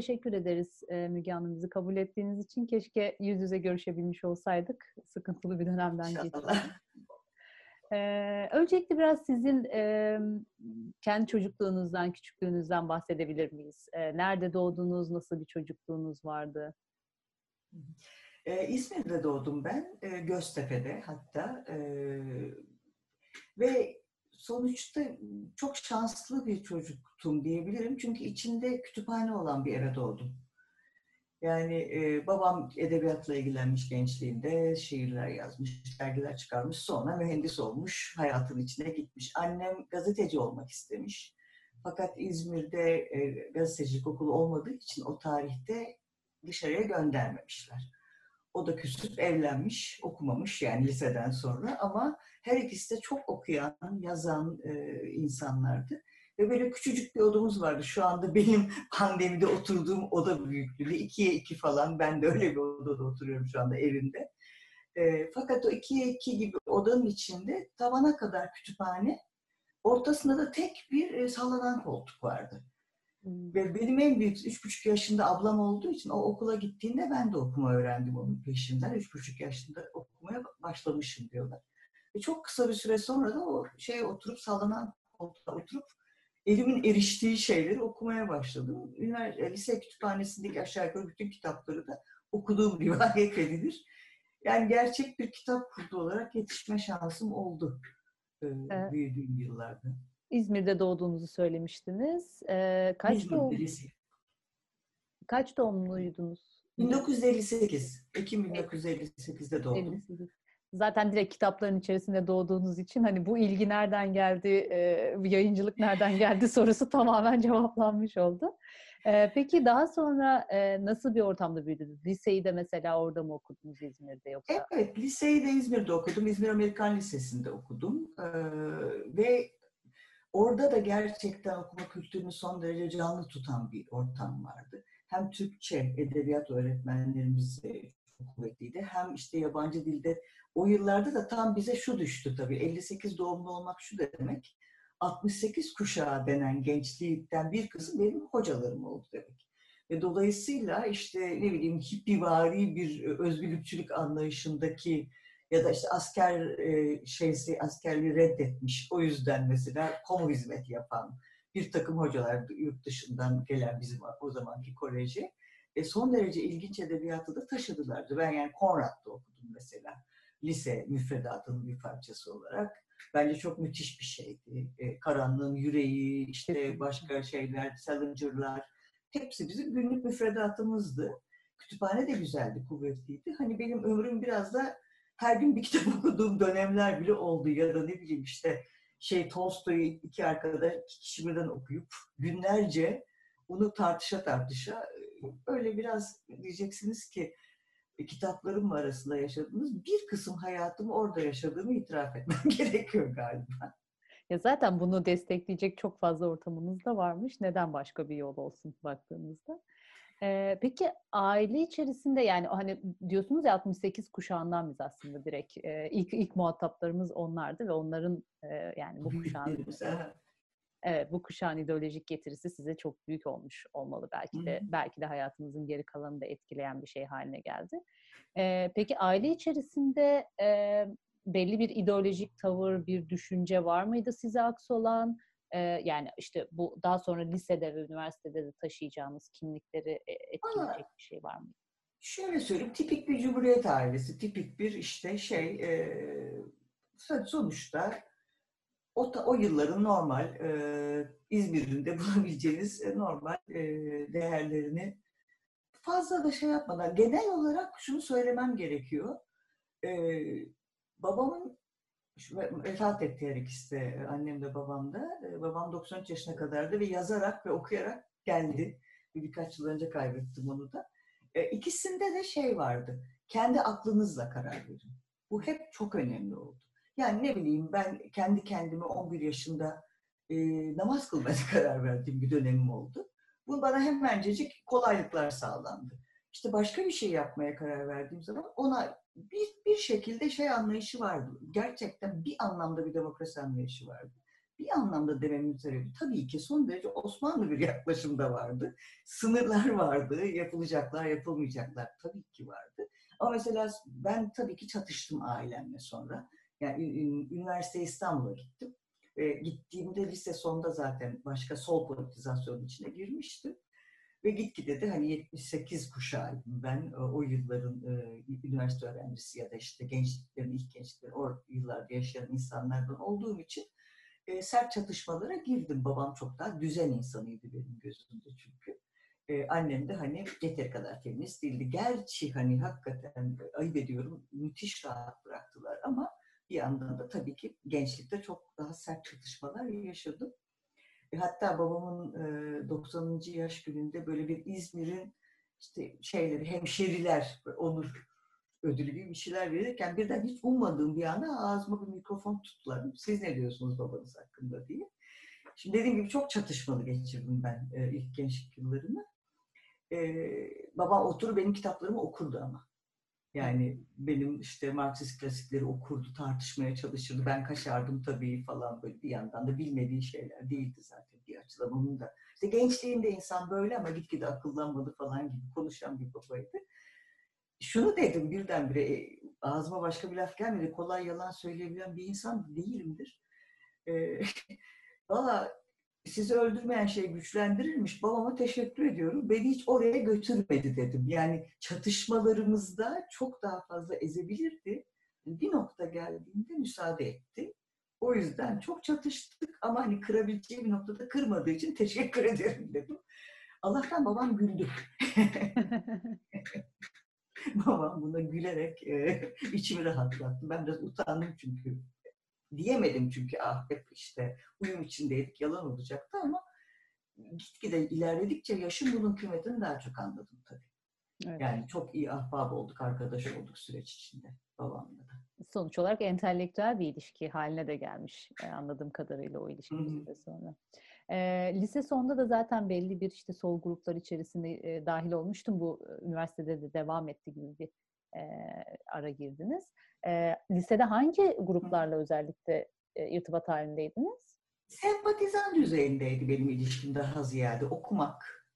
teşekkür ederiz Müge Hanım bizi kabul ettiğiniz için. Keşke yüz yüze görüşebilmiş olsaydık. Sıkıntılı bir dönemden geçtik. Öncelikle biraz sizin kendi çocukluğunuzdan, küçüklüğünüzden bahsedebilir miyiz? Nerede doğdunuz, nasıl bir çocukluğunuz vardı? İzmir'de doğdum ben, Göztepe'de hatta ve sonuçta çok şanslı bir çocuktum diyebilirim çünkü içinde kütüphane olan bir eve doğdum. Yani babam edebiyatla ilgilenmiş gençliğinde, şiirler yazmış, dergiler çıkarmış, sonra mühendis olmuş, hayatın içine gitmiş. Annem gazeteci olmak istemiş fakat İzmir'de gazetecilik okulu olmadığı için o tarihte dışarıya göndermemişler. O da küsüp evlenmiş, okumamış yani liseden sonra ama her ikisi de çok okuyan, yazan insanlardı. Ve böyle küçücük bir odamız vardı. Şu anda benim pandemide oturduğum oda büyüklüğü. 2'ye 2 falan. Ben de öyle bir odada oturuyorum şu anda evimde. Fakat o 2'ye 2 gibi odanın içinde tavana kadar kütüphane, ortasında da tek bir sallanan koltuk vardı. Ve benim en büyük 3,5 yaşında ablam olduğu için o okula gittiğinde ben de okuma öğrendim onun peşinden. 3,5 yaşında okumaya başlamışım diyorlar. Ve çok kısa bir süre sonra da o şeye oturup, sallanan koltuğa oturup elimin eriştiği şeyleri okumaya başladım. Lise kütüphanesindeki aşağı yukarı bütün kitapları da okuduğum rivayet edilir. Yani gerçek bir kitap kurdu olarak yetişme şansım oldu büyüdüğüm yıllarda. İzmir'de doğduğunuzu söylemiştiniz. Kaç doğumluydunuz? 1958. Ekim 1958'de doğdum. 58. Zaten direkt kitapların içerisinde doğduğunuz için hani bu ilgi nereden geldi, yayıncılık nereden geldi sorusu tamamen cevaplanmış oldu. Peki daha sonra nasıl bir ortamda büyüdünüz? Liseyi de mesela orada mı okudunuz, İzmir'de yoksa? Evet, liseyi de İzmir'de okudum. İzmir Amerikan Lisesi'nde okudum. Ve orada da gerçekten okuma kültürünü son derece canlı tutan bir ortam vardı. Hem Türkçe edebiyat öğretmenlerimiz çok kuvvetliydi. Hem işte yabancı dilde o yıllarda da tam bize şu düştü tabii. 58 doğumlu olmak şu demek. 68 kuşağı denen gençliğinden bir kısım benim hocalarım oldu demek. Ve dolayısıyla işte ne bileyim hippivari bir özgürlükçülük anlayışındaki ya da işte askerliği reddetmiş. O yüzden mesela kamu hizmeti yapan bir takım hocalar yurt dışından gelen bizim o zamanki koleje. Son derece ilginç edebiyatı da taşıdılardı. Ben yani Konrad'da okudum mesela. Lise müfredatının bir parçası olarak. Bence çok müthiş bir şeydi. Karanlığın Yüreği, işte başka şeyler, Salinger'lar. Hepsi bizim günlük müfredatımızdı. Kütüphane de güzeldi, kuvvetliydi. Hani benim ömrüm biraz da her gün bir kitap okuduğum dönemler bile oldu. Ya da ne bileyim işte Tolstoy'u 2 kişi birden okuyup günlerce onu tartışa öyle biraz diyeceksiniz ki kitaplarım arasında yaşadığınız bir kısım hayatımı orada yaşadığımı itiraf etmem gerekiyor galiba. Ya zaten bunu destekleyecek çok fazla ortamınız da varmış. Neden başka bir yol olsun baktığınızda? Peki aile içerisinde yani hani diyorsunuz ya 68 kuşağından biz aslında direkt ilk muhataplarımız onlardı ve onların yani bu kuşağın evet, bu kuşağın ideolojik getirisi size çok büyük olmuş olmalı belki de hayatınızın geri kalanını da etkileyen bir şey haline geldi. Peki aile içerisinde belli bir ideolojik tavır, bir düşünce var mıydı size aksolan? Yani işte bu daha sonra lisede ve üniversitede de taşıyacağımız kimlikleri etkileyecek bir şey var mı? Şöyle söyleyeyim, tipik bir cumhuriyet ailesi, tipik bir işte sonuçta o yılların normal İzmir'in de bulabileceğiniz normal değerlerini fazla da yapmadan genel olarak şunu söylemem gerekiyor. Babamın vefat etti her ikisi de, annem de babam da. Babam 93 yaşına kadardı ve yazarak ve okuyarak geldi. Birkaç yıl önce kaybettim onu da. İkisinde de vardı. Kendi aklınızla karar verin. Bu hep çok önemli oldu. Yani ne bileyim ben kendi kendime 11 yaşında namaz kılmaya karar verdiğim bir dönemim oldu. Bu bana hemencecik kolaylıklar sağlandı. İşte başka bir şey yapmaya karar verdiğim zaman ona bir şekilde anlayışı vardı. Gerçekten bir anlamda bir demokrasi anlayışı vardı. bir anlamda dememin sebebi tabii ki son derece Osmanlı bir yaklaşım da vardı. Sınırlar vardı, yapılacaklar, yapılmayacaklar tabii ki vardı. Ama mesela ben tabii ki çatıştım ailemle sonra. Yani üniversite İstanbul'a gittim. Gittiğimde lise sonunda zaten başka sol politizasyonun içine girmiştim. Ve gitgide de hani 78 kuşağıydım ben, o yılların üniversite öğrencisi ya da işte gençliklerin, ilk gençliklerin, o yıllarda yaşayan insanlardan olduğum için sert çatışmalara girdim. Babam çok daha düzen insanıydı benim gözümde çünkü. Annem de hani yeteri kadar temiz değildi. Gerçi hani hakikaten ayıp ediyorum, müthiş rahat bıraktılar ama bir yandan da tabii ki gençlikte çok daha sert çatışmalar yaşadım. Hatta babamın 90. yaş gününde böyle bir İzmir'in işte şeyleri, hemşeriler, onur ödülü gibi bir şeyler verirken birden hiç ummadığım bir anda ağzıma bir mikrofon tuttular. Siz ne diyorsunuz babanız hakkında diye. Şimdi dediğim gibi çok çatışmalı geçirdim ben ilk gençlik yıllarını. Babam oturup benim kitaplarımı okurdu ama. Yani benim işte Marksist klasikleri okurdu, tartışmaya çalışırdı. Ben kaşardım tabii falan, böyle bir yandan da bilmediği şeyler değildi zaten bir açıdan onun da. İşte gençliğinde insan böyle ama gitgide akıllanmadı falan gibi konuşan bir babaydı. Şunu dedim birdenbire, ağzıma başka bir laf gelmedi. Kolay yalan söyleyebilen bir insan değilimdir. Valla sizi öldürmeyen şey güçlendirilmiş. Babama teşekkür ediyorum. Beni hiç oraya götürmedi dedim. Yani çatışmalarımızda çok daha fazla ezebilirdi. Bir nokta geldiğinde müsaade etti. O yüzden çok çatıştık ama hani kırabileceği bir noktada kırmadığı için teşekkür ederim dedim. Allah'tan babam güldü. Babam buna gülerek içimi rahatlattı. Ben biraz utandım çünkü. Diyemedim çünkü ah hep işte uyum içindeydik, yalan olacaktı ama gitgide ilerledikçe yaşım bunun kıymetini daha çok anladım tabii. Evet. Yani çok iyi ahbap olduk, arkadaş olduk süreç içinde babamla da. Sonuç olarak entelektüel bir ilişki haline de gelmiş anladığım kadarıyla o ilişkimizde sonra. Lise sonunda da zaten belli bir işte sol gruplar içerisinde dahil olmuştum. Bu üniversitede de devam etti gibi bir ara girdiniz. Lisede hangi gruplarla özellikle irtibat halindeydiniz? Sempatizan düzeyindeydi benim ilişkim daha ziyade. Okumak,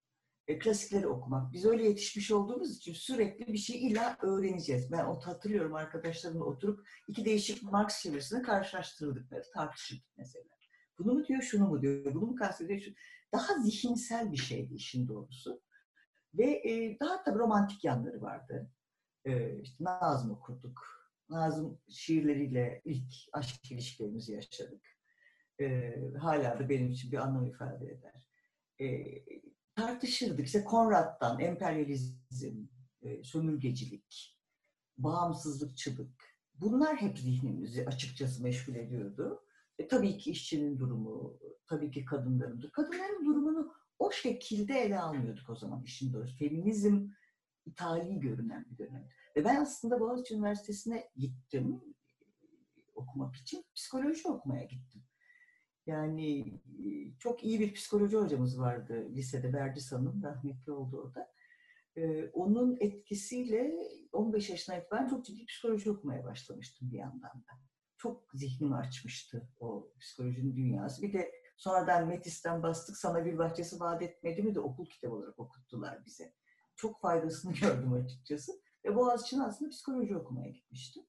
klasikleri okumak. Biz öyle yetişmiş olduğumuz için sürekli bir şey illa öğreneceğiz. Ben hatırlıyorum arkadaşlarımla oturup iki değişik Marx çevirisini karşılaştırdık, tartışırdık mesela. Bunu mu diyor, şunu mu diyor, bunu mu kastediyor? Daha zihinsel bir şeydi işin doğrusu. Ve daha tabii romantik yanları vardı. İşte Nazım okurduk. Nazım şiirleriyle ilk aşk ilişkilerimizi yaşadık. Hala da benim için bir anlam ifade eder. Tartışırdık. İşte Konrad'dan emperyalizm, sömürgecilik, bağımsızlıkçılık. Bunlar hep zihnimizi açıkçası meşgul ediyordu. Tabii ki işçinin durumu, tabii ki kadınların durumu. Kadınların durumunu o şekilde ele almıyorduk o zaman işin doğrusu. Feminizm İthali görünen bir dönem. Ve ben aslında Boğaziçi Üniversitesi'ne gittim okumak için. Psikoloji okumaya gittim. Yani çok iyi bir psikoloji hocamız vardı lisede, Berdis Hanım, rahmetli oldu o da. Onun etkisiyle 15 yaşına itibaren çok ciddi psikoloji okumaya başlamıştım bir yandan da. Çok zihnimi açmıştı o psikolojinin dünyası. Bir de sonradan Metis'ten bastık, Sana Bir Bahçesi Vaat Etmedi mi de okul kitabı olarak okuttular bize. Çok faydasını gördüm açıkçası. Ve Boğaziçi'ne aslında psikoloji okumaya gitmiştim.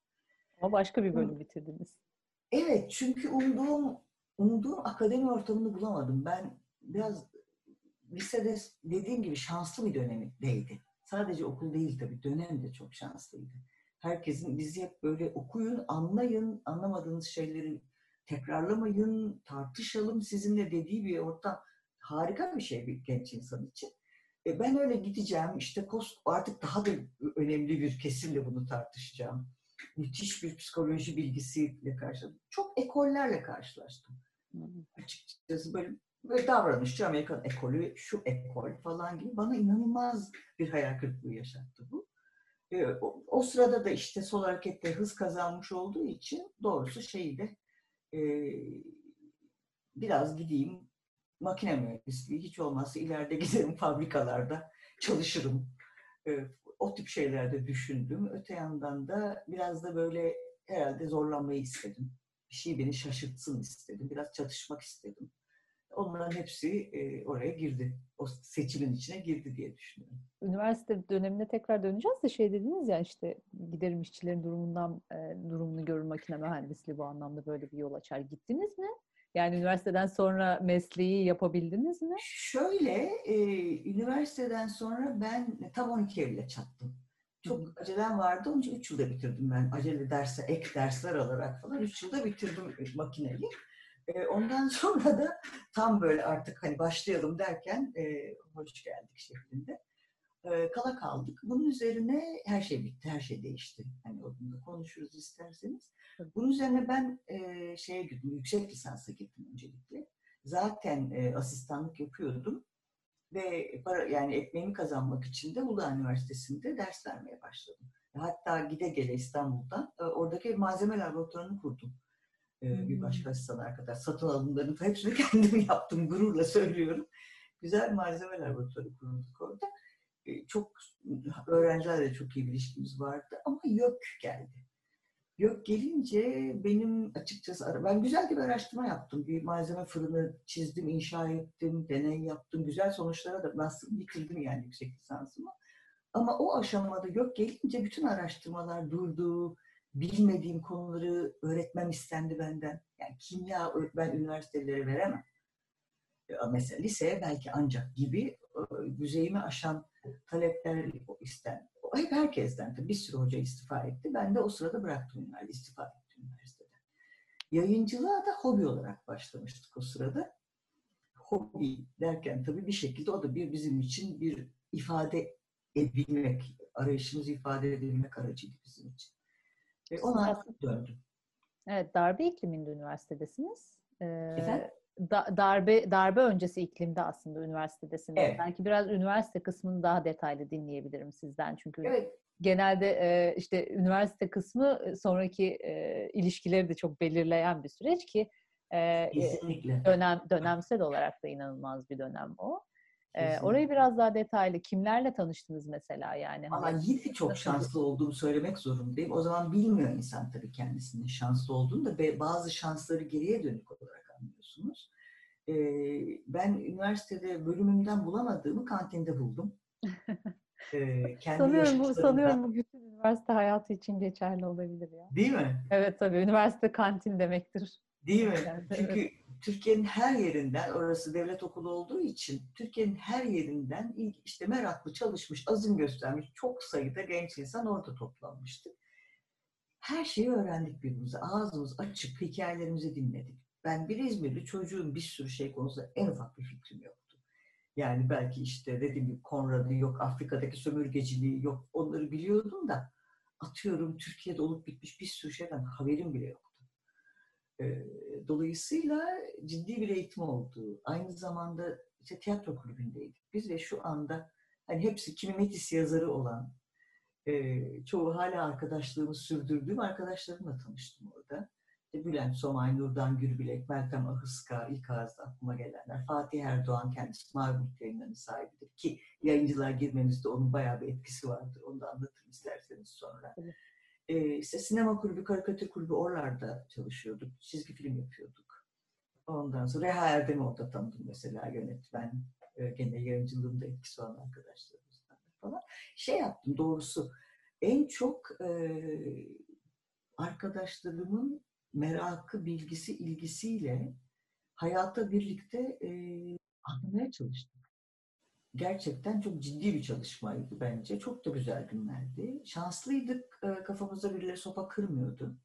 Ama başka bir bölüm bitirdiniz. Evet, çünkü umduğum akademi ortamını bulamadım. Ben biraz lisede dediğim gibi şanslı bir dönemdeydi. Sadece okul değil tabii, dönem de çok şanslıydı. Herkesin, bizi hep böyle okuyun, anlayın, anlamadığınız şeyleri tekrarlamayın, tartışalım sizinle dediği bir ortam. Harika bir şey bir genç insan için. Ben öyle gideceğim, işte artık daha da önemli bir kesimle bunu tartışacağım. Müthiş bir psikoloji bilgisiyle karşılaştım. Çok ekollerle karşılaştım. Açıkçası böyle davranışçı Amerikan ekolü, şu ekol falan gibi bana inanılmaz bir hayal kırıklığı yaşattı bu. O sırada da işte sol harekette hız kazanmış olduğu için doğrusu şeyde biraz gideyim. Makine mühendisliği, hiç olmazsa ileride giderim fabrikalarda çalışırım. O tip şeylerde düşündüm. Öte yandan da biraz da böyle herhalde zorlanmayı istedim. bir şey beni şaşırtsın istedim. Biraz çatışmak istedim. Onların hepsi oraya girdi. O seçimin içine girdi diye düşünüyorum. Üniversite dönemine tekrar döneceğiz de şey dediniz ya işte giderim işçilerin durumunu görür makine mühendisliği bu anlamda böyle bir yol açar. Gittiniz mi? Yani üniversiteden sonra mesleği yapabildiniz mi? Şöyle, üniversiteden sonra ben tam 12 Eylül'e çattım. Çok acelem vardı, onun için 3 yılda bitirdim ben. Acele derse, ek dersler alarak falan 3 yılda bitirdim makineyi. Ondan sonra da tam böyle artık hani başlayalım derken hoş geldik şeklinde. Kala kaldık. Bunun üzerine her şey bitti, her şey değişti. Hani onunla konuşuruz isterseniz. Bunun üzerine ben şeye gittim, yüksek lisansa gittim öncelikle. Zaten asistanlık yapıyordum ve para, yani ekmeğimi kazanmak için de Uludağ Üniversitesi'nde ders vermeye başladım. Hatta gide gele İstanbul'dan oradaki malzeme laboratuvarını kurdum. Bir başka asistanlar kadar satın alımlarını hepsini kendim yaptım, gururla söylüyorum. Güzel malzeme laboratuvarı kurduk orada. Çok öğrencilerle çok iyi bir ilişkimiz vardı ama YÖK geldi. YÖK gelince benim açıkçası ben güzel bir araştırma yaptım. Bir malzeme fırını çizdim, inşa ettim, deney yaptım. Güzel sonuçlara da nasıl bitirdim yani yüksek lisansımı. Ama o aşamada YÖK gelince bütün araştırmalar durdu. Bilmediğim konuları öğretmem istendi benden. Yani kimya ben üniversitelere veremem. Mesela liseye belki ancak gibi düzeyimi aşan talepler istendi. Hep herkesten. Tabii bir sürü hoca istifa etti. Ben de o sırada bıraktım üniversiteyi, istifa ettim üniversiteden. Yayıncılığa da hobi olarak başlamıştık o sırada. Hobi derken tabii bir şekilde o da bir bizim için bir ifade edebilmek, arayışımızı ifade edebilmek aracıydı bizim için. Ve ona artık döndüm. Evet, darbe ikliminde üniversitedesiniz. Darbe öncesi iklimde aslında üniversitedesiniz. Evet. Belki biraz üniversite kısmını daha detaylı dinleyebilirim sizden. Çünkü evet, genelde işte üniversite kısmı sonraki ilişkileri de çok belirleyen bir süreç ki dönemsel olarak da inanılmaz bir dönem o. Orayı biraz daha detaylı. Kimlerle tanıştınız mesela yani? Ama yine çok şanslı olduğumu söylemek zorundayım. O zaman bilmiyor insan tabii kendisinin şanslı olduğunu da ve bazı şansları geriye dönük olarak anlıyorsunuz. Ben üniversitede bölümümden bulamadığımı kantinde buldum. Sanıyorum bu bütün üniversite hayatı için geçerli olabilir ya. Değil mi? Evet tabii. Üniversite kantin demektir. Değil mi? Yani, çünkü evet. Türkiye'nin her yerinden, orası devlet okulu olduğu için Türkiye'nin her yerinden işte meraklı, çalışmış, azim göstermiş çok sayıda genç insan orada toplanmıştı. Her şeyi öğrendik birbirimize. Ağzımız açık, hikayelerimizi dinledik. Ben bir İzmirli çocuğun bir sürü şey konusunda en ufak bir fikrim yoktu. Yani belki işte dediğim gibi Konrad'ı yok, Afrika'daki sömürgeciliği yok, onları biliyordum da atıyorum Türkiye'de olup bitmiş bir sürü şeyden haberim bile yok. Dolayısıyla ciddi bir eğitim oldu. Aynı zamanda işte tiyatro kulübündeydik biz ve şu anda hani hepsi kimi Metis yazarı olan, çoğu hala arkadaşlığımı sürdürdüğüm arkadaşlarımla tanıştım orada. Bülent Somay, Nurdan Gürbilek, Meltem Ahıska, ilk ağızda aklıma gelenler. Fatih Erdoğan kendisi Marmut Yayınları'nın sahibidir ki yayıncılar girmenizde onun bayağı bir etkisi vardır. Onu da anlatırım isterseniz sonra. Evet. İşte sinema kulübü, karikatür kulübü oralarda çalışıyorduk. Çizgi film yapıyorduk. Ondan sonra Reha Erdem'i orada tanıdım mesela yönetmen. Gene yayıncılığımda etkisi olan arkadaşlarımızdan falan. Şey yaptım doğrusu. En çok arkadaşlarımın merakı, bilgisi, ilgisiyle hayata birlikte anlamaya çalıştım. Gerçekten çok ciddi bir çalışmaydı bence. Çok da güzel günlerdi. Şanslıydık. Kafamıza birileri sopa kırmıyordu.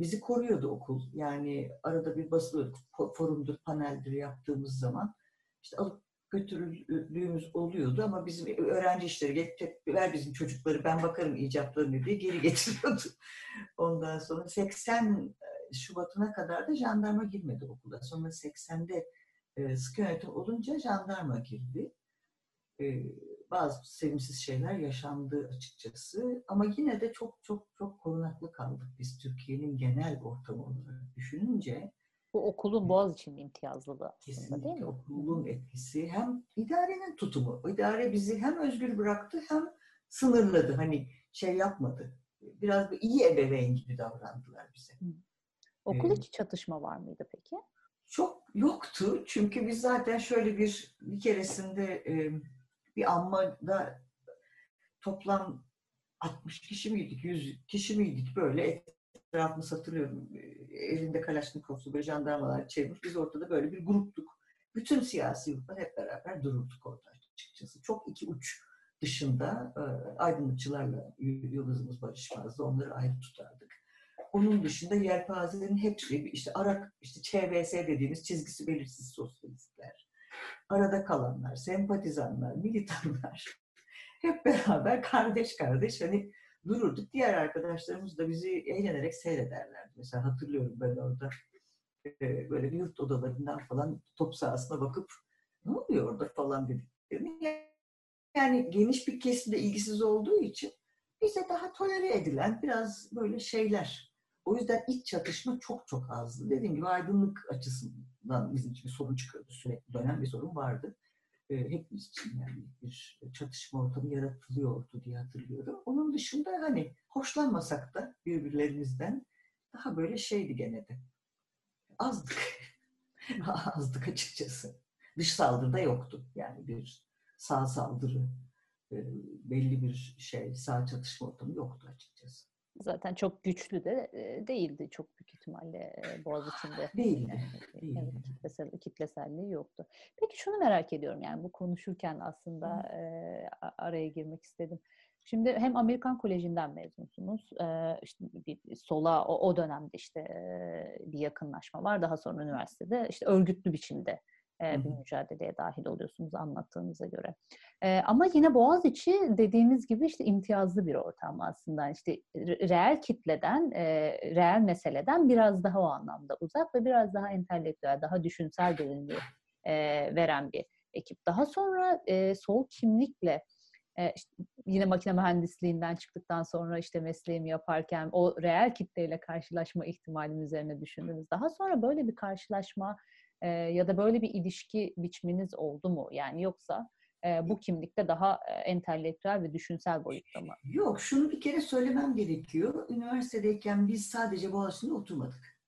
Bizi koruyordu okul. Yani arada bir basılıyorduk. Forumdur, paneldir yaptığımız zaman. İşte alıp götürüldüğümüz oluyordu ama bizim öğrenci işleri, ver bizim çocukları, ben bakarım icaplarını diye geri getiriyordu. Ondan sonra 80 Şubat'ına kadar da jandarma girmedi okula. Sonra 80'de sıkı yönetim olunca jandarma girdi. Bazı sevimsiz şeyler yaşandı açıkçası. Ama yine de çok korunaklı kaldık biz Türkiye'nin genel ortamı olarak düşününce. Bu okulun Boğaziçi'nin imtiyazlılığı aslında kesinlikle, değil mi? Okulun etkisi hem idarenin tutumu. İdare bizi hem özgür bıraktı hem sınırladı. Hani şey yapmadı. Biraz iyi ebeveyn gibi davrandılar bize. Okul içi çatışma var mıydı peki? Çok yoktu. Çünkü biz zaten şöyle bir keresinde bir anmada toplam 60 kişi miydik, 100 kişi miydik böyle etrafımız hatırlıyorum. Elinde Kalaşnikov'lu böyle jandarmalar çevirmiş. Biz ortada böyle bir gruptuk. Bütün siyasi gruplar hep beraber dururduk orada açıkçası. Çok iki uç dışında aydınlıkçılarla yolumuz barışmazdı. Onları ayrı tutardık. Onun dışında yelpazenin hepsi işte Arak, işte ÇVS dediğimiz çizgisi belirsiz sosyalistler, arada kalanlar, sempatizanlar, militanlar hep beraber kardeş kardeş hani dururduk. Diğer arkadaşlarımız da bizi eğlenerek seyrederlerdi. Mesela hatırlıyorum ben orada böyle bir yurt odalarından falan top sahasına bakıp ne oluyor orada falan dediklerini. Yani geniş bir kesimde ilgisiz olduğu için bize daha tolere edilen biraz böyle şeyler. O yüzden iç çatışma çok çok azdı. Dediğim gibi aydınlık açısından bizim için bir sorun çıkıyordu sürekli. Dönem bir sorun vardı. Hepimiz için yani bir çatışma ortamı yaratılıyordu diye hatırlıyorum. Onun dışında hani hoşlanmasak da birbirlerimizden daha böyle şeydi gene de. Azdık. Azdık açıkçası. Dış saldırıda yoktu. Yani bir sağ saldırı, belli bir şey, sağ çatışma ortamı yoktu açıkçası. Zaten çok güçlü de değildi çok büyük ihtimalle Boğaziçi'nde. Değildi. Yani, evet, kitleselliği yoktu. Peki şunu merak ediyorum yani bu konuşurken aslında araya girmek istedim. Şimdi hem Amerikan Koleji'nden mezunsunuz, işte bir sola o dönemde işte bir yakınlaşma var. Daha sonra üniversitede işte örgütlü biçimde bir mücadeleye dahil oluyorsunuz anlattığınıza göre. Ama yine Boğaziçi dediğiniz gibi işte imtiyazlı bir ortam aslında. İşte reel kitleden, reel meseleden biraz daha o anlamda uzak ve biraz daha entelektüel, daha düşünsel derinliği veren bir ekip. Daha sonra sol kimlikle işte yine makine mühendisliğinden çıktıktan sonra işte mesleğimi yaparken o reel kitleyle karşılaşma ihtimalim üzerine düşündünüz. Daha sonra böyle bir karşılaşma ya da böyle bir ilişki biçiminiz oldu mu? Yani yoksa bu kimlikte daha entelektüel ve düşünsel boyutta mı? Yok, şunu bir kere söylemem gerekiyor. Üniversitedeyken biz sadece Boğaziçi'nde oturmadık.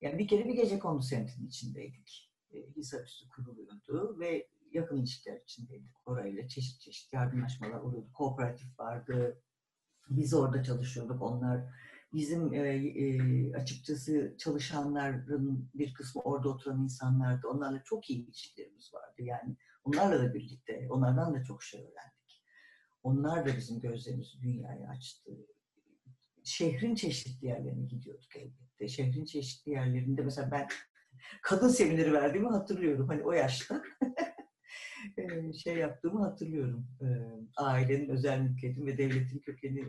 Yani bir kere bir gecekondu semtinin içindeydik. Hisarüstü kuruluyordu ve yakın ilişkiler içindeydik orayla. Çeşit çeşit yardımlaşmalar oluyordu. Kooperatif vardı. Biz orada çalışıyorduk. Onlar bizim açıkçası çalışanların bir kısmı orada oturan insanlardı. Onlarla çok iyi ilişkilerimiz vardı. Yani onlarla da birlikte, onlardan da çok şey öğrendik. Onlar da bizim gözlerimizi dünyaya açtı. Şehrin çeşitli yerlerine gidiyorduk elbette. Şehrin çeşitli yerlerinde mesela ben kadın semineri verdiğimi hatırlıyorum. Hani o yaşta şey yaptığımı hatırlıyorum. Ailenin, özel mülkiyetin ve devletin kökeni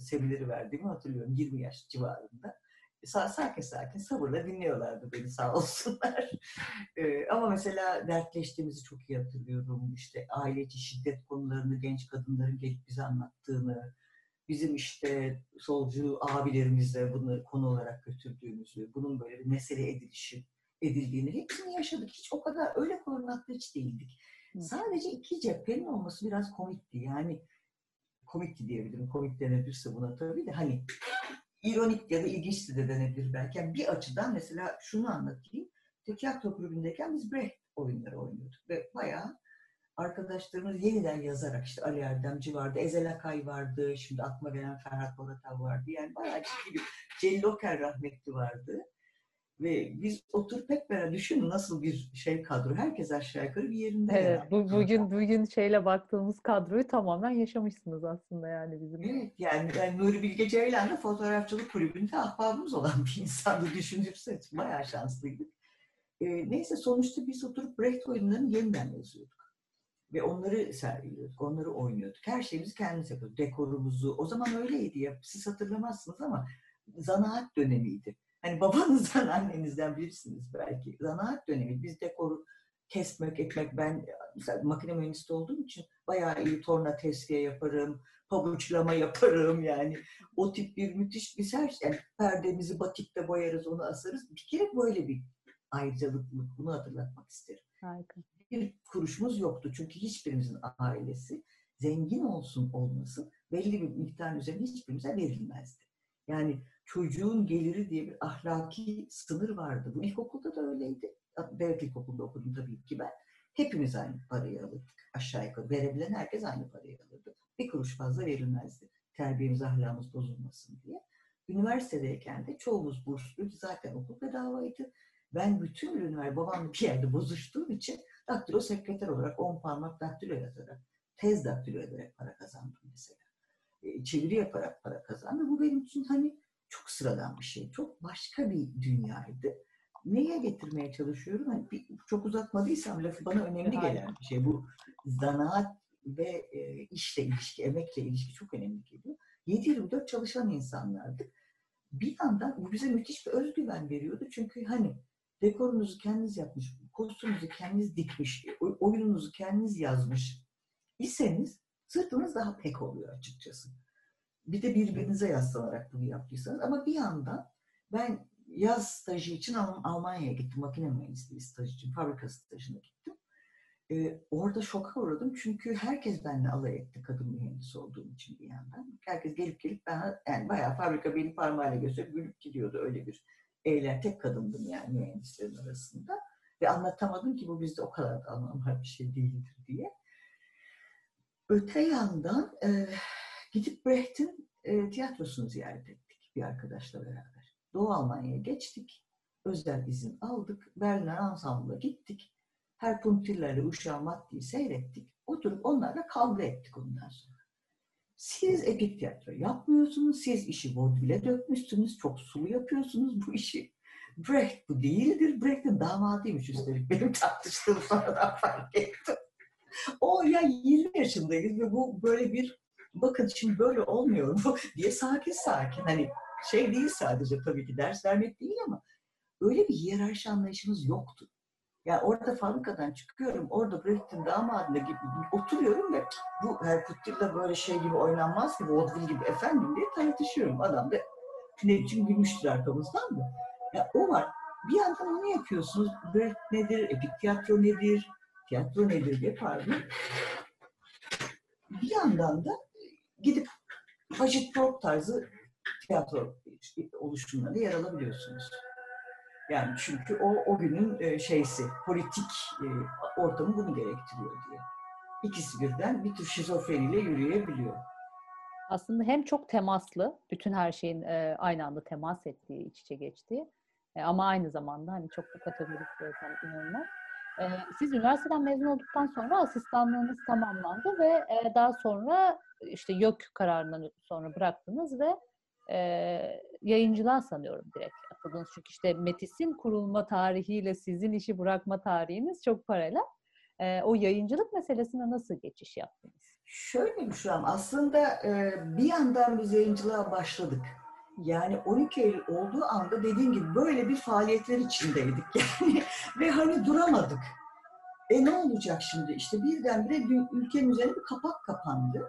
semineri verdiğimi hatırlıyorum 20 yaş civarında. Sakin sakin sabırla dinliyorlardı beni sağ olsunlar. Ama mesela dertleştiğimizi çok iyi hatırlıyorum. İşte aile içi şiddet konularını genç kadınların gelip bize anlattığını, bizim işte solcu abilerimizle bunları konu olarak götürdüğümüzü, bunun böyle bir mesele edildiğini hepsini yaşadık. Hiç o kadar öyle korunaklı hiç değildik. Sadece iki cephenin olması biraz komikti. Yani komikti diyebilirim. Komik denebilirse buna tabii de hani ironik ya da ilginçti de denebilir belki. Yani bir açıdan mesela şunu anlatayım. Tiyatro kulübündeyken biz Brecht oyunları oynuyorduk ve bayağı arkadaşlarımız yeniden yazarak işte Ali Erdemci vardı, Ezel Akay vardı, şimdi aklıma gelen Ferhat Boratav vardı. Yani bayağı ciddi bir Celi Loker rahmetli vardı. Ve biz oturup hep beraber düşünün nasıl bir şey kadro. Herkes aşağı yukarı bir yerinde. Evet, bugün şeyle baktığımız kadroyu tamamen yaşamışsınız aslında yani bizim. Evet yani ben Nuri Bilge Ceylan'da fotoğrafçılık kulübünde ahbabımız olan bir insandı düşünürse. Bayağı şanslıydık. Neyse sonuçta biz oturup Brecht oyunlarını yeniden yazıyorduk. Ve onları sergiliyorduk, onları oynuyorduk. Her şeyimizi kendimiz yapıyorduk. Dekorumuzu. O zaman öyleydi ya. Siz hatırlamazsınız ama zanaat dönemiydi. Hani babanızdan, annenizden bilirsiniz belki. Zanaat dönemi. Biz dekoru kesmek, etmek. Ben mesela makine mühendisi olduğum için bayağı iyi torna tesviye yaparım, pabuçlama yaparım yani. O tip bir müthiş bir serç. Yani perdemizi batikte boyarız, onu asarız. Bir kere böyle bir ayrıcalıklılık. Bunu hatırlatmak isterim. Harika. Bir kuruşumuz yoktu. Çünkü hiçbirimizin ailesi zengin olsun olmasın belli bir miktarın üzerine hiçbirimize verilmezdi. Yani çocuğun geliri diye bir ahlaki sınır vardı. Bu ilkokulda da öyleydi. Belki ilkokulda okudum tabii ki ben. Hepimiz aynı parayı alırdık. Aşağı yukarı verebilen herkes aynı parayı alırdı. Bir kuruş fazla verilmezdi. Terbiyemiz, ahlakımız bozulmasın diye. Üniversitedeyken de çoğumuz bursluydu. Zaten okul bedavaydı. Ben bütün ürünler babamla bir yerde bozuştuğum için daktilo sekreter olarak 10 parmak daktilo yazarak, tez daktilo ederek para kazandım mesela. Çeviri yaparak para kazandım. Bu benim için hani çok sıradan bir şey. Çok başka bir dünyaydı. Neye getirmeye çalışıyorum? Hani çok uzatmadıysam lafı bana önemli gelen bir şey. Bu zanaat ve işle ilişki, emekle ilişki çok önemli geliyor. 7-24 çalışan insanlardık. Bir yandan bu bize müthiş bir özgüven veriyordu. Çünkü hani dekorunuzu kendiniz yapmış, kostümünüzü kendiniz dikmiş, oyununuzu kendiniz yazmış iseniz sırtınız daha pek oluyor açıkçası. Bir de birbirinize yaslanarak bunu yaptıysanız. Ama bir yandan ben yaz stajı için Almanya'ya gittim. Makine mühendisliği stajı için, fabrika stajına gittim. Orada şoka uğradım. Çünkü herkes benimle alay etti kadın mühendis olduğum için bir yandan. Herkes gelip ben, yani bayağı fabrika benim parmağıyla gösterip gülüp gidiyordu. Öyle bir eğlen, tek kadındım yani mühendislerin arasında. Ve anlatamadım ki bu bizde o kadar da anlamlı bir şey değildir diye. Öte yandan gidip Brecht'in tiyatrosunu ziyaret ettik bir arkadaşla beraber. Doğu Almanya'ya geçtik. Özel izin aldık. Berliner Ensemble'a gittik. Herpuntillerle Uşağı Maddi'yi seyrettik. Oturup onlarla kavga ettik ondan sonra. Siz epik tiyatro yapmıyorsunuz. Siz işi vaudeville dökmüşsünüz. Çok sulu yapıyorsunuz bu işi. Brecht bu değildir. Brecht'in damadıymış üstelik. Benim tartıştığım sonradan fark ettim. O ya 20 yaşındayız ve bu böyle bir bakın şimdi böyle olmuyor bu diye sakin sakin hani şey değil sadece tabii ki ders vermek değil ama öyle bir hiyerarşi anlayışımız yoktu. Yani orada fabrikadan çıkıyorum, orada Brecht'in damadına gibi oturuyorum ve bu Herkut'la böyle şey gibi oynanmaz gibi, Odvin gibi efendim diye tartışıyorum. Adam da ne biçim gülmüştür arkamızdan mı? Ya o var. Bir yandan onu yapıyorsunuz. Brecht nedir? Epik tiyatro nedir? Tiyatro nedir diye pardon. Bir yandan da gidip Hacettepe tarzı tiyatro oluşumlarına yer alabiliyorsunuz. Yani çünkü o günün şeysi, politik ortamı bunu gerektiriyor diye. İkisi birden bir tür şizofreniyle yürüyebiliyor. Aslında hem çok temaslı, bütün her şeyin aynı anda temas ettiği, iç içe geçtiği ama aynı zamanda hani çok da kategorik bir ortam inanılmaz. Siz üniversiteden mezun olduktan sonra asistanlığınız tamamlandı ve daha sonra işte YÖK kararından sonra bıraktınız ve yayıncılığa sanıyorum direkt atıldınız. Çünkü işte Metis'in kurulma tarihiyle sizin işi bırakma tarihiniz çok paralel. O yayıncılık meselesine nasıl geçiş yaptınız? Şöyle bir şey aslında bir yandan biz yayıncılığa başladık. Yani 12 Eylül olduğu anda dediğim gibi böyle bir faaliyetler içindeydik yani ve hani duramadık. Ne olacak şimdi? İşte birdenbire ülkenin üzerine bir kapak kapandı.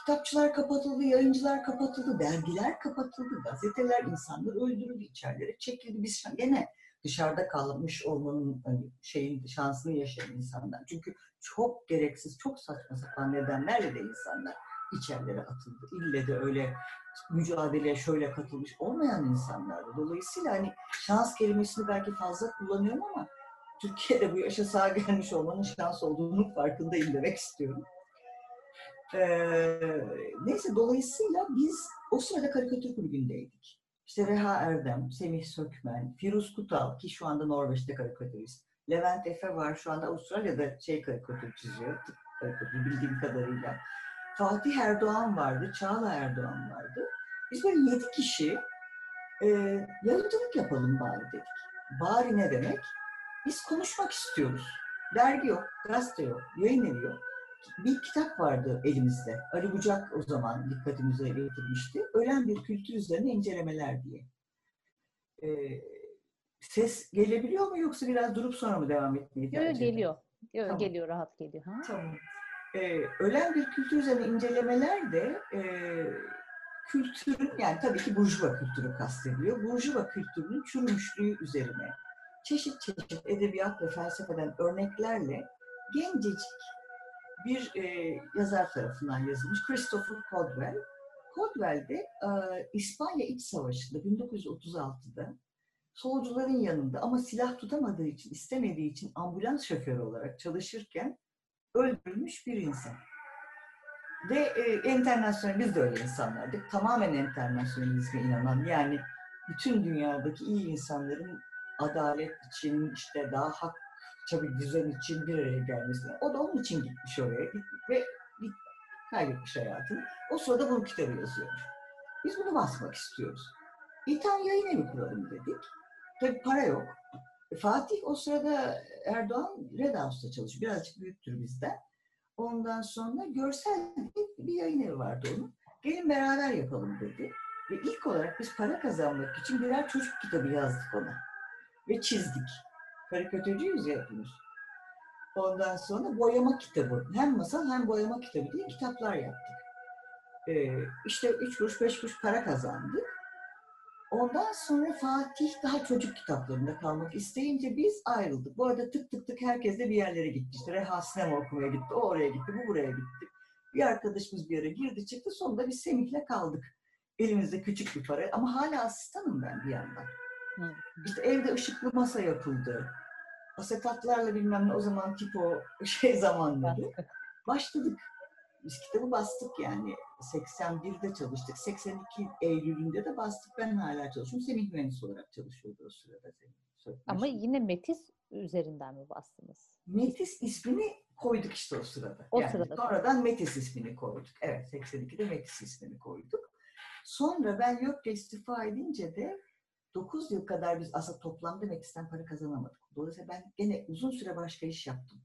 Kitapçılar kapatıldı, yayıncılar kapatıldı, dergiler kapatıldı, gazeteler, insanlar öldürüldü, içerilere çekildi. Biz gene dışarıda kalmış olmanın hani şeyin şansını yaşayan insanlar. Çünkü çok gereksiz, çok saçma sapan nedenlerle de insanlar içerilere atıldı. İlle de öyle mücadeleye şöyle katılmış olmayan insanlardı. Dolayısıyla hani şans kelimesini belki fazla kullanıyorum ama Türkiye'de bu yaşa sağa gelmiş olmanın şans olduğunun farkındayım demek istiyorum. Neyse dolayısıyla biz o sırada karikatür kulübündeydik. İşte Reha Erdem, Semih Sökmen, Firuz Kutal ki şu anda Norveç'te karikatürist. Levent Efe var şu anda Avustralya'da şey karikatür çiziyor. Karikatür bildiğim kadarıyla. Fatih Erdoğan vardı, Çağla Erdoğan vardı. Biz böyle 7 kişi yayıncılık yapalım bari dedik. Bari ne demek? Biz konuşmak istiyoruz. Dergi yok, gazete yok, yayın evi yok. Bir kitap vardı elimizde. Ali Bucak o zaman dikkatimize getirmişti. Ölen bir kültür üzerine incelemeler diye. Ses gelebiliyor mu yoksa biraz durup sonra mı devam etmeye devam ediyor? Geliyor. Tamam. Geliyor, rahat geliyor. Ha? Tamam. Ölen bir kültür üzerine incelemeler de kültürün, yani tabii ki burjuva kültürü kastediliyor. Burjuva kültürünün çürümüşlüğü üzerine çeşit çeşit edebiyat ve felsefeden örneklerle gencecik bir yazar tarafından yazılmış Christopher Caudwell Caudwell'de İspanya İç Savaşı'nda 1936'da solcuların yanında ama silah tutamadığı için, istemediği için ambulans şoförü olarak çalışırken öldürülmüş bir insan. Ve enternasyonel, biz de öyle insanlardık. Tamamen enternasyonalizme inanan, yani bütün dünyadaki iyi insanların adalet için, işte daha hak, tabii düzen için bir araya gelmesine. O da onun için gitmiş oraya ve kaybetmiş hayatını. O sırada bu kitabı yazıyormuş. Biz bunu basmak istiyoruz. Bir tane yayın evi kuralım dedik. Tabii para yok. Fatih o sırada, Erdoğan Red House'da çalışıyor. Birazcık büyüktür bizden. Ondan sonra görsel bir yayın evi vardı onun. Gelin beraber yapalım dedi. Ve ilk olarak biz para kazanmak için birer çocuk kitabı yazdık ona. Ve çizdik. Karikatürcüyüz ya hepimiz. Ondan sonra boyama kitabı. Hem masal hem boyama kitabı diye kitaplar yaptık. İşte 3 kuruş 5 kuruş para kazandık. Ondan sonra Fatih daha çocuk kitaplarında kalmak isteyince biz ayrıldık. Bu arada tık herkes de bir yerlere gitti. İşte Reha sinema okumaya gitti, o oraya gitti, bu buraya gitti. Bir arkadaşımız bir yere girdi çıktı, sonunda biz Semih'le kaldık. Elimizde küçük bir para ama hala asistanım ben bir yandan. İşte evde ışıklı masa yapıldı. Asetatlarla bilmem ne, o zaman tipo şey zamanları. Başladık. Biz kitabı bastık yani. 81'de çalıştık. 82 Eylül'ünde de bastık. Ben hala çalışıyorum. Semih mühendis olarak çalışıyordu o sırada. Ama yine Metis üzerinden mi bastınız? Metis ismini koyduk işte o sırada. O yani sırada. Sonradan Metis ismini koyduk. Evet, 82'de Metis ismini koyduk. Sonra ben YÖK'le istifa edince de 9 yıl kadar biz aslında toplamda Metis'ten para kazanamadık. Dolayısıyla ben gene uzun süre başka iş yaptım.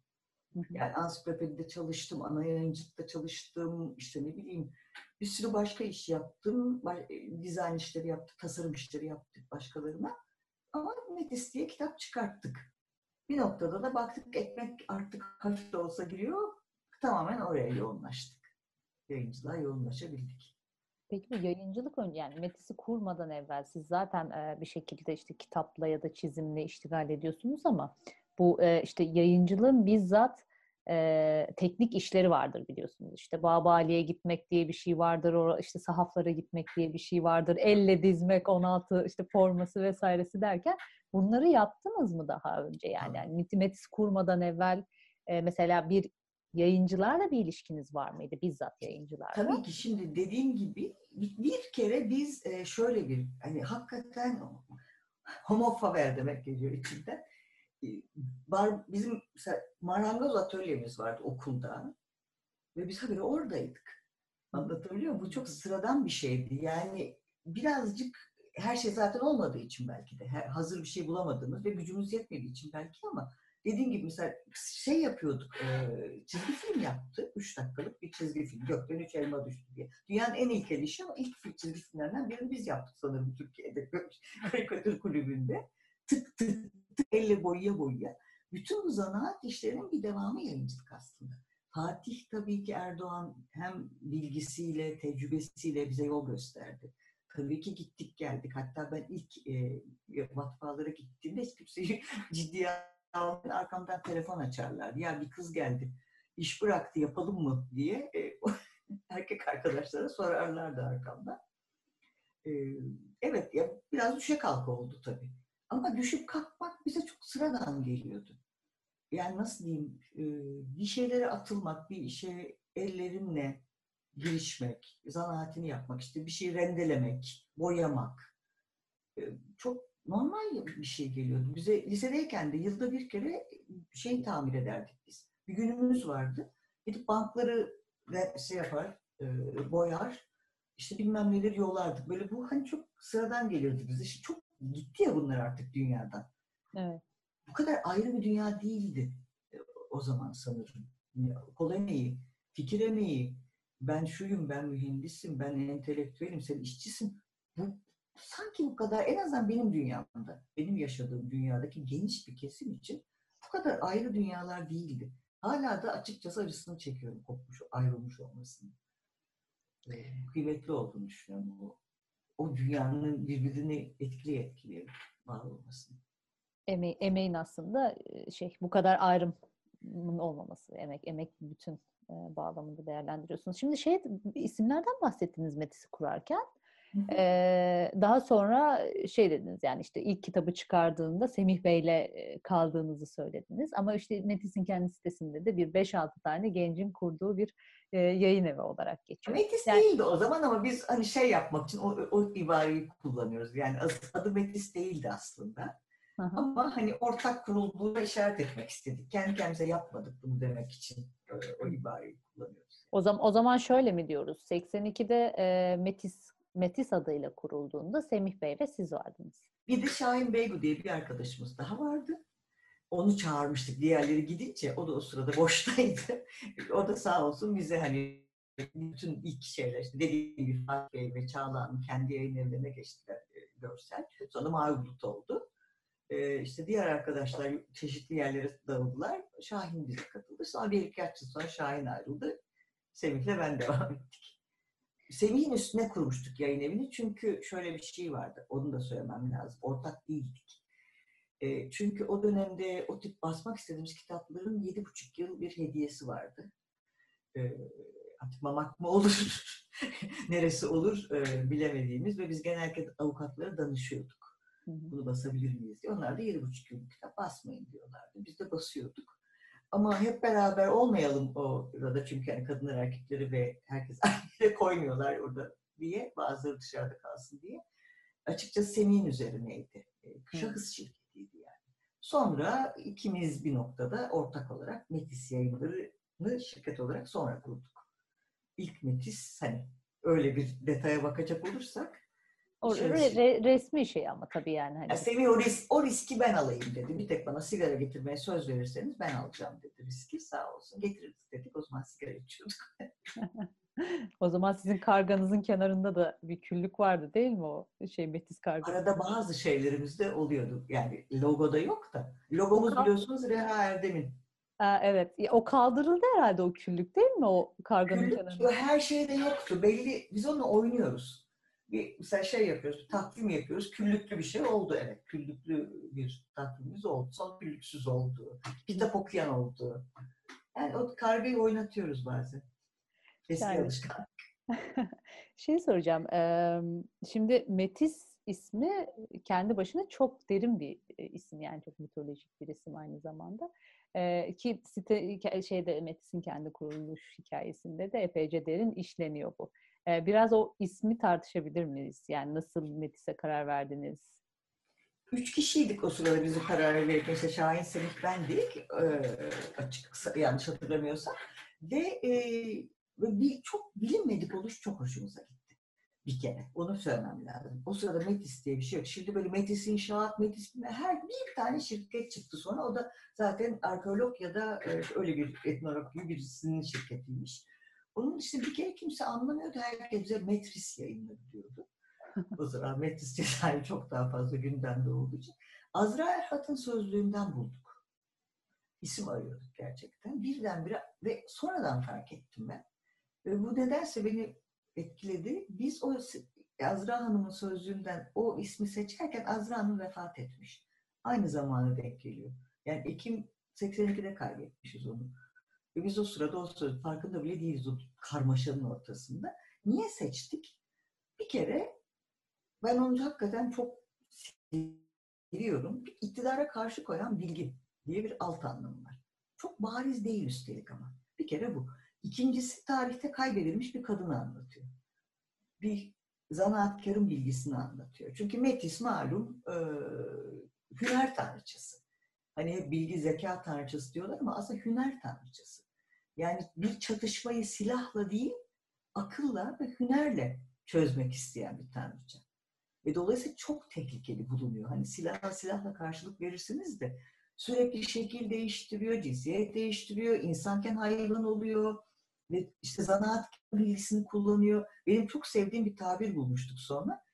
Yani ansiklopedide çalıştım, ana yayıncılıkta çalıştım, işte ne bileyim bir sürü başka iş yaptım. Dizayn işleri yaptık, tasarım işleri yaptık başkalarına. Ama Metis diye kitap çıkarttık. Bir noktada da baktık ekmek artık hafif de olsa giriyor. Tamamen oraya yoğunlaştık. Yayıncılığa yoğunlaşabildik. Peki bu yayıncılık önce, yani Metis'i kurmadan evvel siz zaten bir şekilde işte kitapla ya da çizimle iştigal ediyorsunuz ama bu işte yayıncılığın bizzat teknik işleri vardır biliyorsunuz. İşte Babali'ye gitmek diye bir şey vardır, işte sahaflara gitmek diye bir şey vardır, elle dizmek, 16 işte forması vesairesi derken bunları yaptınız mı daha önce? Yani Metis kurmadan evvel mesela bir yayıncılarla bir ilişkiniz var mıydı? Bizzat yayıncılarla. Tabii ki, şimdi dediğim gibi bir kere biz şöyle bir, hani hakikaten homofaber demek geliyor içinden. Bizim marangoz atölyemiz vardı okulda ve biz haberi oradaydık. Anlatabiliyor muyum? Bu çok sıradan bir şeydi. Yani birazcık her şey zaten olmadığı için belki de, hazır bir şey bulamadığımız ve gücümüz yetmediği için belki, ama dediğim gibi mesela şey yapıyorduk, çizgi film yaptı. 3 dakikalık bir çizgi film. Gökten 3 elma düştü diye. Dünyanın en ilkel işi ama ilk çizgi filmlerinden birini biz yaptık sanırım Türkiye'de. Karikatür kulübünde. Tık elle boya. Bütün bu zanaat işlerinin bir devamı yayıncılık aslında. Fatih tabii ki Erdoğan hem bilgisiyle, tecrübesiyle bize yol gösterdi. Tabii ki gittik geldik. Hatta ben ilk matbaalara gittiğimde hiç kimseyi ciddiye arkamdan telefon açarlardı. Ya bir kız geldi, iş bıraktı, yapalım mı diye erkek arkadaşlara sorarlardı arkamdan. Evet, ya biraz düşe kalka oldu tabii. Ama düşüp kalkmak bize çok sıradan geliyordu. Yani nasıl diyeyim, bir şeylere atılmak, bir işe ellerinle girişmek, zanaatini yapmak, işte bir şey rendelemek, boyamak çok normal bir şey geliyordu. Bize lisedeyken de yılda bir kere şey tamir ederdik biz. Bir günümüz vardı. Gidip bankları şey yapar, boyar, işte bilmem neleri yolardık. Böyle bu hani çok sıradan geliyordu bize. İşte çok gitti ya bunlar artık dünyadan. Evet. Bu kadar ayrı bir dünya değildi o zaman sanırım. Kol emeği, fikir emeği, ben şuyum, ben mühendisim, ben entelektüelim, sen işçisin. Bu sanki bu kadar, en azından benim dünyamda, benim yaşadığım dünyadaki geniş bir kesim için bu kadar ayrı dünyalar değildi. Hala da açıkçası acısını çekiyorum, kopmuş, ayrılmış olmasını. Kıymetli olduğunu düşünüyorum o dünyanın birbirini etkileye var olmasını. Emeğin aslında bu kadar ayrım olmaması, emek bütün bağlamında değerlendiriyorsunuz. Şimdi isimlerden bahsettiniz Metis'i kurarken. Daha sonra dediniz, yani ilk kitabı çıkardığında Semih Bey'le kaldığınızı söylediniz. Ama Metis'in kendi sitesinde de bir 5-6 tane gencin kurduğu bir yayın evi olarak geçiyor. Metis değildi o zaman ama biz yapmak için o ibareyi kullanıyoruz. Yani adı Metis değildi aslında. Aha. Ama ortak kurulduğuna işaret etmek istedik. Kendi kendimize yapmadık bunu demek için o ibareyi kullanıyoruz. O zaman şöyle mi diyoruz? 82'de Metis adıyla kurulduğunda Semih Bey ve siz vardınız. Bir de Şahin Beygu diye bir arkadaşımız daha vardı. Onu çağırmıştık. Diğerleri gidince o da o sırada boştaydı. O da sağ olsun bize bütün ilk şeyler dediğim gibi Fatih Bey ve Çağla Hanım kendi yayın evlerine geçtiler görsel. Sonra Margulut oldu. Diğer arkadaşlar çeşitli yerlere dağıldılar. Şahin bize katıldı. Sonra bir iki yıl sonra Şahin ayrıldı. Semih'le ben devam ettik. Semih'in üstüne kurmuştuk yayın evini. Çünkü şöyle bir şey vardı. Onu da söylemem lazım. Ortak değildik. Çünkü o dönemde o tip basmak istediğimiz kitapların 7,5 yıl bir hediyesi vardı. Artık mamak mı olur? Neresi olur? Bilemediğimiz ve biz genellikle avukatlara danışıyorduk. Bunu basabilir miyiz diye. Onlar da 7,5 yıllık kitap basmayın diyorlardı. Biz de basıyorduk. Ama hep beraber olmayalım orada çünkü kadınlar, erkekleri ve herkes aynı yere koymuyorlar orada diye. Bazıları dışarıda kalsın diye. Açıkçası Semih'in üzerineydi. Şahıs şirketiydi yani. Sonra ikimiz bir noktada ortak olarak Metis Yayınları'nı şirket olarak sonra kurduk. İlk Metis öyle bir detaya bakacak olursak resmi ama tabii yani. Semih o riski ben alayım dedi. Bir tek bana sigara getirmeye söz verirseniz ben alacağım dedi. Riski sağ olsun. Getiririz dedik. O zaman sigara içiyorduk. O zaman sizin karganızın kenarında da bir küllük vardı değil mi o Metis karga? Arada bazı şeylerimizde oluyordu. Yani logoda yok da. Logomuz biliyorsunuz Reha Erdem'in. Evet. O kaldırıldı herhalde o küllük değil mi? O karganın küllük, kenarında. Her şeyde yoktu. Belli. Biz onunla oynuyoruz. Mesela yapıyoruz, takvim yapıyoruz, küllüklü bir şey oldu, evet. Küllüklü bir takvimimiz oldu, sonra küllüksüz oldu, kitap okuyan oldu. Yani o kargayı oynatıyoruz bazen. Eski alışkanlık. Soracağım, şimdi Metis ismi kendi başına çok derin bir isim, yani çok mitolojik bir isim aynı zamanda. Ki Metis'in kendi kuruluş hikayesinde de epeyce derin işleniyor bu. Biraz o ismi tartışabilir miyiz? Yani nasıl Metis'e karar verdiniz? 3 kişiydik o sırada bizi karar verip. Mesela Şahin, Semih, bendik. Açık, yanlış hatırlamıyorsam. Ve çok bilinmedik oluş çok hoşumuza gitti. Bir kere. Onu söylemem lazım. O sırada Metis diye bir şey yok. Şimdi böyle Metis İnşaat, Metis her bir tane şirket çıktı sonra. O da zaten arkeolog ya da öyle bir etnolog gibi birisinin şirketiymiş. Onun bir kere kimse anlamıyordu. Herkes bize Metis Yayınları diyordu. O zaman Metis Yayınları çok daha fazla gündemde olduğu için. Azra Elhat'ın sözlüğünden bulduk. İsim arıyorduk gerçekten. Birdenbire ve sonradan fark ettim ben. Ve bu nedense beni etkiledi. Biz o Azra Hanım'ın sözlüğünden o ismi seçerken Azra Hanım vefat etmiş. Aynı zamanı denk geliyor. Yani Ekim 82'de kaybetmişiz onu. Ve biz o sırada farkında bile değiliz o karmaşanın ortasında. Niye seçtik? Bir kere ben onu hakikaten çok seviyorum. İktidara karşı koyan bilgi diye bir alt anlamı var. Çok bariz değil üstelik ama. Bir kere bu. İkincisi tarihte kaybedilmiş bir kadını anlatıyor. Bir zanaatkarın bilgisini anlatıyor. Çünkü Metis malum hüner tanrıçası. Hep bilgi, zeka tanrıçası diyorlar ama aslında hüner tanrıçası. Yani bir çatışmayı silahla değil, akılla ve hünerle çözmek isteyen bir tanrıça. Ve dolayısıyla çok tehlikeli bulunuyor. Silahla karşılık verirsiniz de sürekli şekil değiştiriyor, cinsiyet değiştiriyor, insanken hayvan oluyor ve zanaat bilgisini kullanıyor. Benim çok sevdiğim bir tabir bulmuştuk sonra.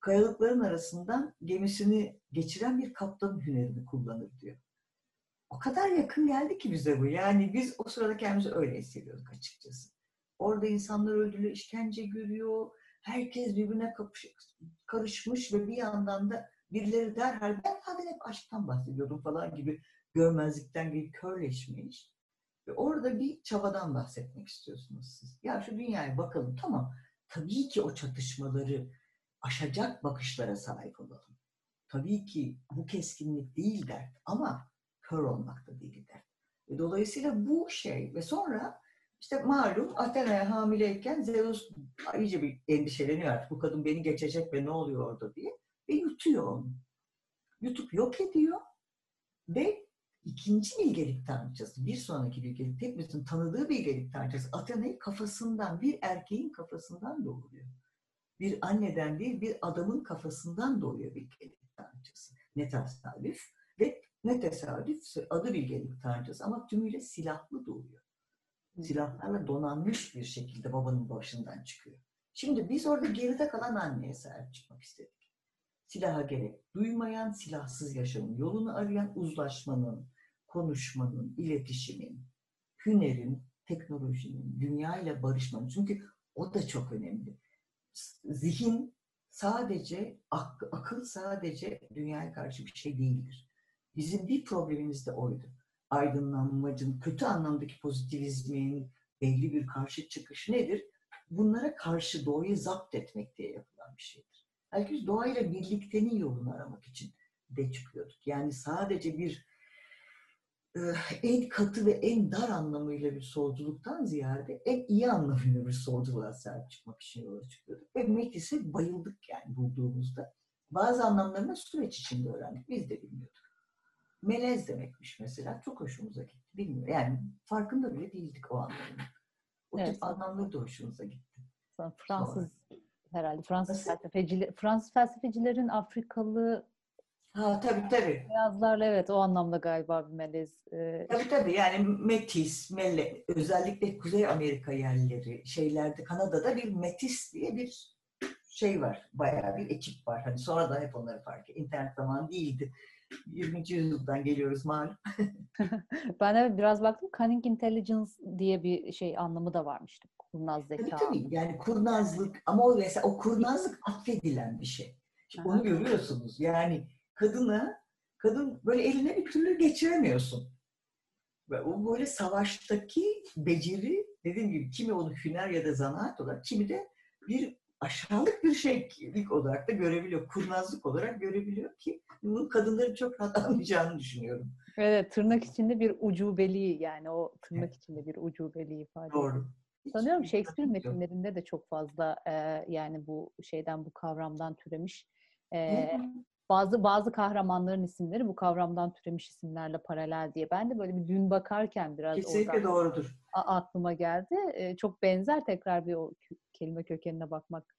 Kayalıkların arasından gemisini geçiren bir kaptanın hünerini kullanır diyor. O kadar yakın geldi ki bize bu. Yani biz o sırada kendimizi öyle hissediyorduk açıkçası. Orada insanlar öldürülüyor, işkence görüyor. Herkes birbirine karışmış ve bir yandan da birileri derhal ben zaten hep aşktan bahsediyordum falan gibi görmezlikten bir körleşmiş. Ve orada bir çabadan bahsetmek istiyorsunuz siz. Ya şu dünyaya bakalım, tamam. Tabii ki o çatışmaları aşacak bakışlara sahip olalım. Tabii ki bu keskinlik değil dert ama kör olmak da değil dert. Ve dolayısıyla bu şey ve sonra işte malum Athena'ya hamileyken Zeus iyice bir endişeleniyor artık. Bu kadın beni geçecek ve ne oluyor orada diye. Ve yutuyor onu. Yutup yok ediyor ve ikinci bilgelik tanrıçası, bir sonraki bilgelik, hepimizin tanıdığı bilgelik tanrıçası Athena'yı kafasından, bir erkeğin kafasından doğuruyor. Bir anneden değil, bir adamın kafasından doğuyor bilgelik tanrıçası. Ne tesadüf ve ne tesadüf adı bilgelik tanrıçası ama tümüyle silahlı doğuyor. Silahlarla donanmış bir şekilde babanın başından çıkıyor. Şimdi biz orada geride kalan anneye sahip çıkmak istedik. Silaha gerek duymayan, silahsız yaşamın yolunu arayan, uzlaşmanın, konuşmanın, iletişimin, hünerin, teknolojinin, dünyayla barışmanın. Çünkü o da çok önemli. Zihin sadece, akıl sadece dünyaya karşı bir şey değildir. Bizim bir problemimiz de oydu. Aydınlanmacın, kötü anlamdaki pozitivizmin belli bir karşı çıkışı nedir? Bunlara karşı doğayı zapt etmek diye yapılan bir şeydir. Herkes doğayla birliktenin yolunu aramak için de çıkıyorduk. Yani sadece bir en katı ve en dar anlamıyla bir solculuktan ziyade en iyi anlamıyla bir solculuğa sahip çıkmak için yola çıkıyorduk. Ve Metis'e bayıldık yani bulduğumuzda. Bazı anlamlarını süreç içinde öğrendik. Biz de bilmiyorduk. Melez demekmiş mesela. Çok hoşumuza gitti. Bilmiyorum. Yani farkında bile değildik o anlamda. O evet. Tip anlamları da hoşumuza gitti. Fransız felsefecilerin Afrikalı tabii. Beyazlarla evet o anlamda galiba bir melez. Tabii yani Metis, özellikle Kuzey Amerika yerleri şeylerde Kanada'da bir Metis diye bir şey var. Bayağı bir ekip var. Hani sonra da hep onları fark ettim. İnternet zamanı değildi. 20. yüzyıldan geliyoruz malum. Ben evet biraz baktım. Cunning Intelligence diye bir şey anlamı da varmış. Kurnaz zeka. Tabii yani kurnazlık ama o mesela o kurnazlık affedilen bir şey. Şimdi onu görüyorsunuz. Yani kadın böyle eline bir türlü geçiremiyorsun. Ve o böyle savaştaki beceri dediğim gibi kimi onu hüner ya da zanaat olarak kimi de bir aşağılık bir şeylik olarak da görebiliyor. Kurnazlık olarak görebiliyor ki bunu kadınların çok rahat anlayacağını düşünüyorum. Evet, tırnak içinde bir ucubeliği yani o tırnak içinde bir ucubeliği ifade ediyor. Doğru. Sanıyorum Shakespeare metinlerinde de çok fazla yani bu şeyden bu kavramdan türemiş. Bazı kahramanların isimleri bu kavramdan türemiş isimlerle paralel diye. Ben de böyle bir dün bakarken biraz kesinlikle doğrudur. Aklıma geldi. Çok benzer tekrar bir o kelime kökenine bakmak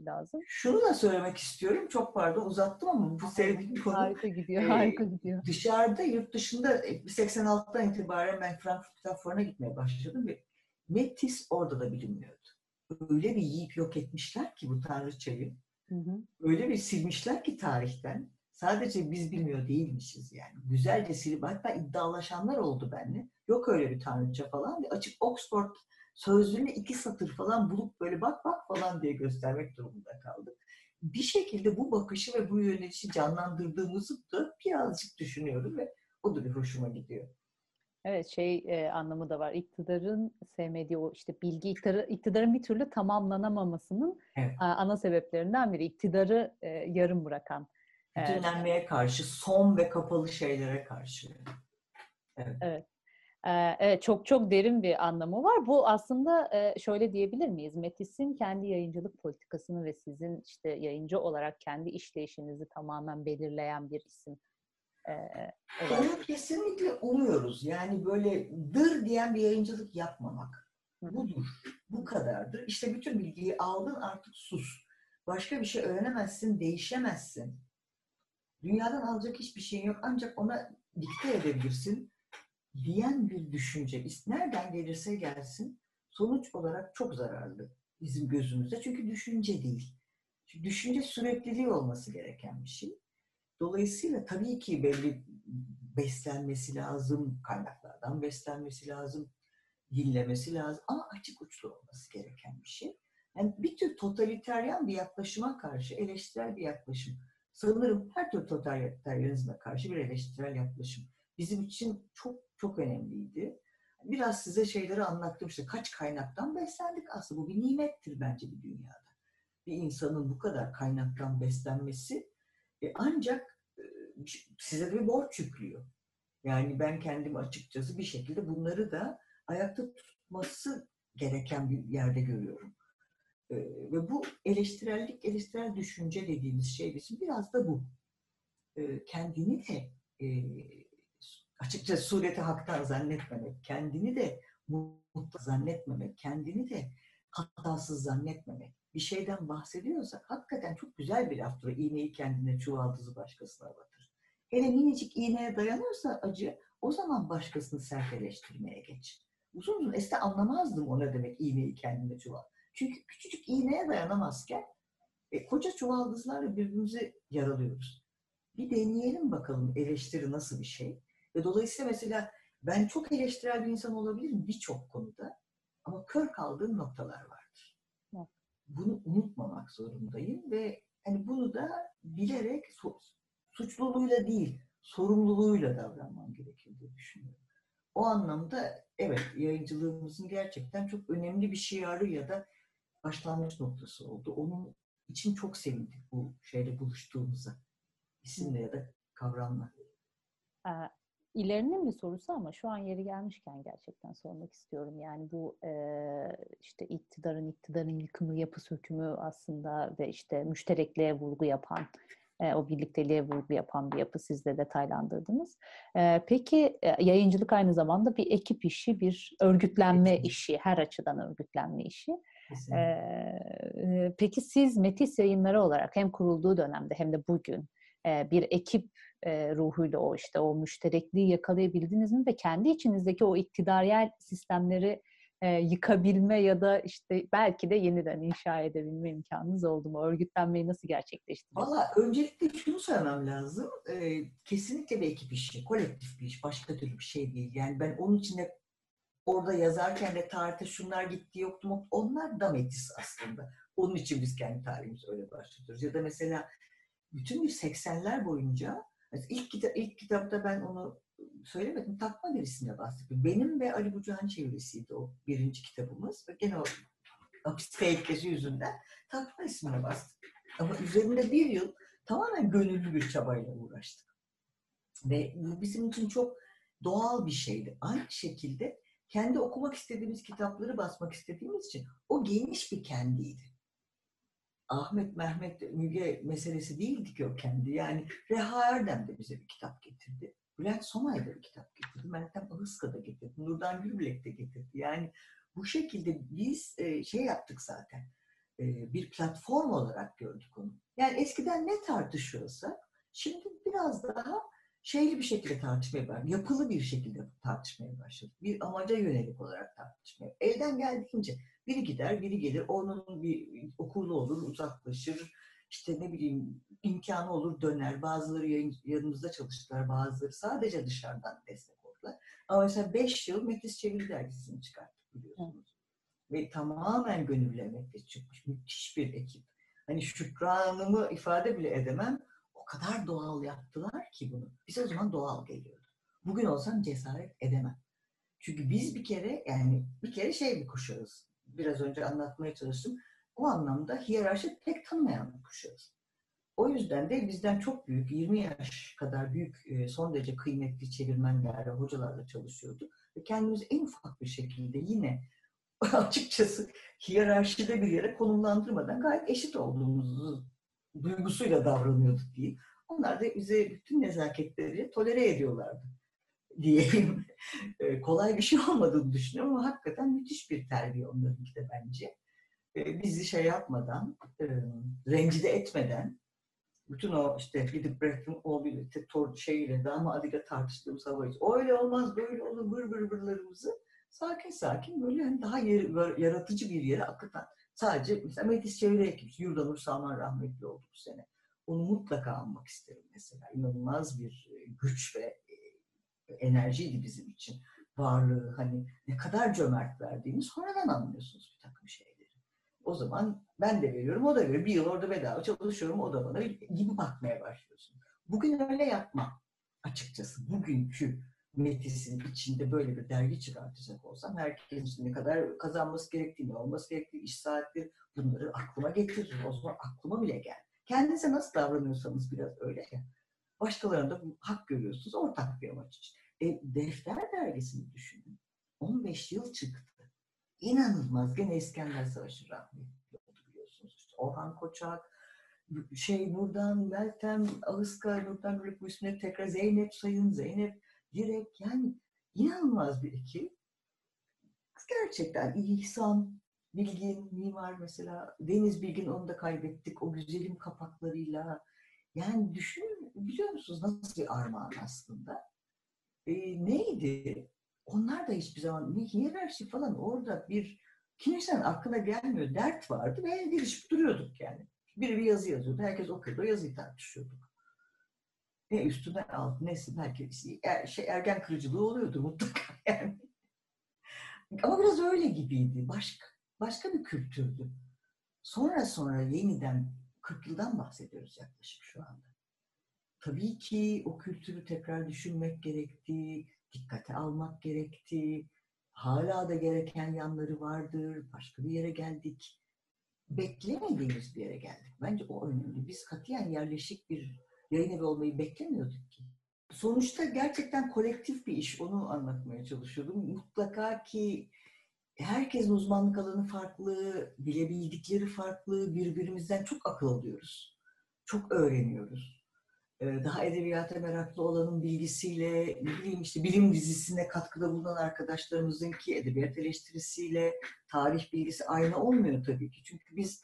lazım. Şunu da söylemek istiyorum. Çok pardon uzattım ama bu sevdiğim konu. Harika gidiyor. Dışarıda, yurt dışında 86'dan itibaren ben Frankfurt'tan Forn'a gitmeye başladım ve Metis orada da bilinmiyordu. Öyle bir yiyip yok etmişler ki bu tanrıçayı. Öyle bir silmişler ki tarihten. Sadece biz bilmiyor değilmişiz yani. Güzelce silip hatta iddialaşanlar oldu benimle. Yok öyle bir tanrıça falan. Açık Oxford sözlüğüne 2 satır falan bulup böyle bak falan diye göstermek durumunda kaldık. Bir şekilde bu bakışı ve bu yönelişi canlandırdığımızı da birazcık düşünüyorum ve o da bir hoşuma gidiyor. Evet anlamı da var. İktidarın sevmediği o işte bilgi, iktidarın bir türlü tamamlanamamasının ana sebeplerinden biri. İktidarı yarım bırakan. Bütünlenmeye karşı, son ve kapalı şeylere karşı. Evet, çok derin bir anlamı var. Bu aslında şöyle diyebilir miyiz? Metis'in kendi yayıncılık politikasını ve sizin işte yayıncı olarak kendi işleyişinizi tamamen belirleyen bir isim. Onu kesinlikle umuyoruz. Yani böyle dır diyen bir yayıncılık yapmamak. Budur. Bu kadardır. İşte bütün bilgiyi aldın artık sus. Başka bir şey öğrenemezsin, değişemezsin. Dünyadan alacak hiçbir şeyin yok. Ancak ona dikte edebilirsin diyen bir düşünce. Nereden gelirse gelsin sonuç olarak çok zararlı bizim gözümüzde. Çünkü düşünce değil. Çünkü düşünce sürekliliği olması gereken bir şey. Dolayısıyla tabii ki belli beslenmesi lazım, kaynaklardan beslenmesi lazım, dinlemesi lazım ama açık uçlu olması gereken bir şey. Yani bir tür totaliteryan bir yaklaşıma karşı eleştirel bir yaklaşım. Sanırım her tür totalitarizme karşı bir eleştirel yaklaşım bizim için çok çok önemliydi. Biraz size şeyleri anlattım işte kaç kaynaktan beslendik aslında. Bu bir nimettir bence bir dünyada. Bir insanın bu kadar kaynaktan beslenmesi ancak size de bir borç yüklüyor. Yani ben kendim açıkçası bir şekilde bunları da ayakta tutması gereken bir yerde görüyorum. Ve bu eleştirellik, eleştirel düşünce dediğimiz şey bizim biraz da bu. Kendini de açıkçası sureti haktan zannetmemek, kendini de mutlu zannetmemek, kendini de hatasız zannetmemek. Bir şeyden bahsediyorsak hakikaten çok güzel bir laftır. İğneyi kendine, çuvaldızı başkasına batır. Hele minicik iğneye dayanırsa acı, o zaman başkasını sertleştirmeye geç. Uzun anlamazdım ona demek iğneyi kendine, çuval. Çünkü küçücük iğneye dayanamazken koca çuvaldızlarla birbirimizi yaralıyoruz. Bir deneyelim bakalım eleştiri nasıl bir şey. Ve dolayısıyla mesela ben çok eleştirel bir insan olabilirim birçok konuda ama kör kaldığım noktalar vardır. Bunu unutmamak zorundayım ve hani bunu da bilerek suçluluğuyla değil, sorumluluğuyla davranmam gerekir diye düşünüyorum. O anlamda evet yayıncılığımızın gerçekten çok önemli bir şiarı ya da başlangıç noktası oldu. Onun için çok sevindik bu şeyle buluştuğumuza. İsimle ya da kavramla. İlerinin bir sorusu ama şu an yeri gelmişken gerçekten sormak istiyorum. Yani bu işte iktidarın yıkımı, yapı sökümü aslında ve işte müşterekliğe vurgu yapan, o birlikteliğe vurgu yapan bir yapı siz de detaylandırdınız. Peki yayıncılık aynı zamanda bir ekip işi, bir örgütlenme işi, her açıdan örgütlenme işi. Peki siz Metis Yayınları olarak hem kurulduğu dönemde hem de bugün bir ekip ruhuyla o işte o müşterekliği yakalayabildiniz mi ve kendi içinizdeki o iktidaryal sistemleri yıkabilme ya da işte belki de yeniden inşa edebilme imkanınız oldu mu? Örgütlenmeyi nasıl gerçekleştirdiniz? Valla öncelikle şunu söylemem lazım. Kesinlikle bir ekip işi, kolektif bir iş, başka türlü bir şey değil. Yani ben onun için de orada yazarken de tarihte şunlar gitti yoktu. Onlar da Metis aslında. Onun için biz kendi tarihimizi öyle başlatıyoruz. Ya da mesela bütün 80'ler boyunca ilk kitapta ben onu söylemedim. Takma verisine bahsettim. Benim ve Ali Bucak'ın çevirisiydi o birinci kitabımız. Gene o hapiste etkisi yüzünden takma ismine bastık. Ama üzerinde bir yıl tamamen gönüllü bir çabayla uğraştık. Ve bu bizim için çok doğal bir şeydi. Aynı şekilde kendi okumak istediğimiz kitapları basmak istediğimiz için o geniş bir kendiydi. Ahmet, Mehmet, Müge meselesi değildi ki o kendi. Yani Reha Erdem de bize bir kitap getirdi. Bülent Somay da bir kitap getirdi. Meltem Ahıska da getirdi. Nurdan Gürbilek de getirdi. Yani bu şekilde biz şey yaptık zaten. Bir platform olarak gördük onu. Yani eskiden ne tartışıyorsak şimdi biraz daha şeyli bir şekilde tartışmaya başladık. Yapılı bir şekilde tartışmaya başladık. Bir amaca yönelik olarak tartışmaya. Elden geldiğince biri gider, biri gelir. Onun bir okulu olur, uzaklaşır. İşte ne bileyim imkanı olur, döner. Bazıları yanımızda çalıştılar, bazıları sadece dışarıdan destek oldular. Ama mesela 5 yıl Metis Çeviri dergisini çıkarttık biliyorsunuz. Ve tamamen gönüllü emekle çıkmış. Müthiş bir ekip. Hani şükranımı ifade bile edemem. O kadar doğal yaptılar ki bunu. Bize o zaman doğal geliyordu. Bugün olsam cesaret edemem. Çünkü biz bir kere şey bir kuşağız. Biraz önce anlatmaya çalıştım. O anlamda hiyerarşi pek tanımayan bir kuşağız. O yüzden de bizden çok büyük, 20 yaş kadar büyük, son derece kıymetli çevirmenlerle, hocalarla çalışıyorduk. Ve kendimizi en ufak bir şekilde yine açıkçası hiyerarşide bir yere konumlandırmadan gayet eşit olduğumuzu duygusuyla davranıyorduk diye. Onlar da bize bütün nezaketleri tolere ediyorlardı diyeyim. Kolay bir şey olmadığını düşünüyorum ama hakikaten müthiş bir terbiye onlarınki de bence. Bizi şey yapmadan, rencide etmeden, bütün o işte gidip bırakın o birlikte şeyle, damadıyla tartıştığımız havayız. Öyle olmaz, böyle olur, bırlarımızı sakin sakin böyle hani daha yaratıcı bir yere akıtan. Sadece mesela Metis Çeviri ekibi, Yurdanur Salman rahmetli oldu bu sene. Onu mutlaka anmak isterim mesela. İnanılmaz bir güç ve enerjiydi bizim için. Varlığı hani ne kadar cömert verdiğini sonradan anlıyorsunuz bir takım şeyleri. o zaman ben de veriyorum, o da veriyor. Bir yıl orada bedava çalışıyorum, o da bana gibi bakmaya başlıyorsun. Bugün öyle yapmam açıkçası. Bugünkü Metis'in içinde böyle bir dergi çıkartacak olsam herkesin ne kadar kazanması gerektiğini, olması gerektiği iş saatleri bunları aklıma getiririm. O zaman aklıma bile gel. Kendinize nasıl davranıyorsanız biraz öyle. Başkalarına da hak görüyorsunuz ortak bir amaç için. Defter dergisini düşünün. 15 yıl çıktı. İnanılmaz. Gene İskender Savaşı rahmetli oldu biliyorsunuz. İşte Orhan Koçak, buradan Meltem Ahıska, Nurdan Gürbilek bu isimleri tekrar Zeynep Sayın, Zeynep Direk, yani inanılmaz bir iki. Gerçekten İhsan Bilgin, mimar mesela. Deniz Bilgin, onu da kaybettik. O güzelim kapaklarıyla. Yani düşünün, biliyor musunuz nasıl bir armağan aslında? Neydi? Onlar da hiçbir zaman ne hiyerarşi falan orada bir kimsenin aklına gelmiyor. Dert vardı ve girişip duruyorduk yani. Biri bir yazı yazıyordu. Herkes okuyordu. O yazıyı tartışıyorduk. Ne üstüne alt, neyse belki ergen kırıcılığı oluyordu mutlaka yani. Ama biraz öyle gibiydi. Başka bir kültürdü. Sonra yeniden 40 yıldan bahsediyoruz yaklaşık şu anda. Tabii ki o kültürü tekrar düşünmek gerekti, dikkate almak gerekti, hala da gereken yanları vardır, başka bir yere geldik. Beklemediğimiz bir yere geldik. Bence o önemli. Biz katiyen yerleşik bir yayın evi olmayı beklemiyorduk ki. Sonuçta gerçekten kolektif bir iş, onu anlatmaya çalışıyordum. Mutlaka ki herkesin uzmanlık alanı farklı, bilebildikleri farklı, birbirimizden çok akıl alıyoruz, çok öğreniyoruz. Daha edebiyata meraklı olanın bilgisiyle, ne bileyim işte bilim dizisine katkıda bulunan arkadaşlarımızın ki edebiyat eleştirisiyle tarih bilgisi aynı olmuyor tabii ki. Çünkü biz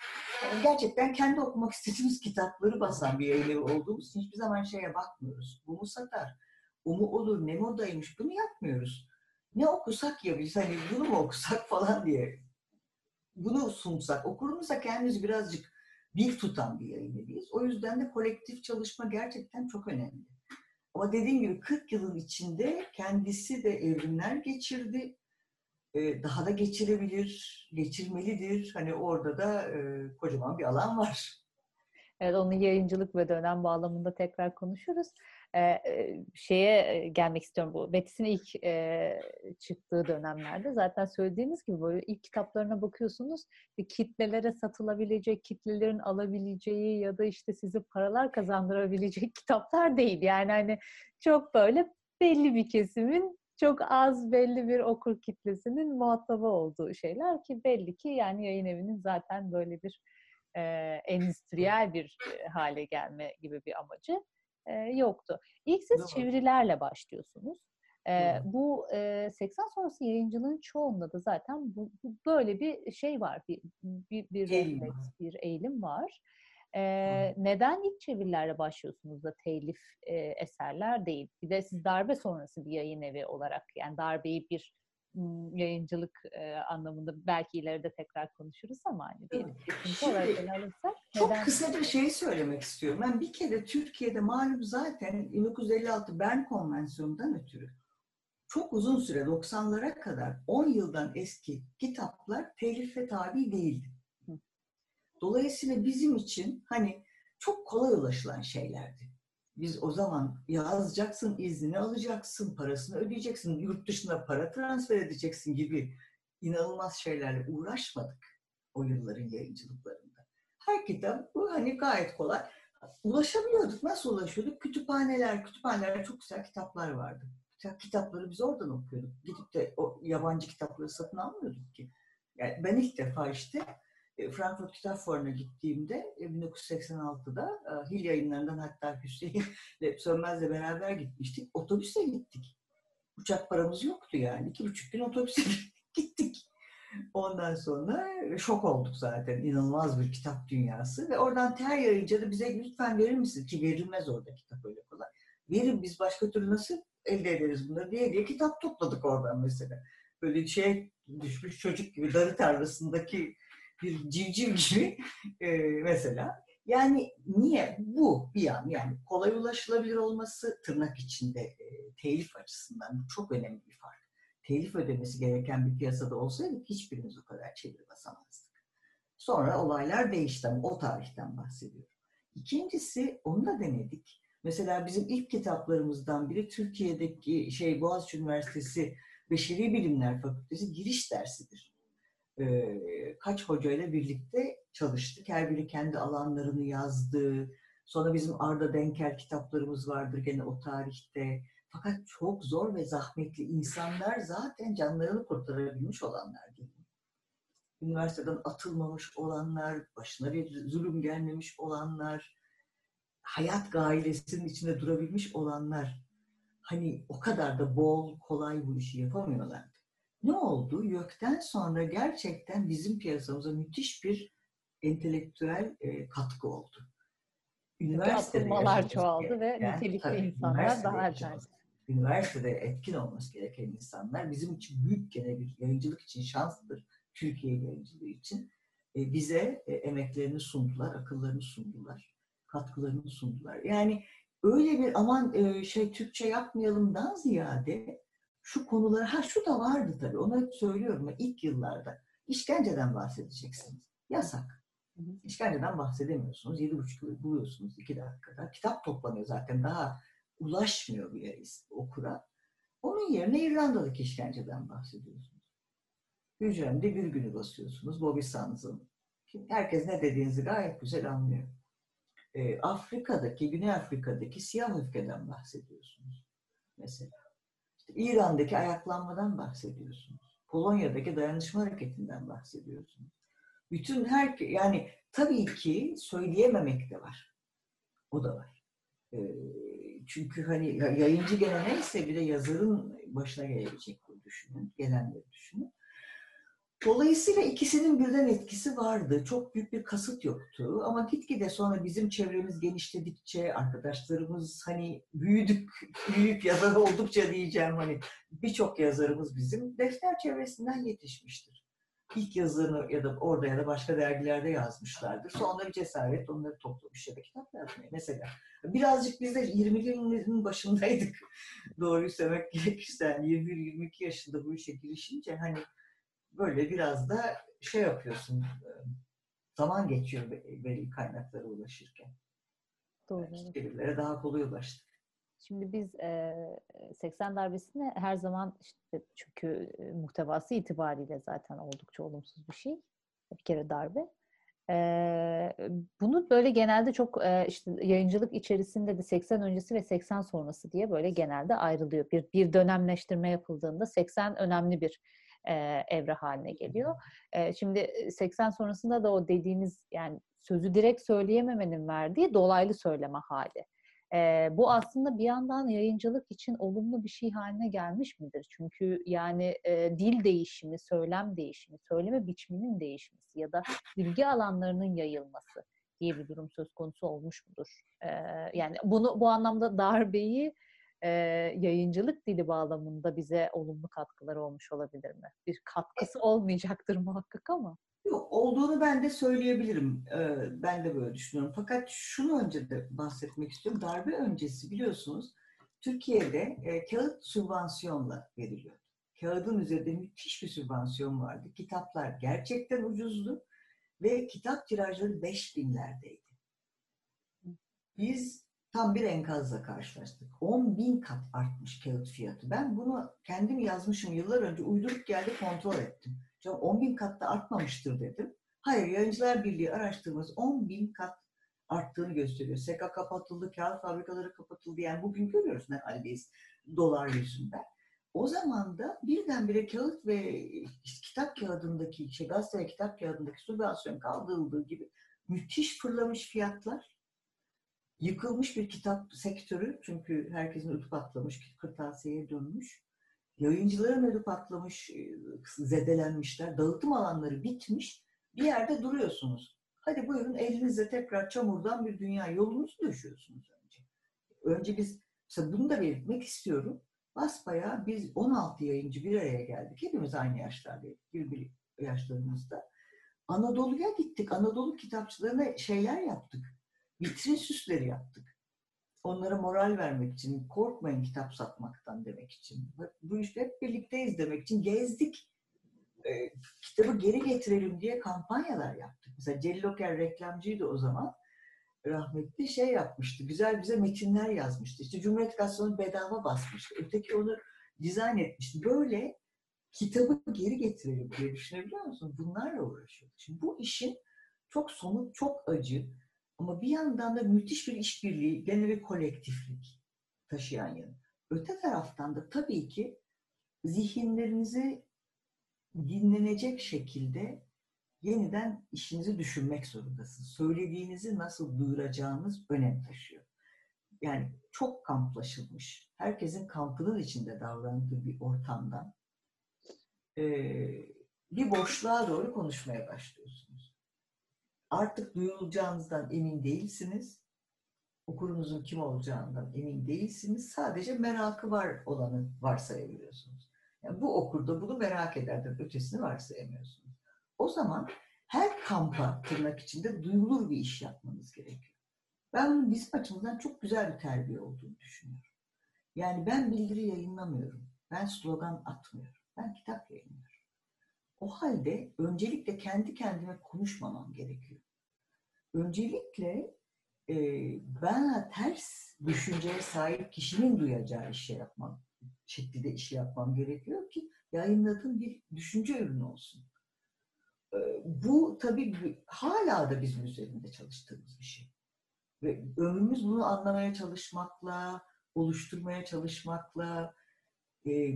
gerçekten kendi okumak istediğimiz kitapları basan bir yayınevi olduğumuz için hiçbir zaman şeye bakmıyoruz. Bu mu satar? O mu olur? Ne modaymış? Bunu yapmıyoruz. Ne okusak ya biz, hani bunu mu okusak falan diye bunu sunsak, okurumuza kendimiz birazcık bir tutan bir yayıneviyiz. O yüzden de kolektif çalışma gerçekten çok önemli. Ama dediğim gibi 40 yılın içinde kendisi de evrimler geçirdi. Daha da geçirebilir, geçirmelidir. Hani orada da kocaman bir alan var. Evet, onu yayıncılık ve dönem bağlamında tekrar konuşuruz. Şeye gelmek istiyorum, bu Metis'in ilk çıktığı dönemlerde zaten söylediğiniz gibi böyle ilk kitaplarına bakıyorsunuz, kitlelere satılabilecek, kitlelerin alabileceği ya da işte sizi paralar kazandırabilecek kitaplar değil. Yani hani çok böyle belli bir kesimin, çok az belli bir okur kitlesinin muhatabı olduğu şeyler ki belli ki yani yayın evinin zaten böyle bir endüstriyel bir hale gelme gibi bir amacı yoktu. İlk siz çevirilerle başlıyorsunuz. Bu 80 sonrası yayıncılığın çoğunda da zaten bu böyle bir şey var, bir refleks, bir eğilim var. Neden ilk çevirilerle başlıyorsunuz da telif eserler değil? Bir de siz darbe sonrası bir yayın evi olarak, yani darbeyi bir yayıncılık anlamında belki ileride tekrar konuşuruz ama hani çok kısa bir şey söylemek istiyorum. Ben bir kere Türkiye'de malum zaten 1956 Bern Konvansiyonu'ndan ötürü çok uzun süre 90'lara kadar 10 yıldan eski kitaplar telife tabi değildi. Dolayısıyla bizim için hani çok kolay ulaşılan şeylerdi. Biz o zaman yazacaksın, iznini alacaksın, parasını ödeyeceksin, yurt dışına para transfer edeceksin gibi inanılmaz şeylerle uğraşmadık o yılların yayıncılıklarında. Her kitap bu hani gayet kolay. Ulaşamıyorduk. Nasıl ulaşıyorduk? Kütüphanelerde çok güzel kitaplar vardı. Kitapları biz oradan okuyorduk. Gidip de o yabancı kitapları satın almıyorduk ki. Yani ben ilk defa işte Frankfurt Kitap Fuarı'na gittiğimde 1986'da Hil Yayınları'ndan, hatta Hüseyin Sönmez'le beraber gitmiştik. Otobüse gittik. Uçak paramız yoktu yani. 2,5 gün otobüse gittik. Ondan sonra şok olduk zaten. İnanılmaz bir kitap dünyası. Ve oradan Ter Yayıncı da bize lütfen verir misiniz? Ki verilmez orada kitap öyle kolay. Verin, biz başka türlü nasıl elde ederiz bunları diye kitap topladık oradan mesela. Böyle şey düşmüş çocuk gibi darı tarlasındaki bir civciv gibi mesela. Yani niye? Bu bir yan. Yani kolay ulaşılabilir olması tırnak içinde telif açısından çok önemli bir fark. Telif ödemesi gereken bir piyasada olsaydık hiçbirimiz o kadar çeviri basamazdık. Sonra olaylar değişti ama o tarihten bahsediyorum. İkincisi onu da denedik. Mesela bizim ilk kitaplarımızdan biri Türkiye'deki Boğaziçi Üniversitesi Beşeri Bilimler Fakültesi giriş dersidir. Kaç hocayla birlikte çalıştık. Her biri kendi alanlarını yazdı. Sonra bizim Arda Denkel kitaplarımız vardır gene o tarihte. Fakat çok zor ve zahmetli. İnsanlar zaten canlarını kurtarabilmiş olanlar değil. Üniversiteden atılmamış olanlar, başına bir zulüm gelmemiş olanlar, hayat gailesinin içinde durabilmiş olanlar. Hani o kadar da bol, kolay bu işi yapamıyorlardı. Ne oldu? YÖK'ten sonra gerçekten bizim piyasamıza müthiş bir entelektüel katkı oldu. Atılmalar çoğaldı ve nitelikli insanlar daha erken. Üniversitede etkin olması gereken insanlar bizim için büyük, gene bir yayıncılık için şanstır. Türkiye yayıncılığı için bize emeklerini sundular, akıllarını sundular, katkılarını sundular. Yani öyle bir aman Türkçe yapmayalımdan ziyade şu konuları, şu da vardı tabii, ona söylüyorum ya, ilk yıllarda işkenceden bahsedeceksiniz. Yasak. İşkenceden bahsedemiyorsunuz. 7,5 yıl buluyorsunuz 2 dakikada. Kitap toplanıyor zaten, daha ulaşmıyor bir yere, okura. Onun yerine İrlanda'daki işkenceden bahsediyorsunuz. Hücremde virgülü basıyorsunuz. Bobby Sands'ın. Herkes ne dediğinizi gayet güzel anlıyor. Afrika'daki, Güney Afrika'daki siyah öfkeden bahsediyorsunuz. Mesela. İşte İran'daki ayaklanmadan bahsediyorsunuz. Polonya'daki dayanışma hareketinden bahsediyorsunuz. Bütün yani tabii ki söyleyememek de var. O da var. Çünkü hani yayıncı gene neyse, bir de yazarın başına gelecek bu, düşünün. Gelenleri düşünün. Dolayısıyla ikisinin birden etkisi vardı. Çok büyük bir kasıt yoktu. Ama gitgide sonra bizim çevremiz genişledikçe, arkadaşlarımız hani büyük yazar oldukça diyeceğim, hani birçok yazarımız bizim Defter çevresinden yetişmiştir. İlk yazını ya da orada ya da başka dergilerde yazmışlardır. Sonra bir cesaret onları toplamış ya da kitap yazmaya. Mesela birazcık biz de 20'lerin başındaydık. Doğruyu söylemek gerekirse 21-22 yaşında bu işe girişince hani böyle biraz da yapıyorsun, zaman geçiyor belli kaynaklara ulaşırken. Doğru. Birbirlere daha kolay ulaştık. Şimdi biz 80 darbesine her zaman çünkü muhtevası itibariyle zaten oldukça olumsuz bir şey. Bir kere darbe. Bunu böyle genelde çok yayıncılık içerisinde de 80 öncesi ve 80 sonrası diye böyle genelde ayrılıyor. Bir dönemleştirme yapıldığında 80 önemli bir evre haline geliyor. Şimdi 80 sonrasında da o dediğiniz, yani sözü direkt söyleyememenin verdiği dolaylı söyleme hali. Bu aslında bir yandan yayıncılık için olumlu bir şey haline gelmiş midir? Çünkü yani dil değişimi, söylem değişimi, söyleme biçiminin değişmesi ya da bilgi alanlarının yayılması diye bir durum söz konusu olmuş mudur? Yani bu anlamda darbeyi yayıncılık dili bağlamında bize olumlu katkıları olmuş olabilir mi? Bir katkısı olmayacaktır muhakkak ama. Yok, olduğunu ben de söyleyebilirim. Ben de böyle düşünüyorum. Fakat şunu önce de bahsetmek istiyorum. Darbe öncesi biliyorsunuz Türkiye'de kağıt sübvansiyonla veriliyor. Kağıdın üzerinde müthiş bir sübvansiyon vardı. Kitaplar gerçekten ucuzdu ve kitap tirajları 5000'lerdeydi. Biz tam bir enkazla karşılaştık. 10.000 kat artmış kağıt fiyatı. Ben bunu kendim yazmışım yıllar önce. Uydurup geldi, kontrol ettim. 10.000 kat da artmamıştır dedim. Hayır, Yayıncılar Birliği araştırması 10.000 kat arttığını gösteriyor. Seka kapatıldı, kağıt fabrikaları kapatıldı. Yani bugün görüyoruz ne haldeyiz dolar yüzünden. O zaman da birdenbire kağıt ve kitap kağıdındaki, gazete ve kitap kağıdındaki sübvansiyon kaldırıldığı gibi müthiş fırlamış fiyatlar. Yıkılmış bir kitap sektörü, çünkü herkesin ödü patlamış, kırtasiyeye dönmüş. Yayıncıların ödü patlamış, zedelenmişler, dağıtım alanları bitmiş. Bir yerde duruyorsunuz. Hadi buyurun, elinizle tekrar çamurdan bir dünya yolunuzu döşüyorsunuz önce. Önce biz, mesela bunu da belirtmek istiyorum. Basbayağı biz 16 yayıncı bir araya geldik. Hepimiz aynı yaşlardaydık, birbiri yaşlarımızda. Anadolu'ya gittik, Anadolu kitapçılarına şeyler yaptık. Vitrin süsleri yaptık. Onlara moral vermek için, korkmayın kitap satmaktan demek için. Bu işte hep birlikteyiz demek için gezdik. Kitabı geri getirelim diye kampanyalar yaptık. Mesela Celi Loker reklamcıydı o zaman. Rahmetli şey yapmıştı. Güzel bize metinler yazmıştı. İşte Cumhuriyet Gazetesi'ni bedava basmıştı. Öteki onu dizayn etmişti. Böyle kitabı geri getirelim diye düşünebiliyor musun? Bunlarla uğraşıyor. Şimdi bu işin çok somut, çok acı ama bir yandan da müthiş bir işbirliği, gene bir kolektiflik taşıyan yanı. Öte taraftan da tabii ki zihinlerinizi dinlenecek şekilde yeniden işinizi düşünmek zorundasınız. Söylediğinizi nasıl duyuracağınız önem taşıyor. Yani çok kamplaşılmış, herkesin kampının içinde davrandığı bir ortamdan bir boşluğa doğru konuşmaya başlıyorsunuz. Artık duyulacağınızdan emin değilsiniz. Okurunuzun kim olacağından emin değilsiniz. Sadece merakı var olanı varsayabiliyorsunuz. Yani bu okurda bunu merak ederden ötesini varsayamıyorsunuz. O zaman her kampa tırnak içinde duyulur bir iş yapmanız gerekiyor. Ben bunun bizim açımızdan çok güzel bir terbiye olduğunu düşünüyorum. Yani ben bildiri yayınlamıyorum. Ben slogan atmıyorum. Ben kitap yayınlıyorum. O halde öncelikle kendi kendime konuşmamam gerekiyor. Öncelikle bana ters düşünceye sahip kişinin duyacağı işe yapmam, şekilde işi yapmam gerekiyor ki yayınladığım bir düşünce ürünü olsun. Bu tabii hala da bizim üzerinde çalıştığımız bir şey. Ve ömrümüz bunu anlamaya çalışmakla, oluşturmaya çalışmakla,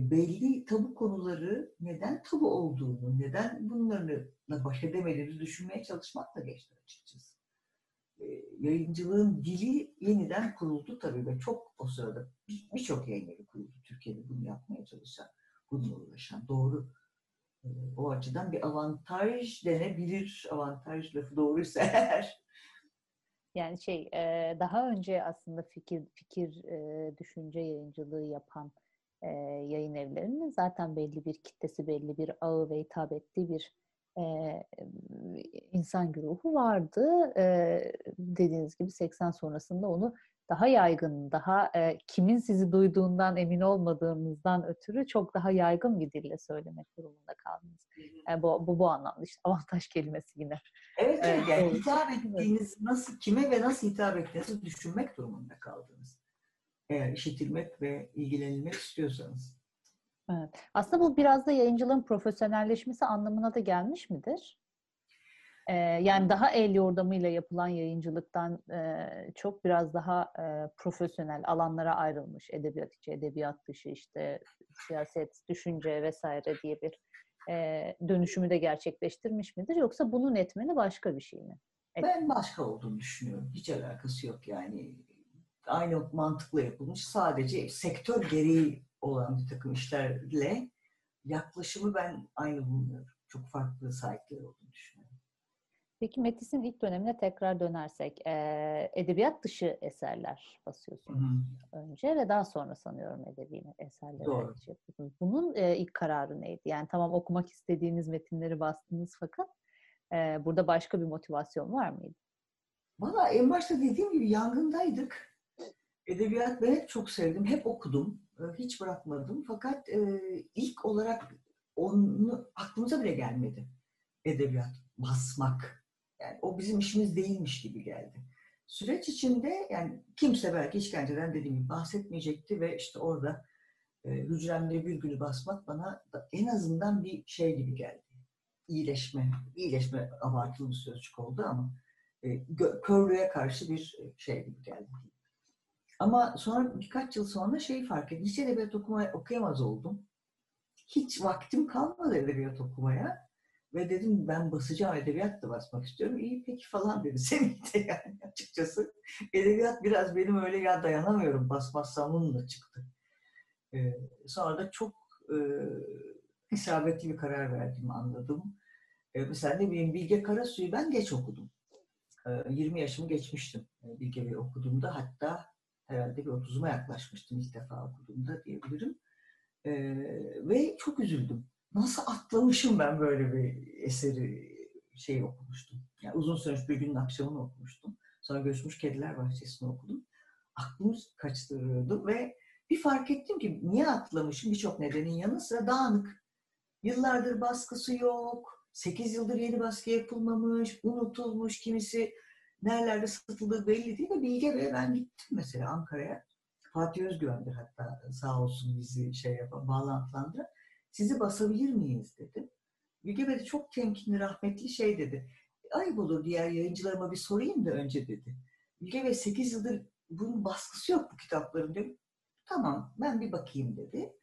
belli tabu konuları neden tabu olduğunu, neden bunlarla baş edemediğimizi düşünmeye çalışmakla geçti açıkçası. Yayıncılığın dili yeniden kuruldu tabii ve çok o sırada birçok yayınevi kuruldu Türkiye'de bunu yapmaya çalışan, bununla uğraşan. Doğru, o açıdan bir avantaj denebilir, avantaj lafı doğruysa eğer. Yani daha önce aslında fikir düşünce yayıncılığı yapan yayın evlerinin zaten belli bir kitlesi, belli bir ağı ve hitap ettiği bir insan güruhu vardı. Dediğiniz gibi 80 sonrasında onu daha yaygın, daha kimin sizi duyduğundan emin olmadığımızdan ötürü çok daha yaygın bir dille söylemek durumunda kaldınız. Bu anlamda işte avantaj kelimesi yine. Evet, yani hitap ettiğiniz nasıl, kime ve nasıl hitap ettiğinizi düşünmek durumunda kaldınız. Eğer işitilmek ve ilgilenilmek istiyorsanız. Evet. Aslında bu biraz da yayıncılığın profesyonelleşmesi anlamına da gelmiş midir? Yani daha el yordamıyla yapılan yayıncılıktan çok biraz daha profesyonel alanlara ayrılmış. Edebiyat içi, edebiyat dışı, işte siyaset, düşünce vesaire diye bir dönüşümü de gerçekleştirmiş midir? Yoksa bunun etmeni başka bir şey mi? Ben başka olduğunu düşünüyorum. Hiç alakası yok yani. Aynı mantıkla yapılmış, sadece sektör gereği olan bir takım işlerle yaklaşımı ben aynı bulmuyorum. Çok farklı sahipler olduğunu düşünüyorum. Peki Metis'in ilk dönemine tekrar dönersek, edebiyat dışı eserler basıyorsunuz önce ve daha sonra sanıyorum edebi eserleri. Doğru. Bunun ilk kararı neydi? Yani tamam okumak istediğiniz metinleri bastınız fakat burada başka bir motivasyon var mıydı? Valla en başta dediğim gibi yangındaydık. Edebiyat ben hep çok sevdim, hep okudum, hiç bırakmadım. Fakat ilk olarak onu aklımıza bile gelmedi. Edebiyat, basmak. Yani o bizim işimiz değilmiş gibi geldi. Süreç içinde yani kimse belki işkenceden dediğim gibi bahsetmeyecekti ve işte orada hücremde bir günü basmak bana en azından bir şey gibi geldi. İyileşme abartılı bir sözcük oldu ama körlüğe karşı bir şey gibi geldi. Ama sonra birkaç yıl sonra fark ettim. Hiç edebiyat okuyamaz oldum. Hiç vaktim kalmadı edebiyat okumaya. Ve dedim ben basacağım, edebiyat da basmak istiyorum. İyi peki falan dedi. Semih de yani açıkçası. Edebiyat biraz benim öyle ya dayanamıyorum basmazsam bununla çıktı. Sonra da çok isabetli bir karar verdiğimi anladım. Mesela ne bileyim Bilge Karasu'yu ben geç okudum. 20 yaşımı geçmiştim Bilge'yi okuduğumda. Hatta herhalde bir 30'uma yaklaşmıştım ilk defa okuduğumda diyebilirim. Ve çok üzüldüm. Nasıl atlamışım ben böyle bir eseri okumuştum. Yani uzun sürmüş bir günün akşamını okumuştum. Sonra Göçmüş Kediler Bahçesi'ni okudum. Aklımı kaçırıyordu ve bir fark ettim ki niye atlamışım birçok nedenin yanı sıra dağınık. Yıllardır baskısı yok, 8 yıldır yeni baskı yapılmamış, unutulmuş, kimisi nerelerde satıldığı belli değil mi? Bilge Bey'e ben gittim mesela Ankara'ya. Fatih Özgüven'dir hatta, sağ olsun bizi şey yapan, bağlantılandı. Sizi basabilir miyiz dedi. Bilge Bey de çok temkinli, rahmetli şey dedi. Ayıp olur diğer yayıncılarıma bir sorayım da önce dedi. Bilge Bey 8 yıldır bunun baskısı yok bu kitapların dedi. Tamam ben bir bakayım dedi.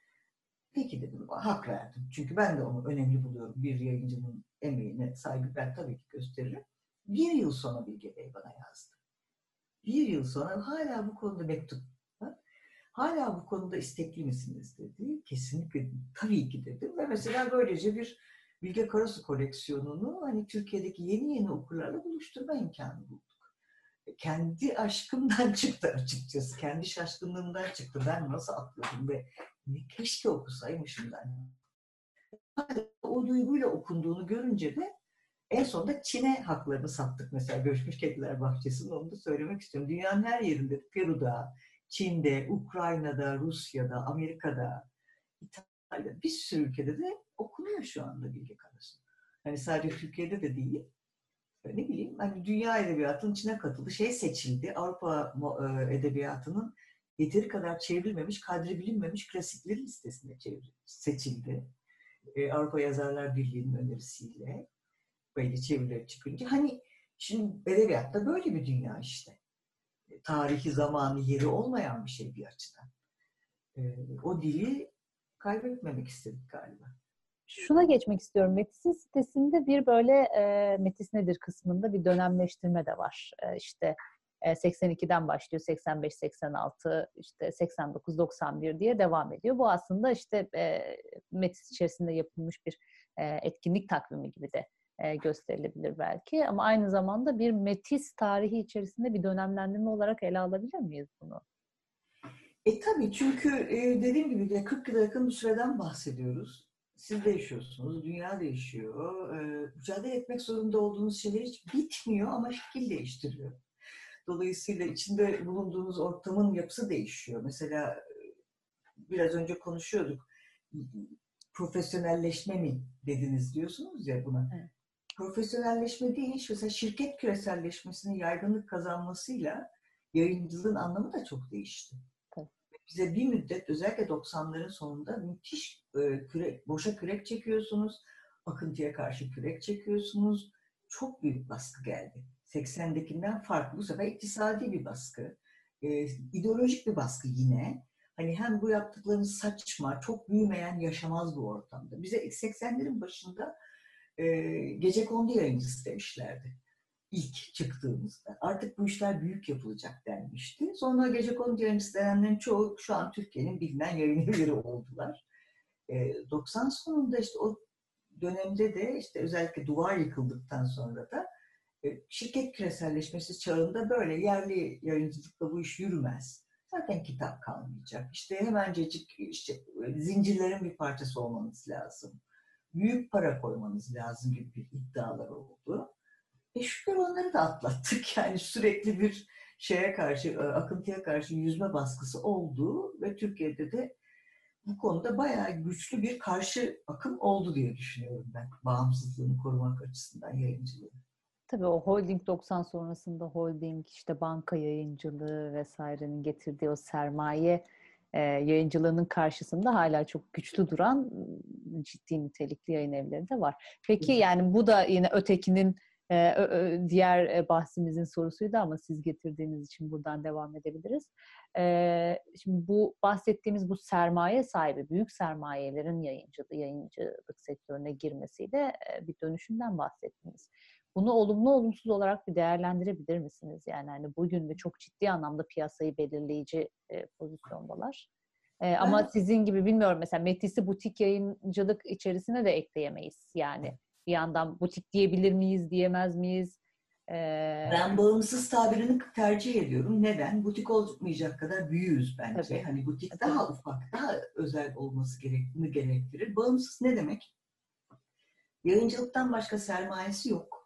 Peki dedim, hak verdim. Çünkü ben de onu önemli buluyorum. Bir yayıncının emeğine saygı ben tabii ki gösteririm. Bir yıl sonra Bilge Bey bana yazdı. Bir yıl sonra hala bu konuda mektup. Hala bu konuda istekli misiniz dedi. Kesinlikle tabii ki dedim. Ve mesela böylece bir Bilge Karasu koleksiyonunu hani Türkiye'deki yeni okurlarla buluşturma imkanı bulduk. Kendi aşkımdan çıktı açıkçası. Kendi şaşkınlığımdan çıktı. Ben nasıl atlıyordum ve keşke okusaymışım ben. O duyguyla okunduğunu görünce de en sonunda Çin'e haklarını sattık. Mesela Göçmüş Kediler Bahçesi'nin, onu da söylemek istiyorum. Dünyanın her yerinde, Peru'da, Çin'de, Ukrayna'da, Rusya'da, Amerika'da, İtalya'da, bir sürü ülkede de okunuyor şu anda Bilge Karasu. Hani sadece Türkiye'de de değil. Ne bileyim, hani dünya edebiyatının içine katıldı, şey seçildi. Avrupa edebiyatının yeteri kadar çevrilmemiş, kadri bilinmemiş klasiklerin listesine seçildi. Avrupa Yazarlar Birliği'nin önerisiyle böyle çeviriler çıkınca. Hani şimdi edebiyatta böyle bir dünya işte. Tarihi, zamanı, yeri olmayan bir şey bir açıdan. O dili kaybetmemek istedik galiba. Şuna geçmek istiyorum. Metis'in sitesinde bir böyle Metis nedir kısmında bir dönemleştirme de var. İşte 82'den başlıyor, 85, 86, işte 89, 91 diye devam ediyor. Bu aslında işte Metis içerisinde yapılmış bir etkinlik takvimi gibi de gösterilebilir belki. Ama aynı zamanda bir Metis tarihi içerisinde bir dönemlendirme olarak ele alabilir miyiz bunu? Tabii çünkü dediğim gibi 40 yıla yakın bir süreden bahsediyoruz. Siz değişiyorsunuz, dünya değişiyor. Mücadele etmek zorunda olduğunuz şeyler hiç bitmiyor ama şekil değiştiriyor. Dolayısıyla içinde bulunduğunuz ortamın yapısı değişiyor. Mesela biraz önce konuşuyorduk. Profesyonelleşme mi dediniz diyorsunuz ya buna. Evet. Profesyonelleşme değil. Mesela şirket küreselleşmesinin yaygınlık kazanmasıyla yayıncılığın anlamı da çok değişti. Evet. Bize bir müddet özellikle 90'ların sonunda müthiş boşa kürek çekiyorsunuz. Akıntıya karşı kürek çekiyorsunuz. Çok büyük baskı geldi. 80'dekinden farklı. Bu sefer iktisadi bir baskı. İdeolojik bir baskı yine. Hani hem bu yaptıklarınız saçma, çok büyümeyen yaşamaz bu ortamda. Bize 80'lerin başında gecekondu yayıncısı demişlerdi. İlk çıktığımızda. Artık bu işler büyük yapılacak denmişti. Sonra gecekondu yayıncısı denenlerin çoğu şu an Türkiye'nin bilinen yayın evleri oldular. 90 sonunda işte o dönemde de işte özellikle duvar yıkıldıktan sonra da şirket küreselleşmesi çağında böyle yerli yayıncılıkla bu iş yürümez. Zaten kitap kalmayacak. İşte hemencecik işte, zincirlerin bir parçası olmanız lazım. Büyük para koymanız lazım gibi bir iddialar oldu. Şükür onları da atlattık. Yani sürekli bir şeye karşı, akıntıya karşı yüzme baskısı oldu ve Türkiye'de de bu konuda bayağı güçlü bir karşı akım oldu diye düşünüyorum ben. Bağımsızlığını korumak açısından yayıncılığı. Tabii o holding 90 sonrasında holding, işte banka yayıncılığı vesairenin getirdiği o sermaye yayıncılığının karşısında hala çok güçlü duran ciddi nitelikli yayın evleri de var. Peki yani bu da yine ötekinin diğer bahsimizin sorusuydu ama siz getirdiğiniz için buradan devam edebiliriz. Şimdi bu bahsettiğimiz bu sermaye sahibi, büyük sermayelerin yayıncılık sektörüne girmesiyle bir dönüşümden bahsettiniz. Bunu olumlu olumsuz olarak bir değerlendirebilir misiniz? Yani hani bugün de çok ciddi anlamda piyasayı belirleyici pozisyondalar. Ama sizin gibi bilmiyorum mesela Metis'i butik yayıncılık içerisine de ekleyemeyiz. Yani bir yandan butik diyebilir miyiz, diyemez miyiz? Ben bağımsız tabirini tercih ediyorum. Neden? Butik olmayacak kadar büyüğüz bence. Tabii. Hani butik daha ufak, daha özel olması gerektiğini gerektirir. Bağımsız ne demek? Yayıncılıktan başka sermayesi yok.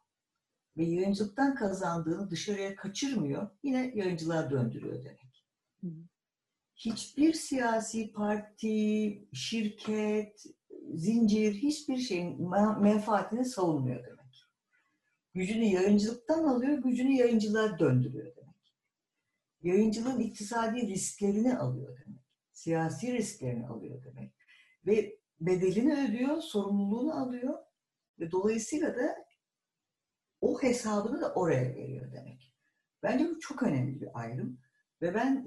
Ve yayıncılıktan kazandığını dışarıya kaçırmıyor, yine yayıncılığa döndürüyor demek. Hiçbir siyasi parti, şirket, zincir hiçbir şeyin menfaatini savunmuyor demek. Gücünü yayıncılıktan alıyor, gücünü yayıncılığa döndürüyor demek. Yayıncılığın iktisadi risklerini alıyor demek. Siyasi risklerini alıyor demek. Ve bedelini ödüyor, sorumluluğunu alıyor ve dolayısıyla da o hesabını da oraya veriyor demek. Bence bu çok önemli bir ayrım. Ve ben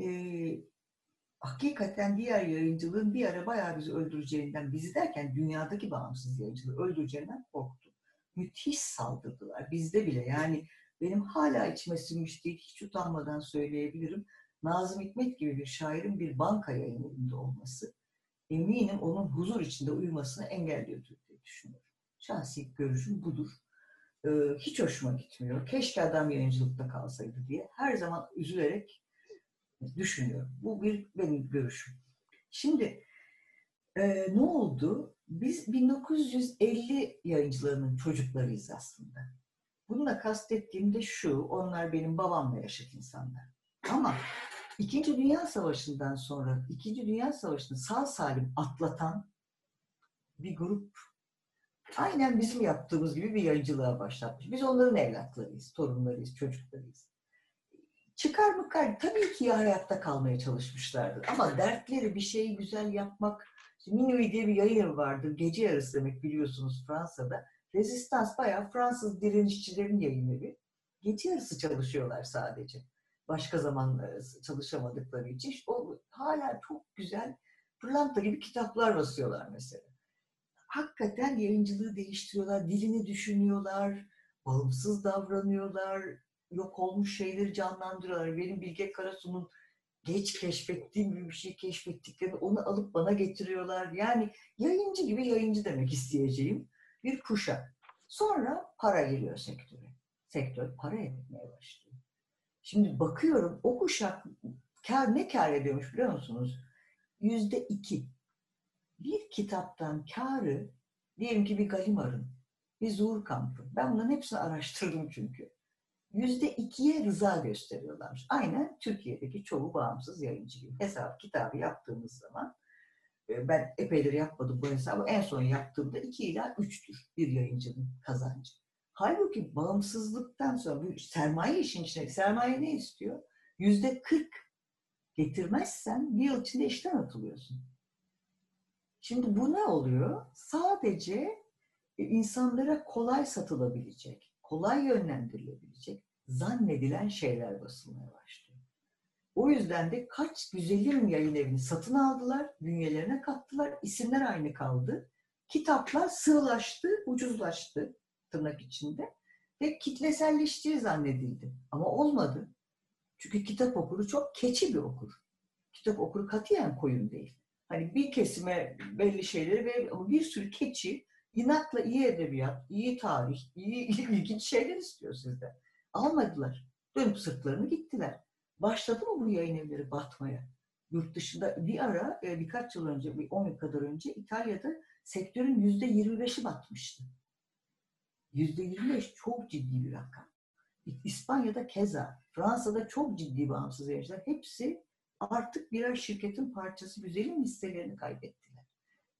hakikaten diğer yayıncılığın bir ara bayağı bizi öldüreceğinden, bizi derken dünyadaki bağımsız yayıncılığı öldüreceğinden korktum. Müthiş saldırdılar bizde bile. Yani benim hala içime sinmiş değil, hiç utanmadan söyleyebilirim. Nazım Hikmet gibi bir şairin bir banka yayınında olması, eminim onun huzur içinde uyumasını engelliyordur diye düşünüyorum. Şahsi görüşüm budur. Hiç hoşuma gitmiyor. Keşke adam yayıncılıkta kalsaydı diye her zaman üzülerek düşünüyorum. Bu bir benim görüşüm. Şimdi ne oldu? Biz 1950 yayıncılığının çocuklarıyız aslında. Bununla kastettiğim de şu, onlar benim babamla yaşadık insanlar. Ama İkinci Dünya Savaşı'ndan sonra, İkinci Dünya Savaşı'nı sağ salim atlatan bir grup aynen bizim yaptığımız gibi bir yayıncılığa başlatmış. Biz onların evlatlarıyız, torunlarıyız, çocuklarıyız. Çıkar mı kar? Tabii ki ya hayatta kalmaya çalışmışlardı. Ama dertleri bir şeyi güzel yapmak. Minuit diye bir yayın vardı. Gece yarısı demek biliyorsunuz Fransa'da. Resistans bayağı Fransız direnişçilerin yayınları. Gece yarısı çalışıyorlar sadece. Başka zamanlar çalışamadıkları için. O hala çok güzel pırlanta gibi kitaplar basıyorlar mesela. Hakikaten yayıncılığı değiştiriyorlar. Dilini düşünüyorlar. Bağımsız davranıyorlar. Yok olmuş şeyleri canlandırıyorlar. Benim Bilge Karasu'nun geç keşfettiğim bir şey keşfettiklerini onu alıp bana getiriyorlar. Yani yayıncı gibi yayıncı demek isteyeceğim bir kuşak. Sonra para geliyor sektöre. Sektör para etmeye başlıyor. Şimdi bakıyorum o kuşak ne kâr ediyormuş biliyor musunuz? %2. Bir kitaptan kârı diyelim ki bir Galimar'ın, bir Zuhurkamp'ın. Ben bunların hepsini araştırdım çünkü. %2'ye rıza gösteriyorlarmış. Aynen Türkiye'deki çoğu bağımsız yayıncı gibi. Hesap kitabı yaptığımız zaman, ben epeydir yapmadım bu hesabı, en son yaptığımda 2 ila 3'tür bir yayıncının kazancı. Halbuki bağımsızlıktan sonra sermaye işin içine, sermaye ne istiyor? %40 getirmezsen bir yıl içinde işten atılıyorsun. Şimdi bu ne oluyor? Sadece insanlara kolay satılabilecek, kolay yönlendirilebilecek zannedilen şeyler basılmaya başlıyor. O yüzden de kaç güzelim yayın evini satın aldılar, bünyelerine kattılar, isimler aynı kaldı. Kitaplar sığlaştı, ucuzlaştı tırnak içinde ve kitleselleştiği zannedildi. Ama olmadı. Çünkü kitap okuru çok keçi bir okur. Kitap okuru katiyen koyun değil. Hani bir kesime belli şeyleri verir ama bir sürü keçi inatla iyi edebiyat, iyi tarih, iyi ilginç şeyler istiyor sizden. Almadılar. Dönüp sırtlarını gittiler. Başladı mı bu yayın evleri batmaya? Yurt dışında bir ara, birkaç yıl önce, bir 10 yıl kadar önce İtalya'da sektörün %25'i batmıştı. %25 çok ciddi bir rakam. İspanya'da keza, Fransa'da çok ciddi bağımsız yayıncılar. Hepsi artık birer şirketin parçası, güzelim hisselerini kaybettiler.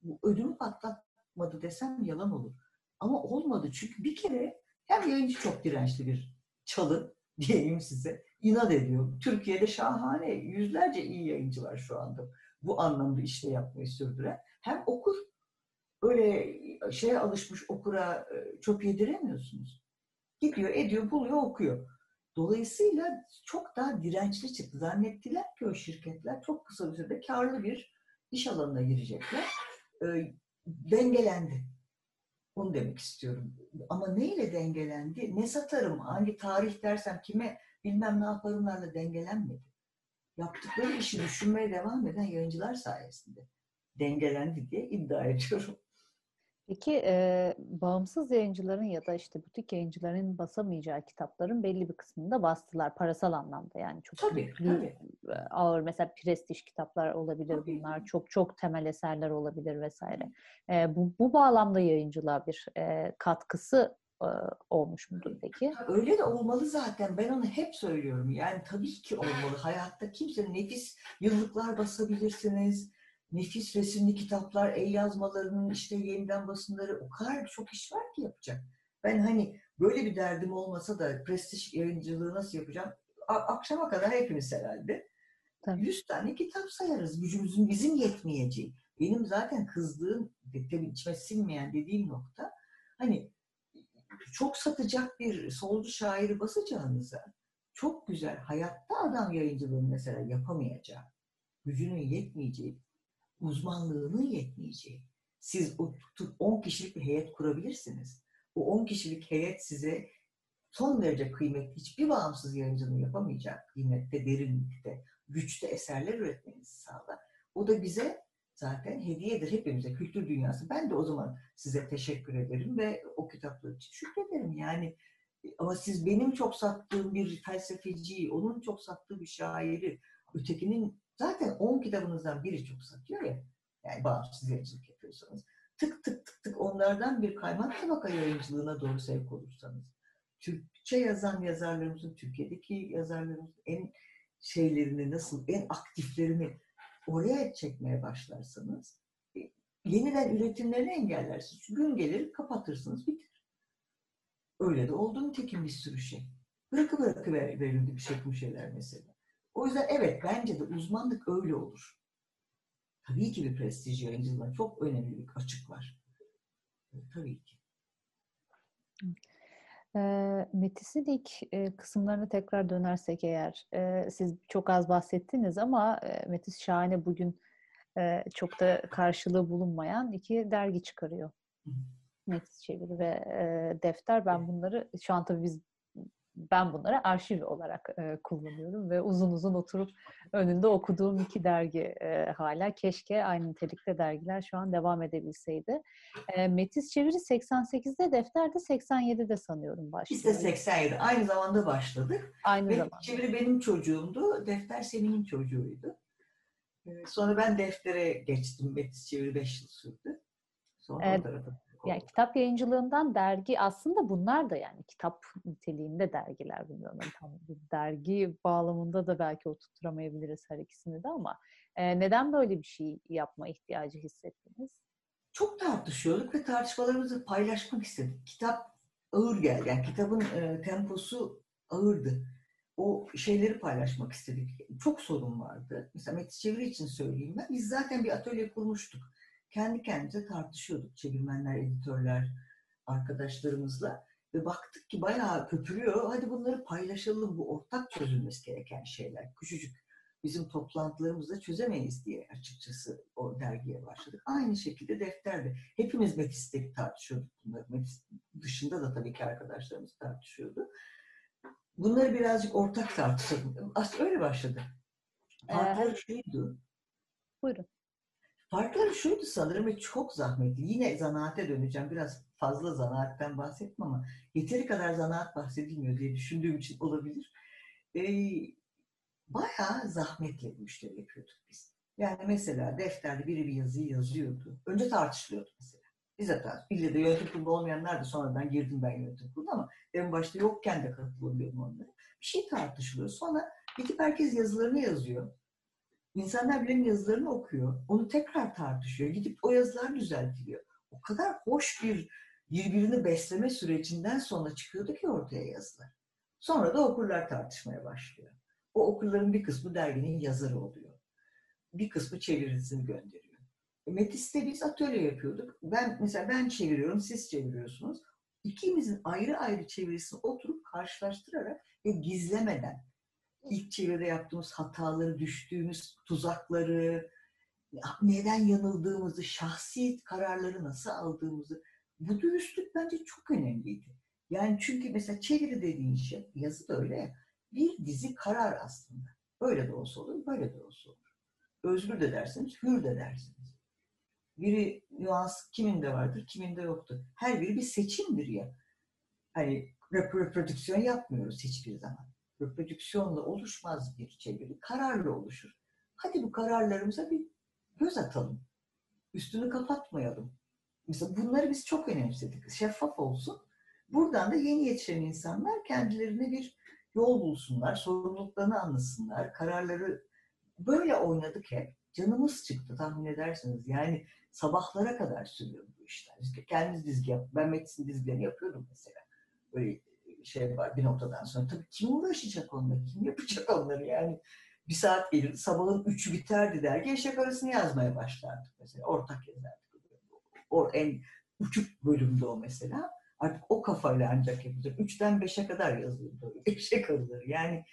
Bu ödümü patlattı. Olmadı desem yalan olur. Ama olmadı çünkü bir kere hem yayıncı çok dirençli bir çalı diyeyim size. İnat ediyor. Türkiye'de şahane yüzlerce iyi yayıncı var şu anda. Bu anlamda işte yapmayı sürdüren. Hem okur öyle şeye alışmış okura çok yediremiyorsunuz. Gidiyor, ediyor, buluyor, okuyor. Dolayısıyla çok daha dirençli çıktı. Zannettiler ki o şirketler çok kısa bir sürede karlı bir iş alanına girecekler. Dengelendi. Onu demek istiyorum. Ama neyle dengelendi? Ne satarım? Hangi tarih dersem kime bilmem ne yaparımlarla dengelenmedi. Yaptıkları işi düşünmeye devam eden yayıncılar sayesinde dengelendi diye iddia ediyorum. Peki bağımsız yayıncıların ya da işte butik yayıncıların basamayacağı kitapların belli bir kısmını da bastılar parasal anlamda. Yani çok tabii. Ağır mesela prestij kitaplar olabilir tabii. Bunlar. Çok çok temel eserler olabilir vesaire. Bu bağlamda yayıncılığa bir katkısı olmuş mudur peki? Öyle de olmalı zaten. Ben onu hep söylüyorum. Yani tabii ki olmalı. Hayatta kimse nefis yıllıklar basabilirsiniz. nefis resimli kitaplar, el yazmalarının işte yeniden basımları, o kadar çok iş var ki yapacak. Ben hani böyle bir derdim olmasa da prestij yayıncılığı nasıl yapacağım? Akşama kadar hepimiz herhalde. Tabii. 100 tane kitap sayarız. Gücümüzün bizim yetmeyeceği. Benim zaten kızdığım, tabii içime sinmeyen dediğim nokta, hani çok satacak bir solcu şairi basacağınıza çok güzel hayatta adam yayıncılığını mesela yapamayacağı, gücünün yetmeyeceği, uzmanlığının yetmeyeceği. Siz o 10 kişilik bir heyet kurabilirsiniz. O 10 kişilik heyet size son derece kıymetli, hiçbir bağımsız yayıncılığı yapamayacak kıymette, derinlikte, güçte eserler üretmenizi sağlar. O da bize zaten hediyedir hepimize, kültür dünyası. Ben de o zaman size teşekkür ederim ve o kitaplar için şükrederim. Yani ama siz benim çok sattığım bir felsefeciyi, onun çok sattığı bir şairi, ötekinin zaten 10 kitabınızdan biri çok satıyor ya. Yani bağımsız yayıncılık yapıyorsanız. Tık tık tık tık onlardan bir kaymak tabaka yayıncılığına doğru sevk olursanız. Türkçe yazan yazarlarımızın, Türkiye'deki yazarlarımızın en şeylerini nasıl, en aktiflerini oraya çekmeye başlarsanız, yeniden üretimlerini engellersiniz. Gün gelir kapatırsınız, bitir. Öyle de oldu nitekim bir sürü şey. Bırakı verildi bir şey bu şeyler mesela. O yüzden evet, bence de uzmanlık öyle olur. Tabii ki bir prestij yayıncılığına çok önemli bir açık var. Tabii ki. Metis'in ilk kısımlarına tekrar dönersek eğer, siz çok az bahsettiniz ama Metis şahane bugün çok da karşılığı bulunmayan iki dergi çıkarıyor. Metis Çeviri ve Defter. Ben bunları, şu an tabii ben bunları arşiv olarak kullanıyorum ve uzun uzun oturup önünde okuduğum iki dergi hala. Keşke aynı nitelikte dergiler şu an devam edebilseydi. Metis Çeviri 88'de, Defter de 87'de sanıyorum başladı. Biz de 87. Aynı zamanda başladık. Aynı Metis zamanda. Çeviri benim çocuğumdu. Defter Semih'in çocuğuydu. Sonra ben Defter'e geçtim. Metis Çeviri 5 yıl sürdü. Sonra orada. Yani kitap yayıncılığından dergi, aslında bunlar da yani kitap niteliğinde dergiler, bilmiyorum tam dergi bağlamında da belki oturtturamayabiliriz her ikisini de ama neden böyle bir şey yapma ihtiyacı hissettiniz? Çok tartışıyorduk ve tartışmalarımızı paylaşmak istedik. Kitap ağır geldi, yani kitabın temposu ağırdı. O şeyleri paylaşmak istedik. Çok sorun vardı. Mesela Metis Çeviri için söyleyeyim ben. Biz zaten bir atölye kurmuştuk. Kendi kendimize tartışıyorduk çevirmenler, editörler, arkadaşlarımızla ve baktık ki bayağı köpürüyor. Hadi bunları paylaşalım, bu ortak çözülmesi gereken şeyler. Küçücük bizim toplantılarımızda çözemeyiz diye açıkçası o dergiye başladık. Aynı şekilde Defter'de. Hepimiz Metis'te tartışıyorduk bunları. Metis dışında da tabii ki arkadaşlarımız tartışıyordu. Bunları birazcık ortak tartışalım. Aslında öyle başladı. Farkları şuydu. Buyurun. Farkları şuydu sanırım ve çok zahmetli. Yine zanaate döneceğim. Biraz fazla zanaatten bahsetmem ama yeteri kadar zanaat bahsedilmiyor diye düşündüğüm için olabilir. Bayağı zahmetli bu işleri yapıyorduk biz. Yani mesela Defter'de biri bir yazıyı yazıyordu. Önce tartışılıyordu mesela. Biz de tartışılıyordu. İlle de yönetim kurulu olmayanlar da, sonradan girdim ben yönetim kurulu ama en başta yokken de katılıyordum onlara. Bir şey tartışılıyor. Sonra gidip herkes yazılarını yazıyor. İnsanlar bilen yazılarını okuyor, onu tekrar tartışıyor, gidip o yazılar düzeltiliyor. O kadar hoş bir birbirini besleme sürecinden sonra çıkıyordu ki ortaya yazılar. Sonra da okurlar tartışmaya başlıyor. O okurların bir kısmı derginin yazarı oluyor. Bir kısmı çevirisini gönderiyor. Metis'te biz atölye yapıyorduk. Ben çeviriyorum, siz çeviriyorsunuz. İkimizin ayrı ayrı çevirisini oturup karşılaştırarak ve gizlemeden, İlk çeviride yaptığımız hataları, düştüğümüz tuzakları, neden yanıldığımızı, şahsi kararları nasıl aldığımızı, bu dürüstlük bence çok önemliydi. Yani çünkü mesela çeviri dediğin şey, yazı da öyle ya, bir dizi karar aslında. Öyle de olsa olur, böyle de olsa olur. Özgür de dersiniz, hür de dersiniz. Biri nüans kiminde vardır, kiminde yoktur. Her biri bir seçimdir ya. Hani reprodüksiyon yapmıyoruz hiçbir zaman. Reprodüksiyonla oluşmaz bir çeviri, kararla oluşur. Hadi bu kararlarımıza bir göz atalım. Üstünü kapatmayalım. Mesela bunları biz çok önemsedik. Şeffaf olsun. Buradan da yeni yetişen insanlar kendilerine bir yol bulsunlar, sorumluluklarını anlasınlar, kararları böyle oynadık hep. canımız çıktı tahmin edersiniz. Yani sabahlara kadar sürüyor bu işler. İşte kendimiz dizgi yap. Ben Metis'in dizgilerini yapıyordum mesela. Böyle şey var bir noktadan sonra. Tabii kim uğraşacak onunla? Kim yapacak onları? Yani bir saat gelirdi. Sabahın 3'ü biterdi dergi. Eşek arasını yazmaya başlardık mesela. Ortak yazardık. En uçuk bölümde o mesela. Artık o kafayla ancak yapılır. 3'ten 5'e kadar yazılır. Eşek arıları. Yani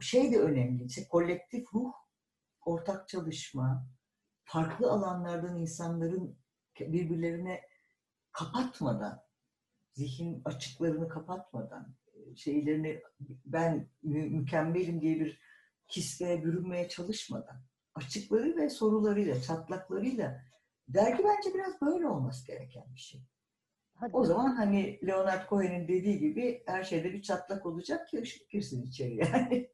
şey de önemli. İşte kolektif ruh, ortak çalışma, farklı alanlardan insanların birbirlerine kapatmadan, zihin açıklarını kapatmadan, şeylerini ben mükemmelim diye bir kisveye bürünmeye çalışmadan, açıkları ve sorularıyla, çatlaklarıyla, dergi bence biraz böyle olması gereken bir şey. Hadi. O zaman hani Leonard Cohen'in dediği gibi her şeyde bir çatlak olacak ki ışık girsin içeri yani.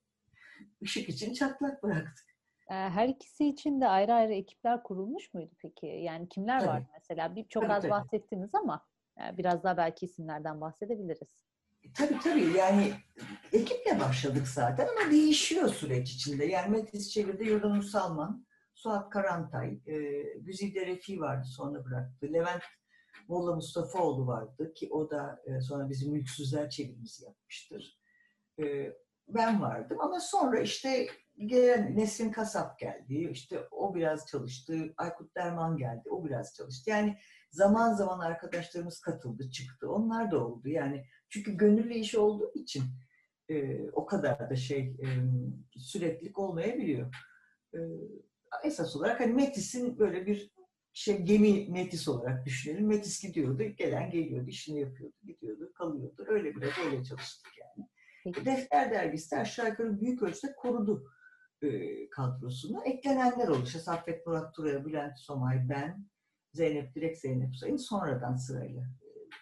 Işık için çatlak bıraktık. Her ikisi için de ayrı ayrı ekipler kurulmuş muydu peki? Yani kimler tabii vardı mesela? Çok az bahsettiniz ama biraz daha belki isimlerden bahsedebiliriz. Tabii yani ekiple başladık zaten ama değişiyor süreç içinde. Yani Metis Çeviri'de Yurdanur Salman, Suat Karantay, Güzide Refi vardı sonra bıraktı. Levent Molla Mustafaoğlu vardı ki o da sonra bizim Mülksüzler çevirimizi yapmıştır. Ben vardım ama sonra işte gelen Nesrin Kasap geldi, işte o biraz çalıştı, Aykut Derman geldi, o biraz çalıştı. Yani zaman zaman arkadaşlarımız katıldı, çıktı, onlar da oldu. Yani çünkü gönüllü iş olduğu için o kadar da süreklilik olmayabiliyor. Esas olarak hani Metis'in böyle bir gemi Metis olarak düşünelim. Metis gidiyordu, gelen geliyordu, işini yapıyordu, gidiyordu, kalıyordu. Öyle biraz öyle çalıştık yani. Defter dergisi de aşağı yukarı büyük ölçüde korudu kadrosunu. Eklenenler oldu. Saffet Murat Tura'ya, Bülent Somay, ben, Zeynep Direk, Zeynep Sayın sonradan sırayla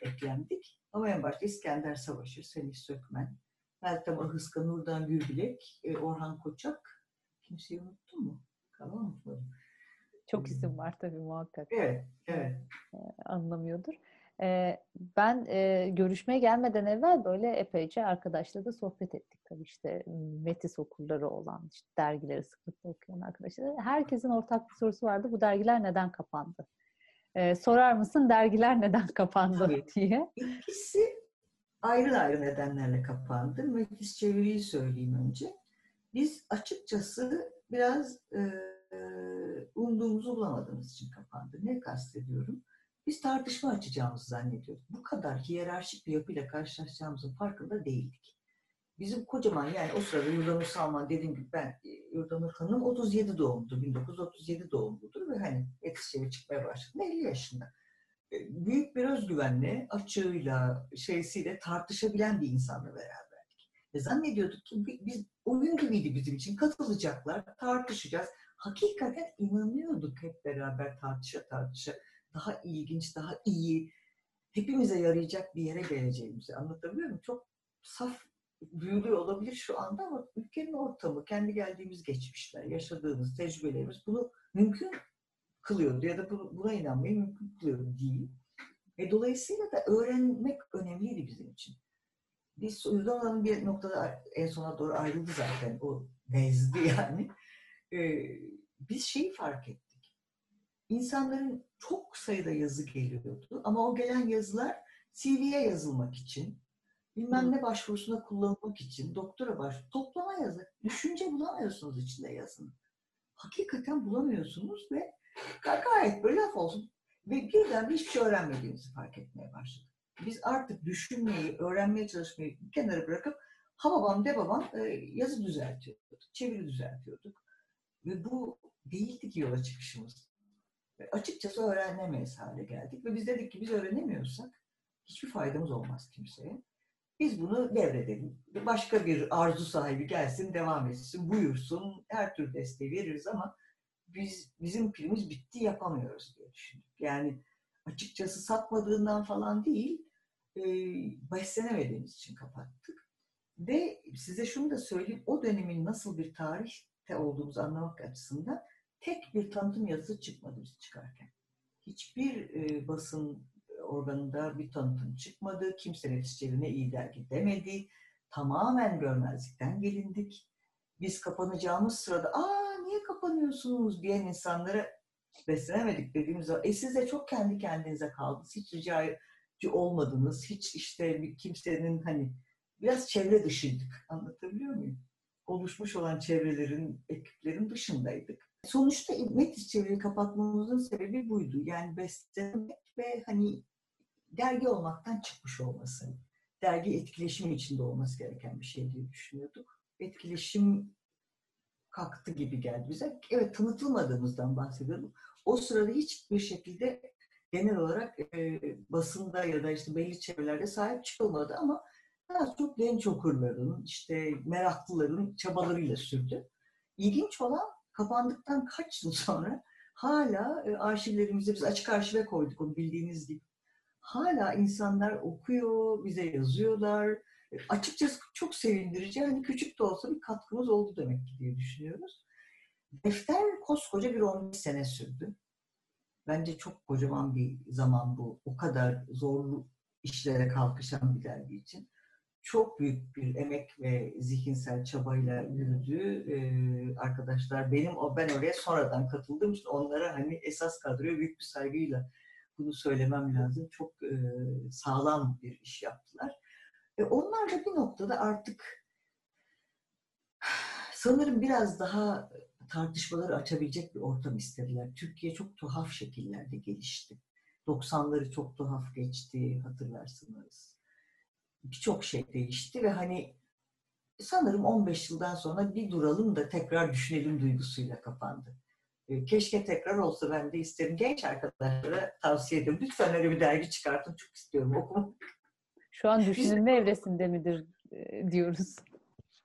eklendik. Ama en başta İskender Savaşı, Semih Sökmen, Meltem Ahıska, Nurdan Gürbilek, Orhan Koçak. Kimseyi unuttun mu? Tamam unutmadım. Çok isim var tabii muhakkak. Evet. Anlamıyordur. Ben görüşmeye gelmeden evvel böyle epeyce arkadaşlarla da sohbet ettik. Tabii işte Metis okurları olan, işte dergileri sıklıkla okuyan arkadaşlar. Herkesin ortak bir sorusu vardı. Bu dergiler neden kapandı? Sorar mısın dergiler neden kapandı diye. İkisi ayrı ayrı nedenlerle kapandı. Metis Çeviri'yi söyleyeyim önce. Biz açıkçası biraz umduğumuzu bulamadığımız için kapandı. Ne kastediyorum? Biz tartışma açacağımızı zannediyorduk. Bu kadar hiyerarşik bir yapıyla karşılaşacağımızın farkında değildik. Bizim kocaman yani o sırada Yurdanur Salman dediğim gibi ben Yurdanur Hanım 37 doğumludur. 1937 doğumludur ve hani yetişmeye çıkmaya başladı. 50 yaşında. Büyük bir özgüvenle, açığıyla, tartışabilen bir insanla beraberdik. Ve zannediyorduk ki biz oyun gibiydi bizim için. Katılacaklar, tartışacağız. Hakikaten inanıyorduk hep beraber tartışa. Daha ilginç, daha iyi, hepimize yarayacak bir yere geleceğimizi anlatabiliyor muyum? Çok saf, büyülü olabilir şu anda ama ülkenin ortamı, kendi geldiğimiz geçmişler, yaşadığımız tecrübelerimiz bunu mümkün kılıyordu ya da buna inanmayı mümkün kılıyordu değil. Dolayısıyla da öğrenmek önemliydi bizim için. Biz Yurdanur'un bir noktada en sona doğru ayrıldı zaten, o bezdi yani. Biz fark ettik. İnsanların çok sayıda yazı geliyordu ama o gelen yazılar CV'ye yazılmak için, bilmem ne başvurusuna kullanmak için, doktora toplama yazı. Düşünce bulamıyorsunuz içinde yazını. Hakikaten bulamıyorsunuz ve gayet böyle laf olsun. Ve birden hiçbir şey öğrenmediğimizi fark etmeye başladık. Biz artık düşünmeyi, öğrenmeye çalışmayı bir kenara bırakıp ha babam de babam yazı düzeltiyorduk, çeviri düzeltiyorduk. Ve bu değildi ki yola çıkışımız. Açıkçası öğrenemeyiz hale geldik ve biz dedik ki biz öğrenemiyorsak hiçbir faydamız olmaz kimseye. Biz bunu devredelim. Başka bir arzu sahibi gelsin, devam etsin, buyursun, her türlü desteği veririz ama bizim pilimiz bitti, yapamıyoruz diye düşündük. Yani açıkçası satmadığından falan değil, beslenemediğimiz için kapattık. Ve size şunu da söyleyeyim, o dönemin nasıl bir tarihte olduğumuzu anlamak açısından tek bir tanıtım yazısı çıkmadı biz çıkarken. Hiçbir basın organında bir tanıtım çıkmadı. Kimse Metis Çeviri'ne iyi dergi demedi. Tamamen görmezlikten gelindik. Biz kapanacağımız sırada niye kapanacağız? kapanıyorsunuz diyen insanlara beslenemedik dediğimiz zaman siz de çok kendi kendinize kaldınız. Hiç ricacı olmadınız. Hiç işte kimsenin hani biraz çevre dışıydık. Anlatabiliyor muyum? Oluşmuş olan çevrelerin, ekiplerin dışındaydık. Sonuçta Metis Çeviri'yi kapatmamızın sebebi buydu. Yani beslenmek ve hani dergi olmaktan çıkmış olması. Dergi etkileşimi içinde olması gereken bir şey diye düşünüyorduk. Etkileşim kalktı gibi geldi bize. Evet, tanıtılmadığımızdan bahsedelim. O sırada hiçbir şekilde genel olarak basında ya da işte belli çevrelerde sahip çıkılmadı ama daha çok genç okurların, işte meraklıların çabalarıyla sürdü. İlginç olan kapandıktan kaç yıl sonra hala arşivlerimizi biz açık arşive koyduk, onu bildiğiniz gibi. Hala insanlar okuyor, bize yazıyorlar. Açıkçası çok sevindirici. Hani küçük de olsa bir katkımız oldu demek ki diye düşünüyoruz. Defter koskoca bir 15 sene sürdü. Bence çok kocaman bir zaman bu. O kadar zorlu işlere kalkışan bir dergi için. Çok büyük bir emek ve zihinsel çabayla yürüdü. Arkadaşlar ben oraya sonradan katıldım. İşte onlara hani esas kadroya büyük bir saygıyla bunu söylemem lazım. Çok sağlam bir iş yaptılar. Onlar da bir noktada artık sanırım biraz daha tartışmaları açabilecek bir ortam istediler. Türkiye çok tuhaf şekillerde gelişti. 90'ları çok tuhaf geçti, hatırlarsınız. Birçok şey değişti ve hani sanırım 15 yıldan sonra bir duralım da tekrar düşünelim duygusuyla kapandı. Keşke tekrar olsa, ben de isterim. Genç arkadaşlara tavsiye ederim. Lütfen öyle bir dergi çıkartın. Çok istiyorum okumak. Şu an düşünülme evresinde midir diyoruz.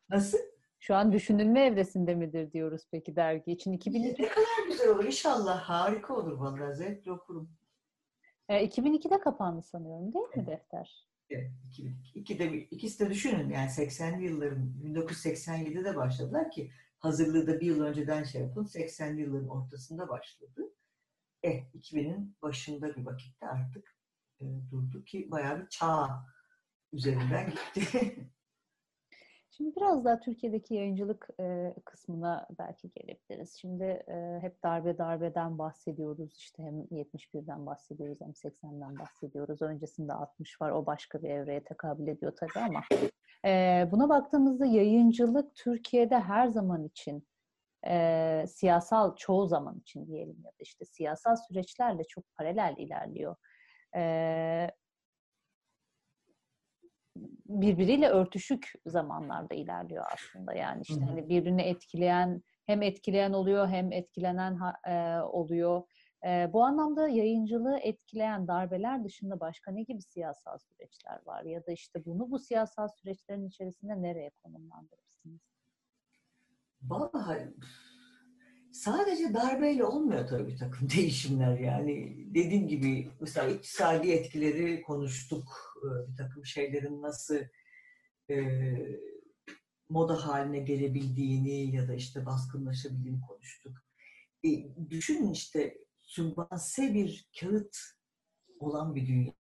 Nasıl? Şu an düşünülme evresinde midir diyoruz peki dergi için? 2002... Ne kadar güzel olur. İnşallah harika olur vallahi. Zevkle okurum. 2002'de kapandı sanıyorum değil mi defter? Evet. 2002'de, ikisi de düşünün yani 80'li yılların 1987'de başladılar ki hazırlığı da bir yıl önceden şey yapın. 80'li yılların ortasında başladı. 2000'in başında bir vakitte artık durdu ki bayağı bir çağ üzerinden gitti. Şimdi biraz daha Türkiye'deki yayıncılık kısmına belki gelebiliriz. Şimdi hep darbeden bahsediyoruz. İşte hem 71'den bahsediyoruz hem 80'den bahsediyoruz. Öncesinde 60 var. O başka bir evreye tekabül ediyor tabii ama buna baktığımızda yayıncılık Türkiye'de her zaman için siyasal, çoğu zaman için diyelim ya da işte siyasal süreçlerle çok paralel ilerliyor. Birbiriyle örtüşük zamanlarda ilerliyor aslında. Yani işte hani birbirini etkileyen, hem etkileyen oluyor hem etkilenen oluyor. Bu anlamda yayıncılığı etkileyen darbeler dışında başka ne gibi siyasal süreçler var? Ya da işte bunu bu siyasal süreçlerin içerisinde nereye konumlandırırsınız? Vallahi sadece darbeyle olmuyor tabii bir takım değişimler. Yani dediğim gibi mesela iktisadi etkileri konuştuk. Bir takım şeylerin nasıl moda haline gelebildiğini ya da işte baskınlaşabildiğini konuştuk. Düşünün işte sümbanse bir kağıt olan bir dünya.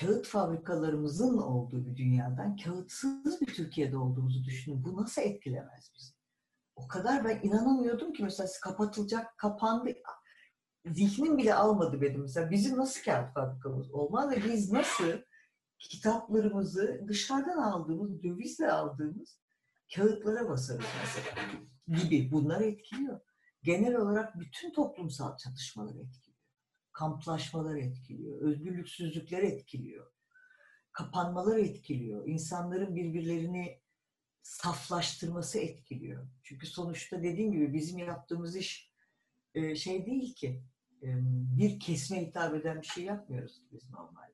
Kağıt fabrikalarımızın olduğu bir dünyadan kağıtsız bir Türkiye'de olduğumuzu düşünün. Bu nasıl etkilemez bizi? O kadar ben inanamıyordum ki mesela kapatılacak, kapandı. Zihnim bile almadı benim mesela. Bizim nasıl kağıt fabrikamız olmaz ve biz nasıl kitaplarımızı dışarıdan aldığımız, dövizle aldığımız kağıtlara basarız mesela gibi. Bunlar etkiliyor. Genel olarak bütün toplumsal çatışmaları etkiliyor. Kamplaşmaları etkiliyor. Özgürlüksüzlükler etkiliyor. Kapanmalar etkiliyor. İnsanların birbirlerini saflaştırması etkiliyor. Çünkü sonuçta dediğim gibi bizim yaptığımız iş şey değil ki, bir kesime hitap eden bir şey yapmıyoruz biz normalde.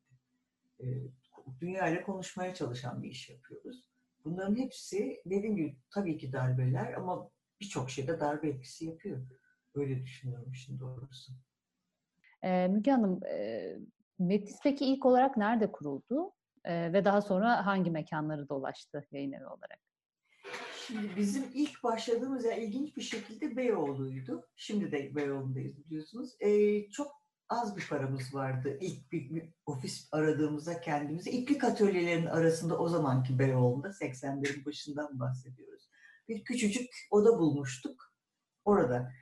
Dünyayla konuşmaya çalışan bir iş yapıyoruz. Bunların hepsi dediğim gibi tabii ki darbeler ama birçok şeyde darbe etkisi yapıyor. Öyle düşünüyorum şimdi doğrusu. Müge Hanım, Metis peki ilk olarak nerede kuruldu? Ve daha sonra hangi mekanları dolaştı yayın evi olarak? Şimdi bizim ilk başladığımız ilginç bir şekilde Beyoğlu'ydu. Şimdi de Beyoğlu'ndayız biliyorsunuz. Çok az bir paramız vardı. İlk bir ofis aradığımızda kendimizi. İplik atölyelerinin arasında o zamanki Beyoğlu'nda 80'lerin başından bahsediyoruz. Bir küçücük oda bulmuştuk. Orada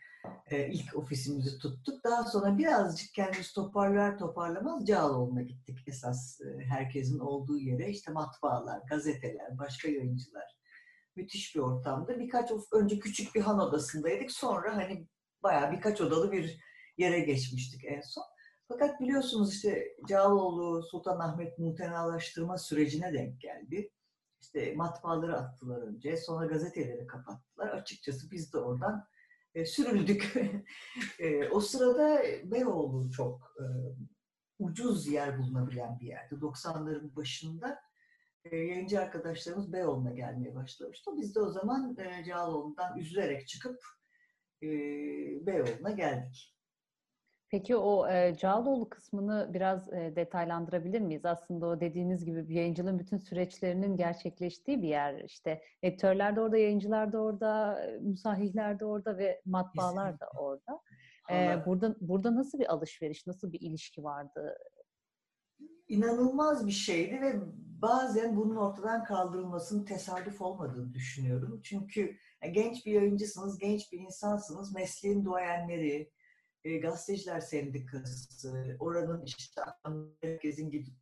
ilk ofisimizi tuttuk. Daha sonra birazcık kendimiz toparlar toparlamaz Cağaloğlu'na gittik. Esas herkesin olduğu yere, işte matbaalar, gazeteler, başka yayıncılar. Müthiş bir ortamda. Önce küçük bir han odasındaydık. Sonra hani bayağı birkaç odalı bir yere geçmiştik en son. Fakat biliyorsunuz işte Cağaloğlu Sultanahmet muhtenalaştırma sürecine denk geldi. İşte matbaaları attılar önce, sonra gazeteleri kapattılar. Açıkçası biz de oradan sürüldük. O sırada Beyoğlu çok ucuz yer bulunabilen bir yerdi. 90'ların başında yayıncı arkadaşlarımız Beyoğlu'na gelmeye başlamıştı. Biz de o zaman Cağaloğlu'ndan üzülerek çıkıp Beyoğlu'na geldik. Peki o Cağaloğlu kısmını biraz detaylandırabilir miyiz? Aslında o dediğiniz gibi bir yayıncılığın bütün süreçlerinin gerçekleştiği bir yer. İşte editörler de orada, yayıncılar da orada, müsahihler de orada ve matbaalar da orada. Burada nasıl bir alışveriş, nasıl bir ilişki vardı? İnanılmaz bir şeydi ve bazen bunun ortadan kaldırılmasının tesadüf olmadığını düşünüyorum. Çünkü genç bir yayıncısınız, genç bir insansınız, mesleğin duayenleri, gazeteciler sendikası, oranın işte herkesin gidip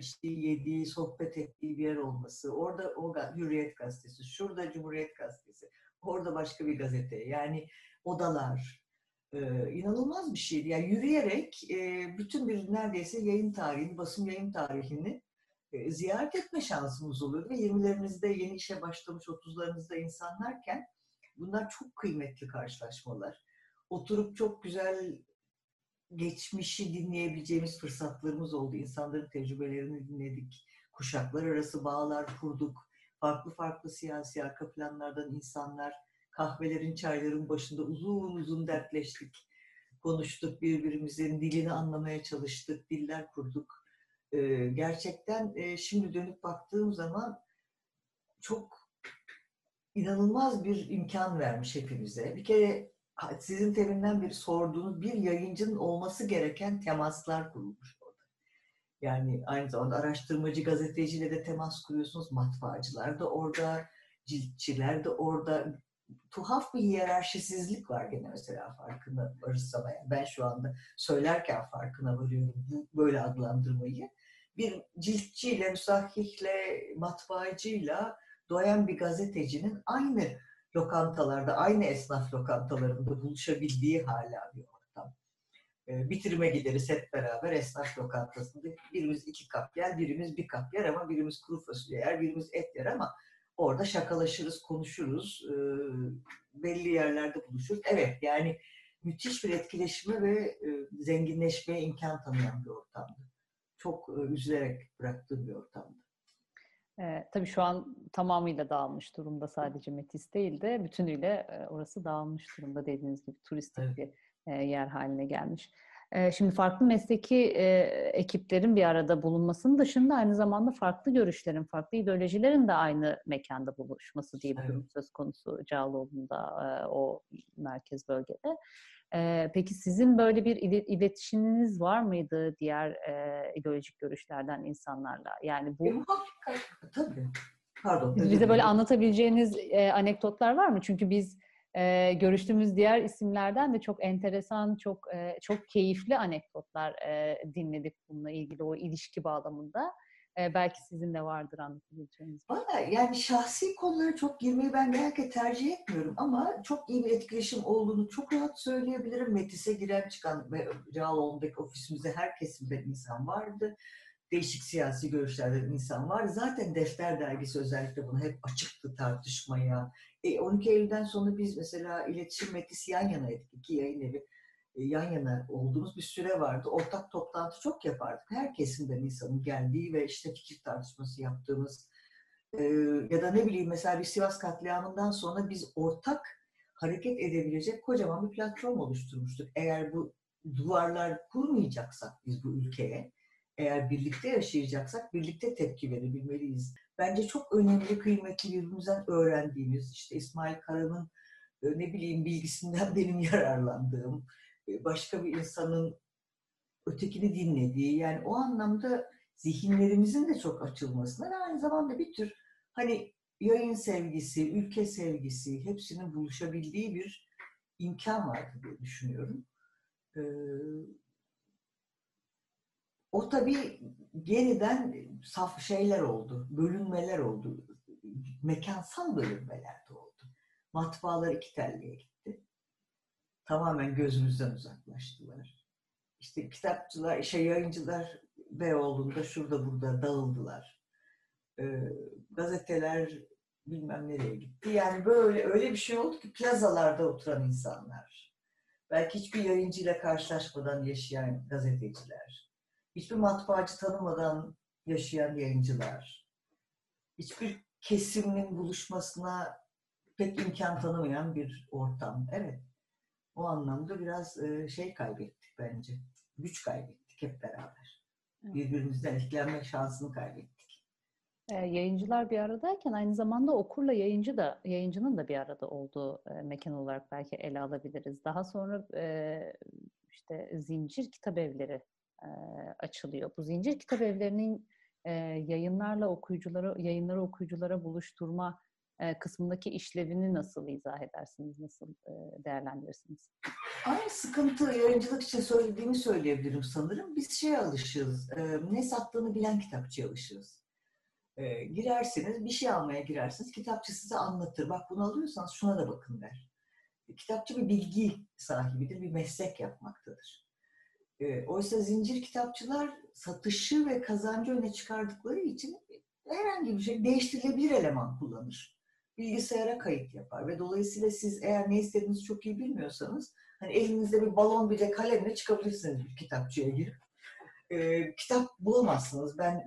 içtiği, yediği, sohbet ettiği bir yer olması, orada o Hürriyet Gazetesi, şurada Cumhuriyet Gazetesi, orada başka bir gazete, yani odalar, inanılmaz bir şeydi. Yani yürüyerek bütün bir neredeyse yayın tarihini, basın yayın tarihini ziyaret etme şansımız oluyordu ve 20'lerimizde yeni işe başlamış, 30'larımızda insanlarken bunlar çok kıymetli karşılaşmalar. Oturup çok güzel geçmişi dinleyebileceğimiz fırsatlarımız oldu. İnsanların tecrübelerini dinledik. Kuşaklar arası bağlar kurduk. Farklı farklı siyasi arka planlardan insanlar, kahvelerin, çayların başında uzun uzun dertleştik. Konuştuk, birbirimizin dilini anlamaya çalıştık, diller kurduk. Gerçekten şimdi dönüp baktığım zaman çok inanılmaz bir imkan vermiş hepimize. Bir kere sizin teminden biri sorduğunuz bir yayıncının olması gereken temaslar kurulmuş orada. Yani aynı zamanda araştırmacı, gazeteciyle de temas kuruyorsunuz. Matbaacılar da orada, ciltçiler de orada. Tuhaf bir hiyerarşisizlik var gene mesela farkına varırsam. Yani ben şu anda söylerken farkına varıyorum böyle adlandırmayı. Bir ciltçiyle, müsahihle, matbaacıyla doyan bir gazetecinin aynı lokantalarda, aynı esnaf lokantalarında buluşabildiği hala bir ortam. Bitirime gideriz hep beraber esnaf lokantasında. Birimiz iki kap yer, birimiz bir kap yer ama birimiz kuru fasulye yer, birimiz et yer ama orada şakalaşırız, konuşuruz, belli yerlerde buluşuruz. Evet, yani müthiş bir etkileşime ve zenginleşmeye imkan tanıyan bir ortamdı. Çok üzülerek bıraktığım bir ortamdı. Tabii şu an tamamıyla dağılmış durumda, sadece Metis değil de bütünüyle orası dağılmış durumda, dediğiniz gibi turistik bir yer haline gelmiş. Şimdi farklı mesleki ekiplerin bir arada bulunmasının dışında aynı zamanda farklı görüşlerin, farklı ideolojilerin de aynı mekanda buluşması diye bir durum söz konusu Cağaloğlu'nda, o merkez bölgede. Peki sizin böyle bir iletişiminiz var mıydı diğer ideolojik görüşlerden insanlarla? Yani bu tabii. Pardon. Bize böyle anlatabileceğiniz anekdotlar var mı? Çünkü biz görüştüğümüz diğer isimlerden de çok enteresan, çok keyifli anekdotlar dinledik bununla ilgili, o ilişki bağlamında. Belki sizin de vardır anlatabileceğiniz. Valla yani şahsi konulara çok girmeyi ben belki tercih etmiyorum ama çok iyi bir etkileşim olduğunu çok rahat söyleyebilirim. Metis'e giren çıkan ve Cağaloğlu'ndaki ofisimize her kesimden insan vardı. Değişik siyasi görüşlerden insan var. Zaten Defter dergisi özellikle bunu hep açıktı tartışmaya. 12 Eylül'den sonra biz mesela iletişim Metis yan yana ettik. İki yayın evi yan yana olduğumuz bir süre vardı. Ortak toplantı çok yapardık. Her kesimden insanın geldiği ve işte fikir tartışması yaptığımız ya da ne bileyim mesela bir Sivas katliamından sonra biz ortak hareket edebilecek kocaman bir platform oluşturmuştuk. Eğer bu duvarlar kurmayacaksak biz bu ülkeye, eğer birlikte yaşayacaksak birlikte tepki verebilmeliyiz. Bence çok önemli, kıymetli, birbirimizden öğrendiğimiz, işte İsmail Kara'nın ne bileyim bilgisinden benim yararlandığım, başka bir insanın ötekini dinlediği, yani o anlamda zihinlerimizin de çok açılmasına ve aynı zamanda bir tür hani yayın sevgisi, ülke sevgisi, hepsinin buluşabildiği bir imkan vardı diye düşünüyorum. O tabii yeniden saf şeyler oldu, bölünmeler oldu, mekansal bölünmeler de oldu. Matbaalar iki telliye gitti. Tamamen gözümüzden uzaklaştılar. İşte kitapçılar, yayıncılar Beyoğlu'nda şurada burada dağıldılar. Gazeteler bilmem nereye gitti. Yani böyle öyle bir şey oldu ki plazalarda oturan insanlar, belki hiçbir yayıncıyla karşılaşmadan yaşayan gazeteciler, hiçbir matbaacı tanımadan yaşayan yayıncılar, hiçbir kesimin buluşmasına pek imkan tanımayan bir ortam. Evet, o anlamda biraz şey kaybettik bence. Güç kaybettik hep beraber. Birbirimizden etkilenme şansını kaybettik. Yayıncılar bir aradayken aynı zamanda okurla yayıncının da bir arada olduğu mekan olarak belki ele alabiliriz. Daha sonra işte zincir kitap evleri açılıyor. Bu zincir kitap evlerinin yayınları okuyuculara buluşturma kısmındaki işlevini nasıl izah edersiniz, nasıl değerlendirirsiniz? Aynı sıkıntı yayıncılık için söylediğimi söyleyebilirim sanırım. Biz alışığız, ne sattığını bilen kitapçıya alışığız. Girersiniz, bir şey almaya girersiniz, kitapçı size anlatır. Bak bunu alıyorsanız şuna da bakın der. Kitapçı bir bilgi sahibidir, bir meslek yapmaktadır. Oysa zincir kitapçılar satışı ve kazancı öne çıkardıkları için herhangi bir şey değiştirilebilir eleman kullanır. Bilgisayara kayıt yapar ve dolayısıyla siz eğer ne istediğinizi çok iyi bilmiyorsanız hani elinizde bir balon bile kalemle çıkabilirsiniz bir kitapçıya girip. Kitap bulamazsınız. Ben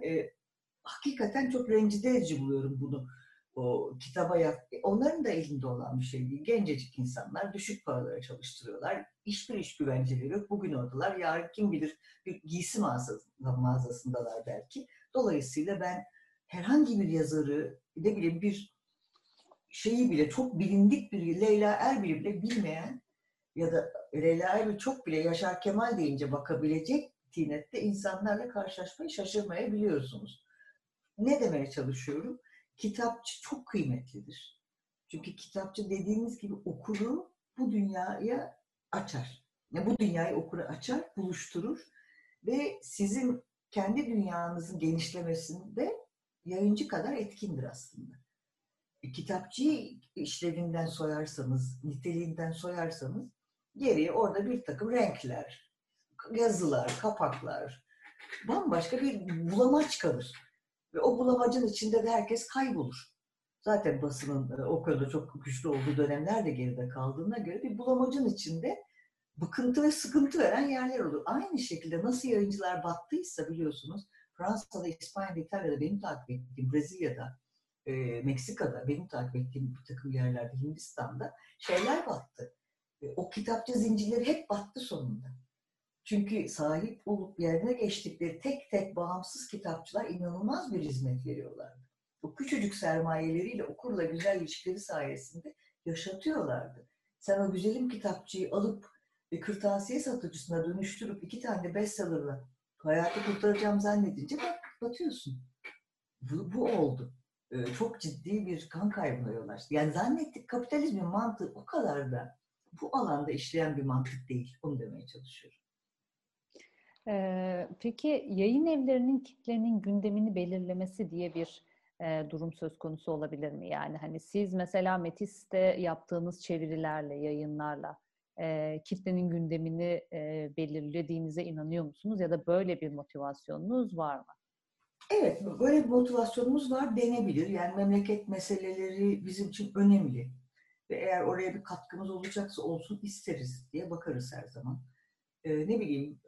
hakikaten çok rencide edici buluyorum bunu. O kitaba onların da elinde olan bir şey değil. Gencecik insanlar düşük paralara çalıştırıyorlar. Hiçbir iş güvenceleri yok. Bugün oradalar, yarın kim bilir bir giysi mağazasındalar belki. Dolayısıyla ben herhangi bir yazarı, ne bileyim bir şeyi bile çok bilindik bir Leyla Erbil'i bile bilmeyen ya da Leyla Erbil çok bile Yaşar Kemal deyince bakabilecek tinette insanlarla karşılaşmayı şaşırmayabiliyorsunuz. Ne demeye çalışıyorum? Kitapçı çok kıymetlidir. Çünkü kitapçı dediğimiz gibi okuru bu dünyaya açar. Yani bu dünyayı okura açar, buluşturur ve sizin kendi dünyanızın genişlemesinde yayıncı kadar etkindir aslında. Kitapçıyı işlevinden soyarsanız, niteliğinden soyarsanız geriye orada bir takım renkler, yazılar, kapaklar, bambaşka bir bulamaç kalır. Ve o bulamacın içinde de herkes kaybolur. Zaten basının o kadar çok güçlü olduğu dönemler de geride kaldığına göre bir bulamacın içinde bıkıntı ve sıkıntı veren yerler olur. Aynı şekilde nasıl yayıncılar battıysa biliyorsunuz Fransa'da, İspanya'da, İtalya'da benim takip ettiğim, Brezilya'da, Meksika'da benim takip ettiğim bir takım yerlerde, Hindistan'da şeyler battı. O kitapçı zincirleri hep battı sonunda. Çünkü sahip olup yerine geçtikleri tek tek bağımsız kitapçılar inanılmaz bir hizmet veriyorlardı. Bu küçücük sermayeleriyle okurla güzel ilişkileri sayesinde yaşatıyorlardı. Sen o güzelim kitapçıyı alıp bir kırtasiye satıcısına dönüştürüp 2 tane bestseller'la hayatı kurtaracağım zannedince batıyorsun. Bu oldu. Çok ciddi bir kan kaybına yol açtı. Yani zannettik kapitalizmin mantığı o kadar da bu alanda işleyen bir mantık değil. Onu demeye çalışıyorum. Peki yayın evlerinin kitlenin gündemini belirlemesi diye bir durum söz konusu olabilir mi? Yani hani siz mesela Metis'te yaptığınız çevirilerle, yayınlarla kitlenin gündemini belirlediğinize inanıyor musunuz? Ya da böyle bir motivasyonunuz var mı? Evet, böyle bir motivasyonumuz var denebilir. Yani memleket meseleleri bizim için önemli. Ve eğer oraya bir katkımız olacaksa olsun isteriz diye bakarız her zaman. Ne bileyim...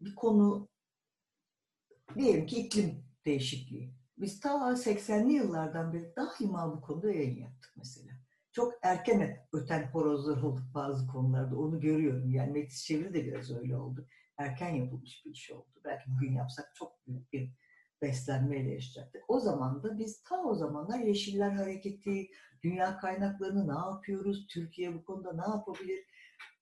Bir konu, diyelim ki iklim değişikliği. Biz ta 80'li yıllardan beri daima bu konuda yayın yaptık mesela. Çok erken öten horozlar olduk bazı konularda, onu görüyorum. Yani Metis Çeviri de biraz öyle oldu. Erken yapılmış bir iş oldu. Belki bugün yapsak çok büyük bir beslenmeyle yaşayacaktık. O zaman da biz o zamanlar Yeşiller Hareketi, dünya kaynaklarını ne yapıyoruz, Türkiye bu konuda ne yapabilir,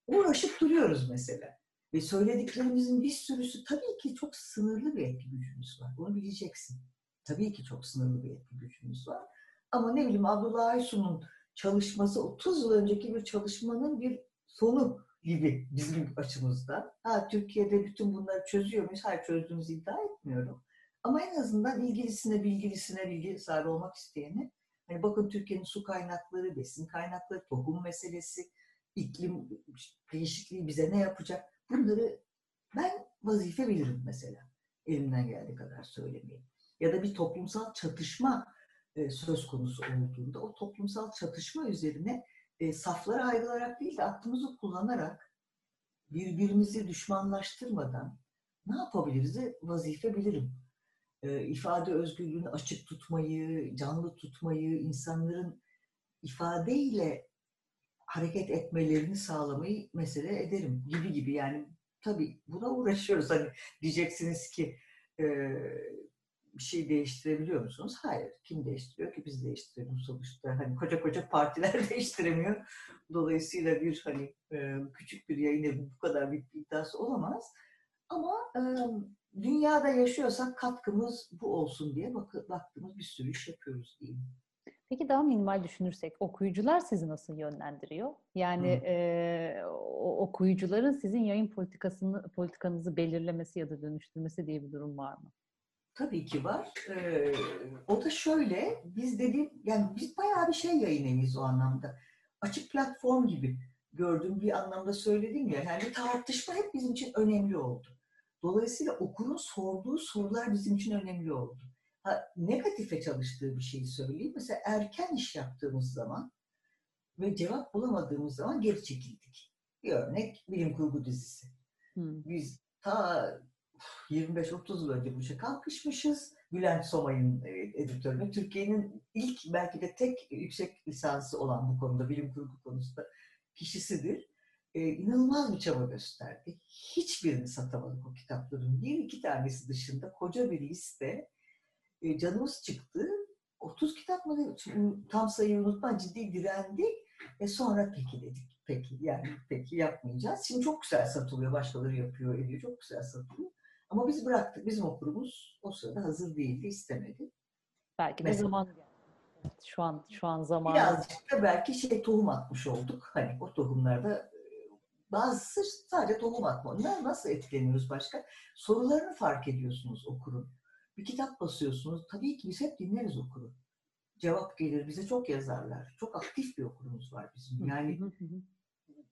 uğraşıp duruyoruz mesela. Ve söylediklerimizin bir sürüsü, tabii ki çok sınırlı bir etki gücümüz var. Onu bileceksin. Tabii ki çok sınırlı bir etki gücümüz var. Ama ne bileyim Abdullah Aysun'un çalışması, 30 yıl önceki bir çalışmanın bir sonu gibi bizim açımızda. Ha, Türkiye'de bütün bunları çözüyor muyuz? Hayır, çözdüğümüzü iddia etmiyorum. Ama en azından bilgi sahibi olmak isteyeni, hani bakın Türkiye'nin su kaynakları, besin kaynakları, tohum meselesi, iklim değişikliği bize ne yapacak? Bunları ben vazife bilirim mesela. Elimden geldiği kadar söylemeyi. Ya da bir toplumsal çatışma söz konusu olduğunda o toplumsal çatışma üzerine saflara ayrılarak değil de aklımızı kullanarak birbirimizi düşmanlaştırmadan ne yapabiliriz vazife bilirim. İfade özgürlüğünü açık tutmayı, canlı tutmayı, insanların ifadeyle hareket etmelerini sağlamayı mesele ederim gibi yani tabii buna uğraşıyoruz. Hani diyeceksiniz ki bir şey değiştirebiliyor musunuz? Hayır. Kim değiştiriyor ki? Biz değiştiriyoruz sonuçta. Hani koca partiler değiştiremiyor. Dolayısıyla bir hani küçük bir yayın evi bu kadar bir iddiası olamaz. Ama dünyada yaşıyorsak katkımız bu olsun diye baktığımız bir sürü iş yapıyoruz diyeyim. Peki daha minimal düşünürsek okuyucular sizi nasıl yönlendiriyor? Yani okuyucuların sizin yayın politikanızı belirlemesi ya da dönüştürmesi diye bir durum var mı? Tabii ki var. O da şöyle, biz bayağı bir şey yayınlamayız o anlamda. Açık platform gibi gördüğüm bir anlamda söyledim ya, yani tartışma hep bizim için önemli oldu. Dolayısıyla okurun sorduğu sorular bizim için önemli oldu. Negatife çalıştığı bir şeyi söyleyeyim. Mesela erken iş yaptığımız zaman ve cevap bulamadığımız zaman geri çekildik. Bir örnek bilim kurgu dizisi. Biz ta 25-30 yıl önce bu işe kalkışmışız. Bülent Somay'ın editörü. Türkiye'nin ilk belki de tek yüksek lisansı olan bu konuda, bilim kurgu konusunda kişisidir. İnanılmaz bir çaba gösterdi. Hiçbirini satamadık o kitapların. Diğer iki tanesi dışında koca bir liste. Canımız çıktı. 30 kitap mı? Tam sayıyı unutma, ciddi direndik. Sonra peki dedik. Peki yapmayacağız. Şimdi çok güzel satılıyor. Başkaları yapıyor, ediyor. Çok güzel satılıyor. Ama biz bıraktık. Bizim okurumuz o sırada hazır değildi, istemedi. Belki de zaman geldi. Evet, şu an zaman. Birazcık da belki tohum atmış olduk. Hani o tohumlarda bazısı sadece tohum atma. Onlar nasıl etkileniyoruz başka? Sorularını fark ediyorsunuz okurun. Bir kitap basıyorsunuz. Tabii ki biz hep dinleriz okuru. Cevap gelir. Bize çok yazarlar. Çok aktif bir okurumuz var bizim. Yani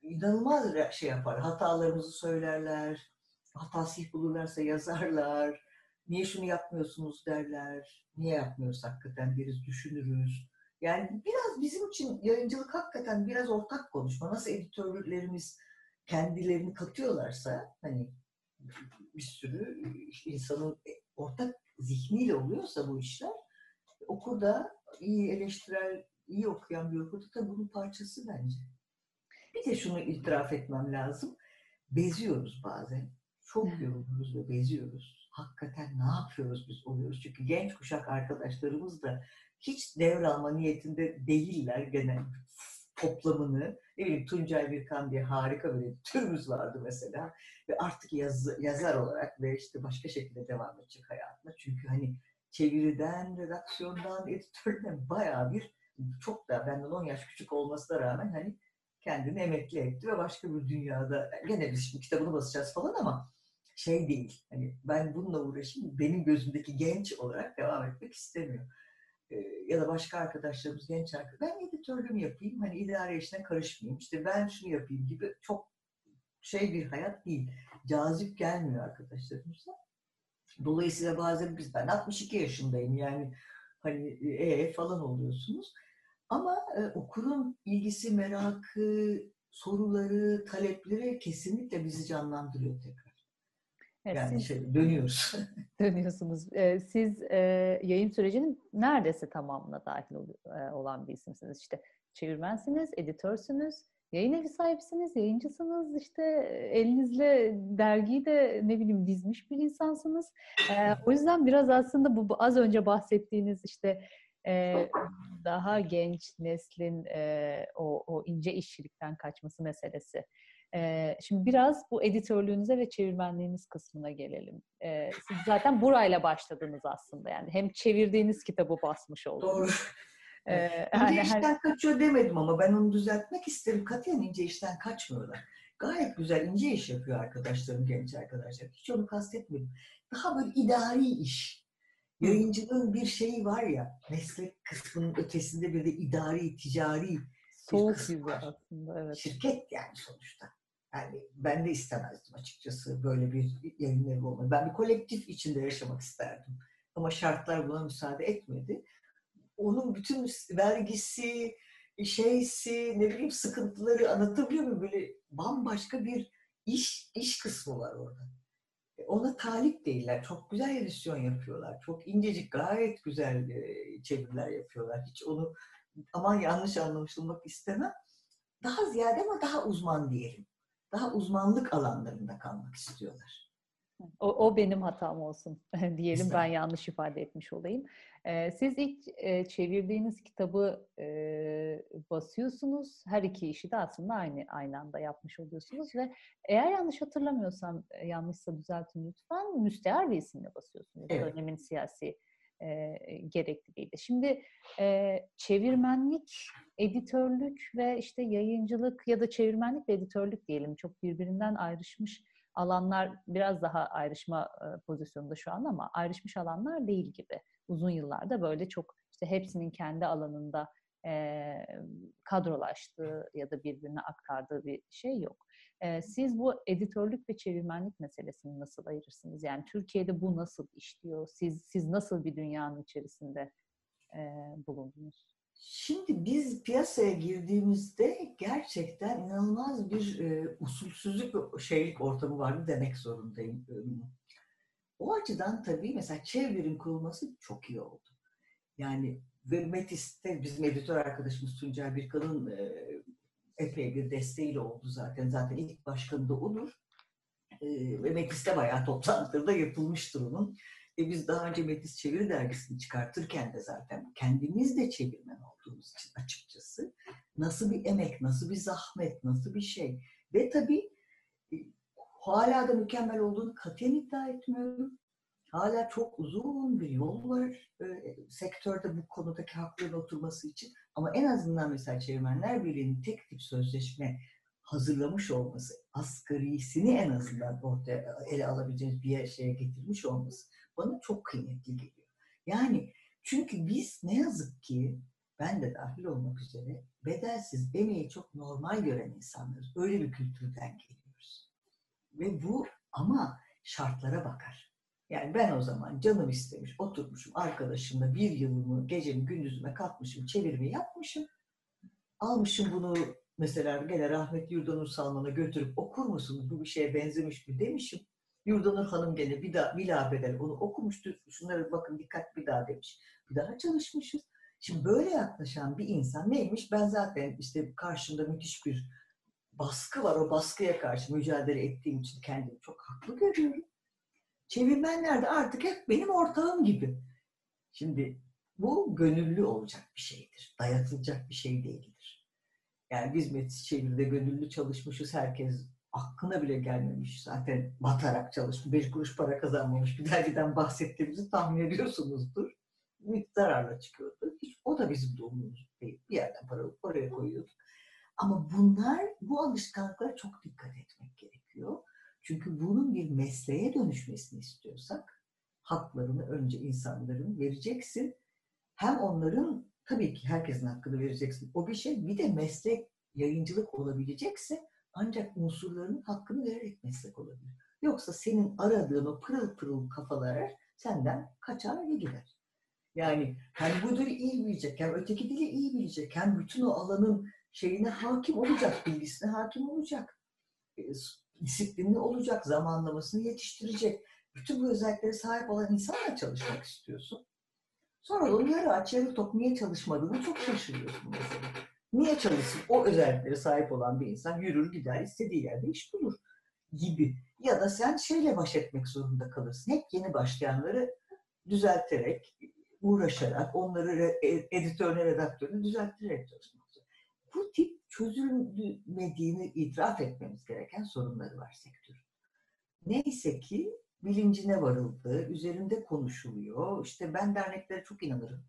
inanılmaz yapar. Hatalarımızı söylerler. Hatasız bulurlarsa yazarlar. Niye şunu yapmıyorsunuz derler. Niye yapmıyoruz hakikaten deriz, düşünürüz. Yani biraz bizim için yayıncılık hakikaten biraz ortak konuşma. Nasıl editörlerimiz kendilerini katıyorlarsa hani bir sürü insanın ortak zihniyle oluyorsa bu işler, okurda iyi eleştirel, iyi okuyan bir okurda da bunun parçası bence. Bir de şunu itiraf etmem lazım. Beziyoruz bazen. Çok yoruluyoruz ve beziyoruz. Hakikaten ne yapıyoruz biz oluyoruz. Çünkü genç kuşak arkadaşlarımız da hiç devralma niyetinde değiller genel toplamını. Ne bileyim Tuncay Birkan diye harika bir türümüz vardı mesela. Ve artık yazar olarak ve başka şekilde devam edecek hayatına. Çünkü hani çeviriden, redaksiyondan, editörden bayağı bir çok da benden 10 yaş küçük olmasına rağmen hani kendini emekli etti ve başka bir dünyada gene biz şimdi kitabını basacağız falan ama değil. Hani ben bununla uğraşayım, benim gözümdeki genç olarak devam etmek istemiyor. Ya da başka arkadaşlarımız, genç arkadaşlar, ben editörlüğümü yapayım, hani idare işine karışmayayım, ben şunu yapayım gibi çok bir hayat değil. Cazip gelmiyor arkadaşlarımıza. Dolayısıyla bazen ben 62 yaşındayım yani hani falan oluyorsunuz. Ama okurun ilgisi, merakı, soruları, talepleri kesinlikle bizi canlandırıyor tekrar. Evet, yani siz, dönüyoruz. Dönüyorsunuz. Siz yayın sürecinin neredeyse tamamına dahil olan bir isimsiniz. Çevirmensiniz, editörsünüz, yayın evi sahibisiniz, yayıncısınız, elinizle dergiyi de dizmiş bir insansınız. O yüzden biraz aslında bu az önce bahsettiğiniz daha genç neslin o ince işçilikten kaçması meselesi. Şimdi biraz bu editörlüğünüze ve çevirmenliğiniz kısmına gelelim. Siz zaten burayla başladınız aslında. Yani hem çevirdiğiniz kitabı basmış oldunuz. Doğru. Yani ince işten kaçıyor demedim ama ben onu düzeltmek isterim. Katiyen ince işten kaçmıyorlar. Gayet güzel ince iş yapıyor arkadaşlarım, genç arkadaşlar. Hiç onu kastetmedim. Daha böyle idari iş. Yayıncılığın bir şeyi var ya, meslek kısmının ötesinde bir de idari, ticari soğuk gibi aslında. Evet. Şirket yani sonuçta. Yani ben de istemezdim açıkçası böyle bir yayınları olmayı. Ben bir kolektif içinde yaşamak isterdim. Ama şartlar buna müsaade etmedi. Onun bütün vergisi, şeysi, ne bileyim sıkıntıları anlatabiliyor muyum? Böyle bambaşka bir iş kısmı var orada. Ona talip değiller. Çok güzel edisyon yapıyorlar. Çok incecik, gayet güzel çeviriler yapıyorlar. Hiç onu aman yanlış anlaşılmak istemem. Daha ziyade ama daha uzman diyelim. Daha uzmanlık alanlarında kalmak istiyorlar. O benim hatam olsun diyelim. Ben yanlış ifade etmiş olayım. Siz ilk çevirdiğiniz kitabı basıyorsunuz. Her iki işi de aslında aynı anda yapmış oluyorsunuz ve eğer yanlış hatırlamıyorsam, yanlışsa düzeltin lütfen, müstear bir isimle basıyorsunuz. Evet. Dönemin siyasi gerekliliğiyle. Şimdi çevirmenlik, editörlük ve işte yayıncılık ya da çevirmenlik ve editörlük diyelim, çok birbirinden ayrışmış alanlar, biraz daha ayrışma pozisyonunda şu an ama ayrışmış alanlar değil gibi. Uzun yıllarda böyle çok işte hepsinin kendi alanında kadrolaştığı ya da birbirine aktardığı bir şey yok. Siz bu editörlük ve çevirmenlik meselesini nasıl ayırırsınız? Yani Türkiye'de bu nasıl işliyor? Siz nasıl bir dünyanın içerisinde bulundunuz? Şimdi biz piyasaya girdiğimizde gerçekten inanılmaz bir usulsüzlük ve şeylik ortamı vardı demek zorundayım. O açıdan tabii mesela çevirin kurulması çok iyi oldu. Yani ve Metis'te bizim editör arkadaşımız Tuncay Birkan'ın epey bir desteğiyle oldu zaten. Zaten ilk başkanı da odur. Ve Metis'te bayağı toplantıları da yapılmıştır onun. Biz daha önce Metis Çeviri dergisini çıkartırken de zaten kendimiz de çevirmen olduğumuz için açıkçası nasıl bir emek, nasıl bir zahmet, nasıl bir şey. Ve tabii hala da mükemmel olduğunu katiyen iddia etmiyorum. Hala çok uzun bir yol var sektörde bu konudaki hakların oturması için. Ama en azından mesela Çevirmenler Birliği'nin tek tip sözleşme hazırlamış olması, asgarisini en azından ortaya ele alabileceğimiz bir şeye getirmiş olması bana çok kıymetli geliyor. Yani çünkü biz ne yazık ki, ben de dahil olmak üzere, bedelsiz emeği çok normal gören insanlarız. Öyle bir kültürden geliyoruz. Ve bu ama şartlara bakar. Yani ben o zaman canım istemiş, oturmuşum arkadaşımla bir yılımı, gecemi, gündüzüme katmışım, çevirimi yapmışım. Almışım bunu mesela gene rahmetli Yurdanur Salman'a götürüp okur musunuz, bu bir şeye benzemiş mi demişim. Yurdanur Hanım gene bir daha bilabedel onu okumuştur. Şunlara bakın dikkat bir daha demiş. Bir daha çalışmışız. Şimdi böyle yaklaşan bir insan neymiş? Ben zaten işte karşımda müthiş bir baskı var. O baskıya karşı mücadele ettiğim için kendimi çok haklı görüyorum. Çevirmenler de artık hep benim ortağım gibi. Şimdi bu gönüllü olacak bir şeydir. Dayatılacak bir şey değildir. Yani biz Metis Çeviri'de gönüllü çalışmışız. Herkes aklına bile gelmemiş. Zaten batarak çalışmış, 5 kuruş para kazanmamış bir dergiden bahsettiğimizi tahmin ediyorsunuzdur. Zararla çıkıyordu. Hiç, o da bizim doğumumuz değil. Bir yerden para oraya koyuyorduk. Ama bunlar, bu alışkanlıklara çok dikkat etmek gerekiyor. Çünkü bunun bir mesleğe dönüşmesini istiyorsak haklarını önce insanların vereceksin. Hem onların, tabii ki herkesin hakkını vereceksin. O bir şey. Bir de meslek yayıncılık olabilecekse ancak unsurlarının hakkını vererek meslek olabilir. Yoksa senin aradığın o pırıl pırıl kafalar senden kaçar ve gider. Yani hem bu dili iyi bilecek, hem öteki dili iyi bilecek, hem bütün o alanın şeyine hakim olacak, bilgisine hakim olacak, disiplinli olacak, zamanlamasını yetiştirecek. Bütün bu özelliklere sahip olan insanla çalışmak istiyorsun. Sonra onu yarı aç, yarı tok niye çalışmadığını çok şaşırıyorsun mesela. Niye çalışsın? O özelliklere sahip olan bir insan yürür gider, istediği yerde iş bulur gibi. Ya da sen şeyle baş etmek zorunda kalırsın. Hep yeni başlayanları düzelterek, uğraşarak, onları editörüne, redaktörüne düzelterek çalışmak zorunda. Bu tip çözülmediğini itiraf etmemiz gereken sorunları var sektörün. Neyse ki bilincine varıldı, üzerinde konuşuluyor. İşte ben derneklere çok inanırım.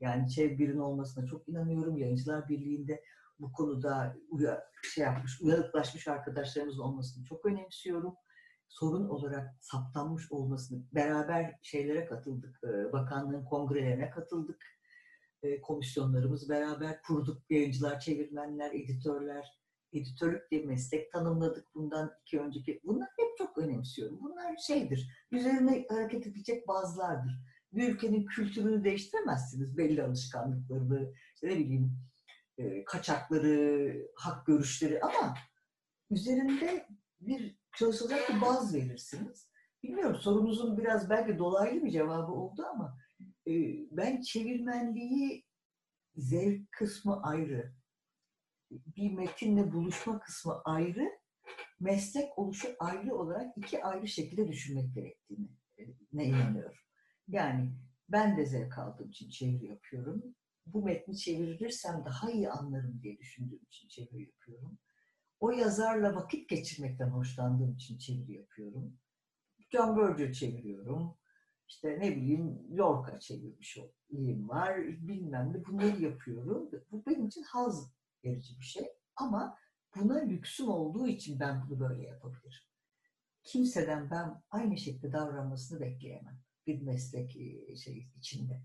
Yani çevrenin olmasına çok inanıyorum. Yayıncılar Birliği'nde bu konuda uyanıklaşmış arkadaşlarımız olmasını çok önemsiyorum. Sorun olarak saptanmış olmasını, beraber şeylere katıldık, bakanlığın kongrelerine katıldık, komisyonlarımız beraber kurduk, yayıncılar, çevirmenler, editörler, editörlük diye meslek tanımladık bundan iki önceki. Bunlar hep çok önemsiyorum. Bunlar şeydir, üzerine hareket edecek bazılardır. Bir ülkenin kültürünü değiştiremezsiniz, belli alışkanlıkları, ne bileyim, kaçakları, hak görüşleri, ama üzerinde bir çalışacak bir baz verirsiniz. Bilmiyorum, sorunuzun biraz belki dolaylı bir cevabı oldu ama ben çevirmenliği zevk kısmı ayrı, bir metinle buluşma kısmı ayrı, meslek oluşu ayrı olarak iki ayrı şekilde düşünmek gerektiğine inanıyorum. Yani ben de zevk aldığım için çeviri yapıyorum. Bu metni çevirirsem daha iyi anlarım diye düşündüğüm için çeviri yapıyorum. O yazarla vakit geçirmekten hoşlandığım için çeviri yapıyorum. John Berger çeviriyorum. İşte ne bileyim, Lorca çevirmiş olayım var. Bilmem ne, bunları yapıyorum. Bu benim için haz verici bir şey. Ama buna lüksüm olduğu için ben bunu böyle yapabilirim. Kimseden ben aynı şekilde davranmasını bekleyemem. Bir meslek içinde.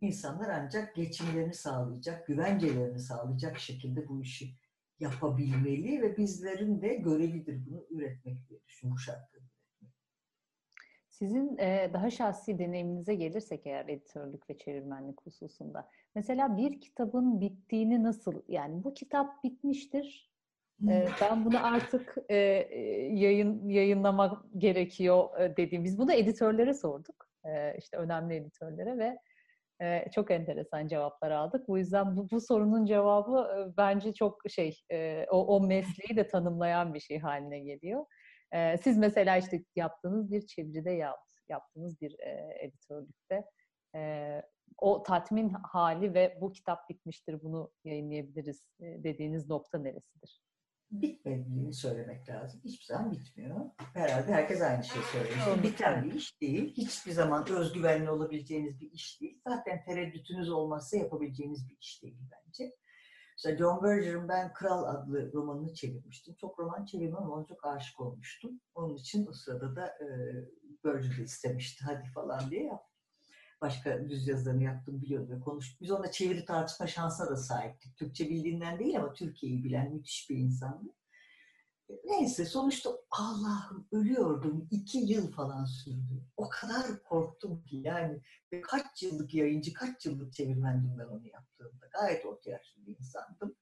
İnsanlar ancak geçimlerini sağlayacak, güvencelerini sağlayacak şekilde bu işi yapabilmeli ve bizlerin de görevidir bunu üretmek diye düşünmüş şartları. Sizin daha şahsi deneyiminize gelirsek eğer, editörlük ve çevirmenlik hususunda. Mesela bir kitabın bittiğini nasıl, yani bu kitap bitmiştir, ben bunu artık yayınlamak gerekiyor dediğimiz, bunu editörlere sorduk, işte önemli editörlere ve çok enteresan cevaplar aldık. Bu yüzden bu sorunun cevabı bence çok o mesleği de tanımlayan bir şey haline geliyor. Siz mesela işte yaptığınız bir çeviride, yaptığınız bir editörlükte o tatmin hali ve bu kitap bitmiştir, bunu yayınlayabiliriz dediğiniz nokta neresidir? Bitmediğini söylemek lazım. Hiçbir zaman bitmiyor. Herhalde herkes aynı şeyi söylüyor. Biten bir iş değil. Hiçbir zaman özgüvenli olabileceğiniz bir iş değil. Zaten tereddütünüz olmazsa yapabileceğiniz bir iş değil bence. İşte John Berger'ın ben Kral adlı romanını çevirmiştim. Çok roman çevirmem ama ona çok aşık olmuştum. Onun için o sırada da Berger de istemişti hadi falan diye yaptım. Başka düz yazılarını yaptım, biliyordu ve konuştuk. Biz ona çeviri tartışma şansına da sahiptik. Türkçe bildiğinden değil ama Türkiye'yi bilen müthiş bir insandı. Neyse, sonuçta Allah'ım ölüyordum. 2 yıl falan sürdü. O kadar korktum ki yani. Kaç yıllık yayıncı, kaç yıllık çevirmendim ben onu yaptığımda. Gayet orta yaşlı bir insandım.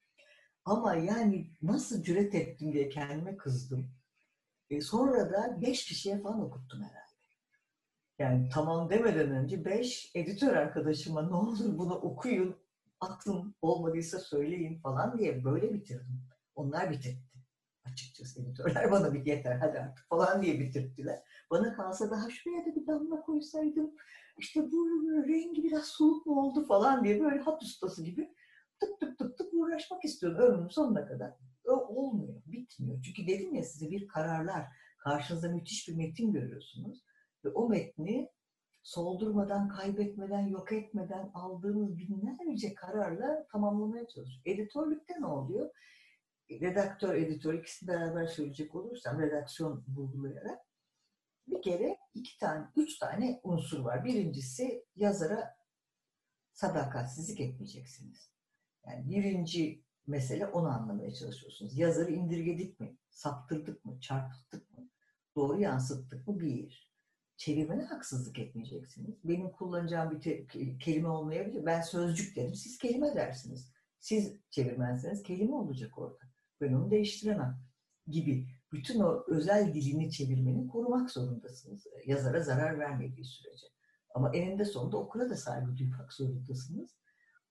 Ama yani nasıl cüret ettim diye kendime kızdım. Sonra da 5 kişiye falan okuttum herhalde. Yani tamam demeden önce 5 editör arkadaşıma ne olur bunu okuyun, atın, olmadıysa söyleyin falan diye böyle bitirdim. Onlar bitirtti. Açıkçası editörler bana bir yeter hadi artık falan diye bitirttiler. Bana kalsa daha şuraya da bir damla koysaydım, işte bu rengi biraz soluk mu oldu falan diye böyle hat ustası gibi tık tık uğraşmak istiyorum ömrümün sonuna kadar. Olmuyor, bitmiyor. Çünkü dedim ya size, bir kararlar, karşınızda müthiş bir metin görüyorsunuz. Ve o metni soldurmadan, kaybetmeden, yok etmeden aldığınız binlerce kararla tamamlamaya çalışıyor. Editörlükte ne oluyor? Redaktör, editör, ikisini beraber söyleyecek olursam, redaksiyon vurgulayarak, bir kere 3 tane unsur var. Birincisi, yazara sadakatsizlik etmeyeceksiniz. Yani birinci mesele, onu anlamaya çalışıyorsunuz. Yazarı indirgedik mi, saptırdık mı, çarpıttık mı, doğru yansıttık mı, bir. Çevirmene haksızlık etmeyeceksiniz. Benim kullanacağım bir kelime olmayabilir. Ben sözcük derim, siz kelime dersiniz. Siz çevirmenseniz kelime olacak orada. Ben onu değiştiremem gibi. Bütün o özel dilini çevirmenin korumak zorundasınız. Yazara zarar vermediği sürece. Ama eninde sonunda okura da saygı duymak zorundasınız.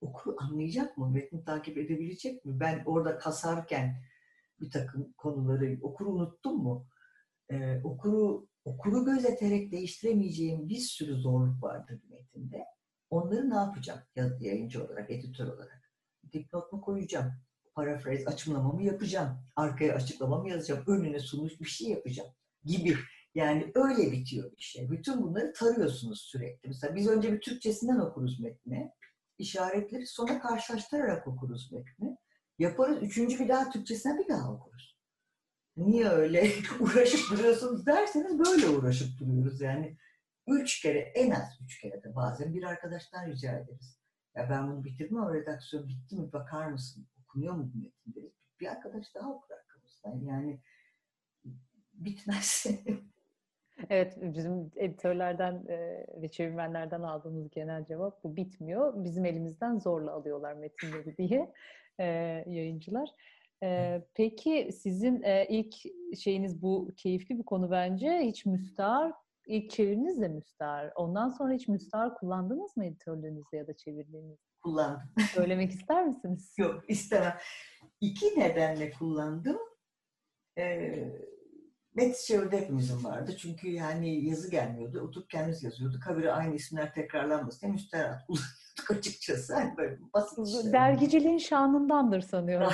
Okur anlayacak mı? Metni takip edebilecek mi? Ben orada kasarken bir takım konuları, okuru unuttum mu? Okuru gözeterek değiştiremeyeceğim bir sürü zorluk vardır metinde. Onları ne yapacağım yayıncı olarak, editör olarak? Dipnot mu koyacağım? Parafraz açımlamamı yapacağım? Arkaya açıklamamı yazacağım? Önüne sunuş bir şey yapacağım? Gibi. Yani öyle bitiyor bir şey. Bütün bunları tarıyorsunuz sürekli. Mesela biz önce bir Türkçesinden okuruz metni. işaretleri sonra karşılaştırarak okuruz metni. Yaparız, üçüncü bir daha Türkçesine bir daha okuruz. Niye öyle uğraşıp duruyorsunuz derseniz böyle uğraşıp duruyoruz yani. 3 kere, en az 3 kere de bazen bir arkadaştan rica ederiz. Ya ben bunu bitirdim ama redaksiyon bitti mi bakar mısın? Okunuyor mu bu metin deriz. Bir arkadaş daha okur arkamızdan yani bitmez. Evet, bizim editörlerden ve çevirmenlerden aldığımız genel cevap bu bitmiyor. Bizim elimizden zorla alıyorlar metinleri diye yayıncılar. Peki sizin ilk şeyiniz bu keyifli bir konu bence. Hiç müstahar, ilk çeviriniz de müstahar. Ondan sonra hiç müstahar kullandınız mı editörlüğünüzde ya da çevirdiğinizde? Kullandım. Söylemek ister misiniz? Yok, istemem. 2 nedenle kullandım. Metis Çeviri'de hepimizin vardı. Çünkü yani yazı gelmiyordu. Oturup kendimiz yazıyorduk. Habire aynı isimler tekrarlanmasın diye müstehrat kullanıyorduk açıkçası. Yani böyle basit işler. Dergiciliğin şanındandır sanıyorum.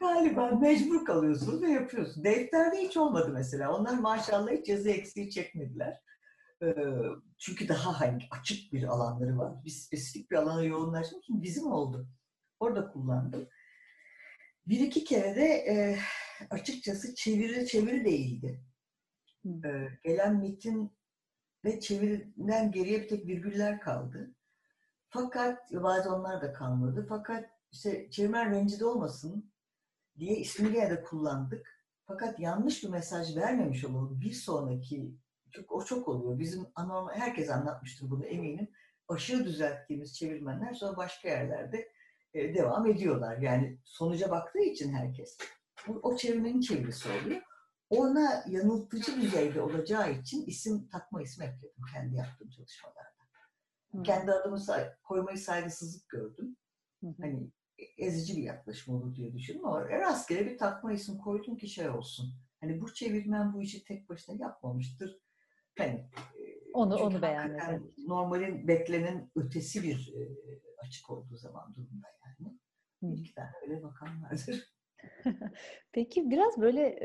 Galiba mecbur kalıyorsunuz ve yapıyorsunuz. Defterde hiç olmadı mesela. Onlar maşallah hiç yazı eksiği çekmediler. Çünkü daha hani açık bir alanları var. Biz spesifik bir alana yoğunlaştık. Bizim oldu. Orada kullandım. 1-2 kere de açıkçası çeviri değildi. Gelen metin ve çeviriden geriye bir tek virgüller kaldı. Fakat bazı onlar da kalmadı. Fakat işte çevirmen rencide olmasın diye ismini gene de kullandık. Fakat yanlış bir mesaj vermemiş olalım. Bir sonraki, çünkü o çok oluyor. Bizim anormal, herkes anlatmıştır bunu eminim. Aşırı düzelttiğimiz çevirmenler sonra başka yerlerde devam ediyorlar. Yani sonuca baktığı için herkes. Bu, o çevirmenin çevirisi oluyor. Ona yanıltıcı düzeyde olacağı için takma isim ekledim kendi yaptığım çalışmalarda. Kendi adımı koymayı saygısızlık gördüm. Hani ezici bir yaklaşım olur diye düşündüm ama rastgele bir takma isim koydum ki şey olsun. Hani bu çevirmen bu işi tek başına yapmamıştır. Hani onu beğendim. Normalin beklenen ötesi bir açık olduğu zaman durumda yani. 1-2 tane öyle bakan vardır. Peki biraz böyle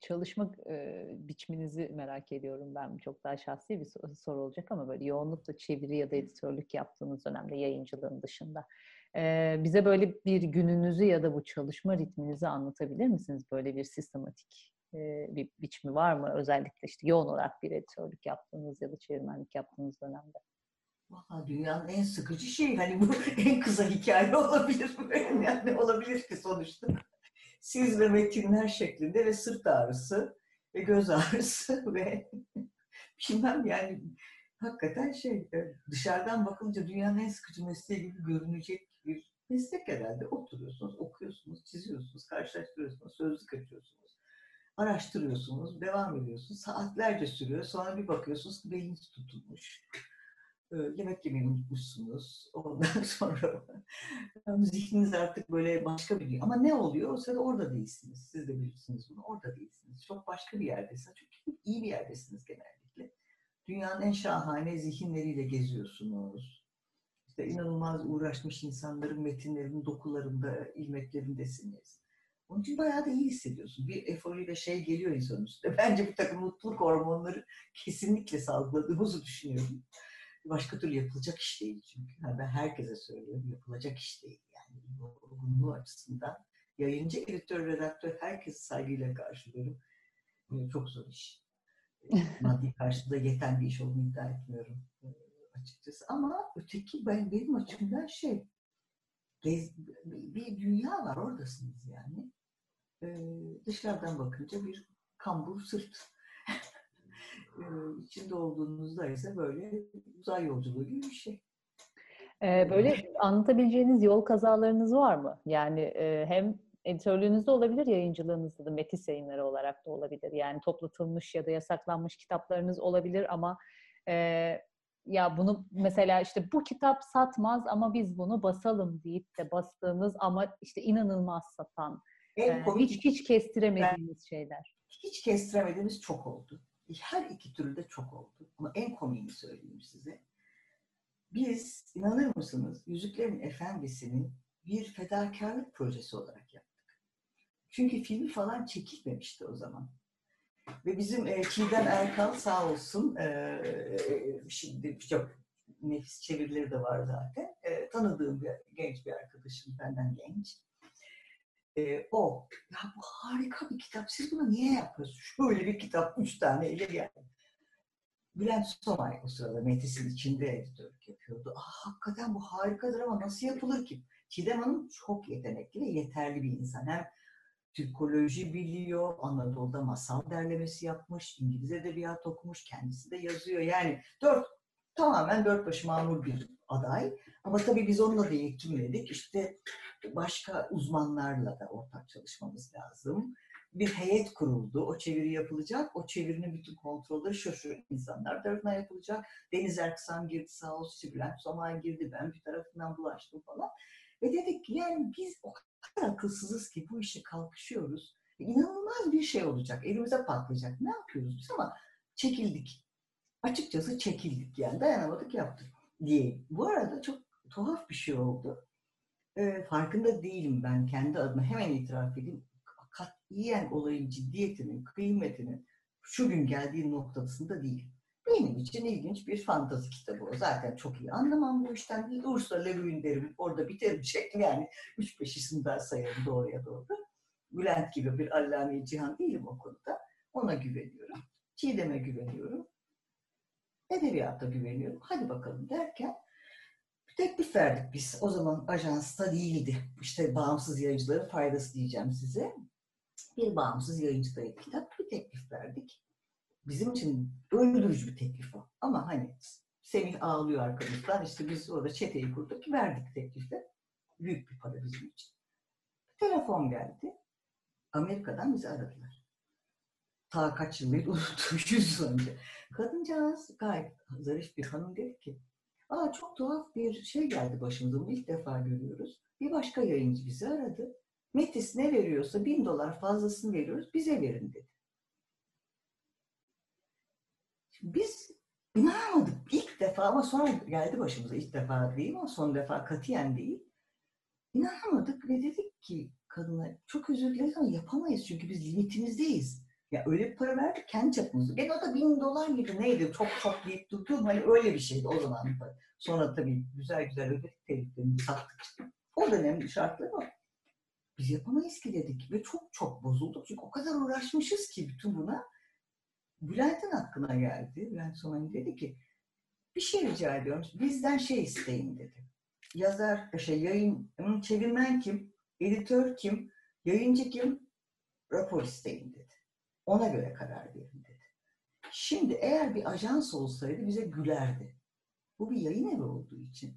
çalışma biçiminizi merak ediyorum ben. Çok daha şahsi bir soru olacak ama böyle yoğunlukla çeviri ya da editörlük yaptığınız dönemde yayıncılığın dışında. Bize böyle bir gününüzü ya da bu çalışma ritminizi anlatabilir misiniz? Böyle bir sistematik bir biçimi var mı? Özellikle işte yoğun olarak bir editörlük yaptığınız ya da çevirmenlik yaptığınız dönemde. Valla dünyanın en sıkıcı şeyi, hani bu en kısa hikaye olabilir mi? Yani olabilir ki sonuçta. Siz ve metinler şeklinde ve sırt ağrısı ve göz ağrısı ve bilmem yani hakikaten şey, dışarıdan bakınca dünyanın en sıkıcı mesleği gibi görünecek bir meslek herhalde. Oturuyorsunuz, okuyorsunuz, çiziyorsunuz, karşılaştırıyorsunuz, sözlük açıyorsunuz, araştırıyorsunuz, devam ediyorsunuz. Saatlerce sürüyor, sonra bir bakıyorsunuz ki beliniz tutulmuş. Yemek yemeyi unutmuşsunuz. Ondan sonra zihniniz artık böyle başka bir... Ama ne oluyor? O sırada orada değilsiniz. Siz de bilirsiniz bunu. Orada değilsiniz. Çok başka bir yerdesiniz. Çünkü iyi bir yerdesiniz genellikle. Dünyanın en şahane zihinleriyle geziyorsunuz. İşte inanılmaz uğraşmış insanların metinlerinin dokularında, ilmetlerindesiniz. Onun için bayağı da iyi hissediyorsun. Bir efori ve şey geliyor insanın üstüne. Bence bir takım mutluluk hormonları kesinlikle salgıladığımızı düşünüyorum. Başka türlü yapılacak iş değil çünkü. Yani ben herkese söylüyorum, yapılacak iş değil. Yani bu açısından yayıncı, editör, redaktör herkesi saygıyla karşılıyorum. Çok zor iş. Maddi karşılığı yeten bir iş olduğunu iddia etmiyorum açıkçası. Ama öteki benim açımdan bir dünya var, oradasınız yani. Dışarıdan bakınca bir kambur sırt. İçinde olduğunuzda ise böyle uzay yolculuğu gibi bir şey. Böyle anlatabileceğiniz yol kazalarınız var mı? Yani hem editörlüğünüzde olabilir, yayıncılığınızda da, Metis Yayınları olarak da olabilir. Yani toplatılmış ya da yasaklanmış kitaplarınız olabilir ama ya bunu mesela işte bu kitap satmaz ama biz bunu basalım deyip de bastığınız ama işte inanılmaz satan, hiç kestiremediğiniz şeyler. Hiç kestiremediğimiz çok oldu. Her iki türlü de çok oldu. Ama en komiğini söyleyeyim size. Biz, inanır mısınız, Yüzüklerin Efendisi'nin bir fedakarlık projesi olarak yaptık. Çünkü filmi falan çekilmemişti o zaman. Ve bizim Çiğdem Erkal sağ olsun, şimdi çok nefis çevirileri de var zaten. Tanıdığım genç bir arkadaşım, benden genç. O, ya bu harika bir kitap, siz bunu niye yapıyorsunuz? Şöyle bir kitap, 3 tane ele geldi. Bülent Somay o sırada Metis'in içinde editörlük yapıyordu. Ah, hakikaten bu harikadır ama nasıl yapılır ki? Çiğdem Hanım çok yetenekli ve yeterli bir insan. Hem Türkoloji biliyor, Anadolu'da masal derlemesi yapmış, İngiliz edebiyat okumuş, kendisi de yazıyor. Yani tamamen dört başı mamur bir aday. Ama tabii biz onunla da yetinmedik. İşte başka uzmanlarla da ortak çalışmamız lazım. Bir heyet kuruldu. O çeviri yapılacak. O çevirinin bütün kontrolleri şu insanlar tarafından yapılacak. Deniz Erksan girdi, sağ olsun, Bülent Somay girdi, ben bir tarafından bulaştım falan. Ve dedik ki yani biz o kadar akılsızız ki bu işe kalkışıyoruz. İnanılmaz bir şey olacak. Elimize patlayacak. Ne yapıyoruz biz? Ama çekildik. Açıkçası çekildik yani. Dayanamadık, yaptık diye. Bu arada çok tuhaf bir şey oldu. Farkında değilim ben kendi adıma. Hemen itiraf edeyim. Katiyen olayın ciddiyetinin, kıymetinin şu gün geldiği noktasında değil. Benim için ilginç bir fantezi kitabı o. Zaten çok iyi anlamam bu işten. Bir Ursa Levuin derim, orada biterim şekli yani. 3-5 isim daha sayarım doğruya doğru. Bülent gibi bir allame-i cihan değilim o konuda. Ona güveniyorum. Çiğdem'e güveniyorum. Edebiyata güveniyorum. Hadi bakalım derken teklif verdik biz. O zaman ajansta değildi. İşte bağımsız yayıncıların faydası diyeceğim size. Bir bağımsız yayıncılara kitap, bir teklif verdik. Bizim için öldürücü bir teklif o. Ama hani Semih ağlıyor arkamızdan. İşte biz orada çeteyi kurduk, verdik teklifi. Büyük bir para bizim için. Telefon geldi. Amerika'dan bizi aradılar. Ta kaç yıl değil, unuttum, 100 yıl önce. Kadıncağız gayet zarif bir hanım dedi ki, aa çok tuhaf bir şey geldi başımıza, bunu ilk defa görüyoruz. Bir başka yayıncı bizi aradı. Metis ne veriyorsa $1000 fazlasını veriyoruz, bize verin dedi. Şimdi biz inanmadık ilk defa, ama sonra geldi başımıza, ilk defa değil ama son defa katiyen değil. İnanmadık ve dedik ki kadına, çok özür dileriz ama yapamayız çünkü biz limitimizdeyiz. Ya öyle bir para verdik, kendi çapımızı. Ben o da $1000 gibi neydi, çok deyip durdum, hani öyle bir şeydi o zaman. Sonra tabii güzel güzel ödedik, tehditlerini sattık. O dönemin şartları o. Biz yapamayız ki dedik ve çok bozulduk. Çünkü o kadar uğraşmışız ki bütün buna. Bülent'in hakkına geldi. Bülent Soman dedi ki, bir şey rica ediyorum, bizden şey isteyin dedi. Yazar, çevirmen kim, editör kim, yayıncı kim, rapor isteyin dedi. Ona göre karar verin dedi. Şimdi eğer bir ajans olsaydı bize gülerdi. Bu bir yayın evi olduğu için.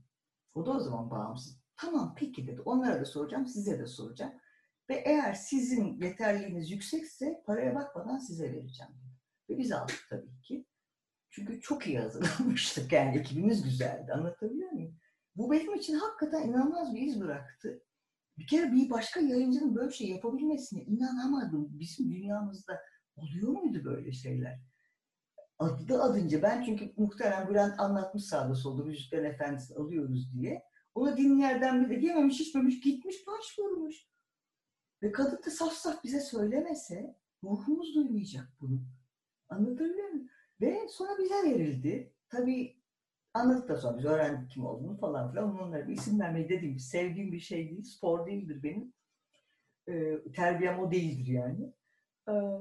O da o zaman bağımsız. Tamam peki dedi. Onlara da soracağım, size de soracağım. Ve eğer sizin yeterliliğiniz yüksekse paraya bakmadan size vereceğim dedi. Ve biz aldık tabii ki. Çünkü çok iyi hazırlanmıştık. Yani ekibimiz güzeldi. Anlatabiliyor muyum? Bu benim için hakikaten inanılmaz bir iz bıraktı. Bir kere bir başka yayıncının böyle bir şey yapabilmesine inanamadım. Bizim dünyamızda oluyor muydu böyle şeyler? Adı adınca, ben çünkü muhtemelen Bülent anlatmış sağda solda Yüzüklerin Efendisi'ni alıyoruz diye. Onu dinlerden biri de yememiş, içmemiş, gitmiş, başvurmuş. Ve kadın da saf saf bize söylemese ruhumuz duymayacak bunu. Anlatabiliyor muyum? Ve sonra bize verildi. Tabii anladıktan sonra biz öğrendik kim olduğunu falan filan. Onlara bir isim vermeyi, dediğim gibi sevdiğim bir şey değil, spor değildir benim. Terbiyem o değildir yani.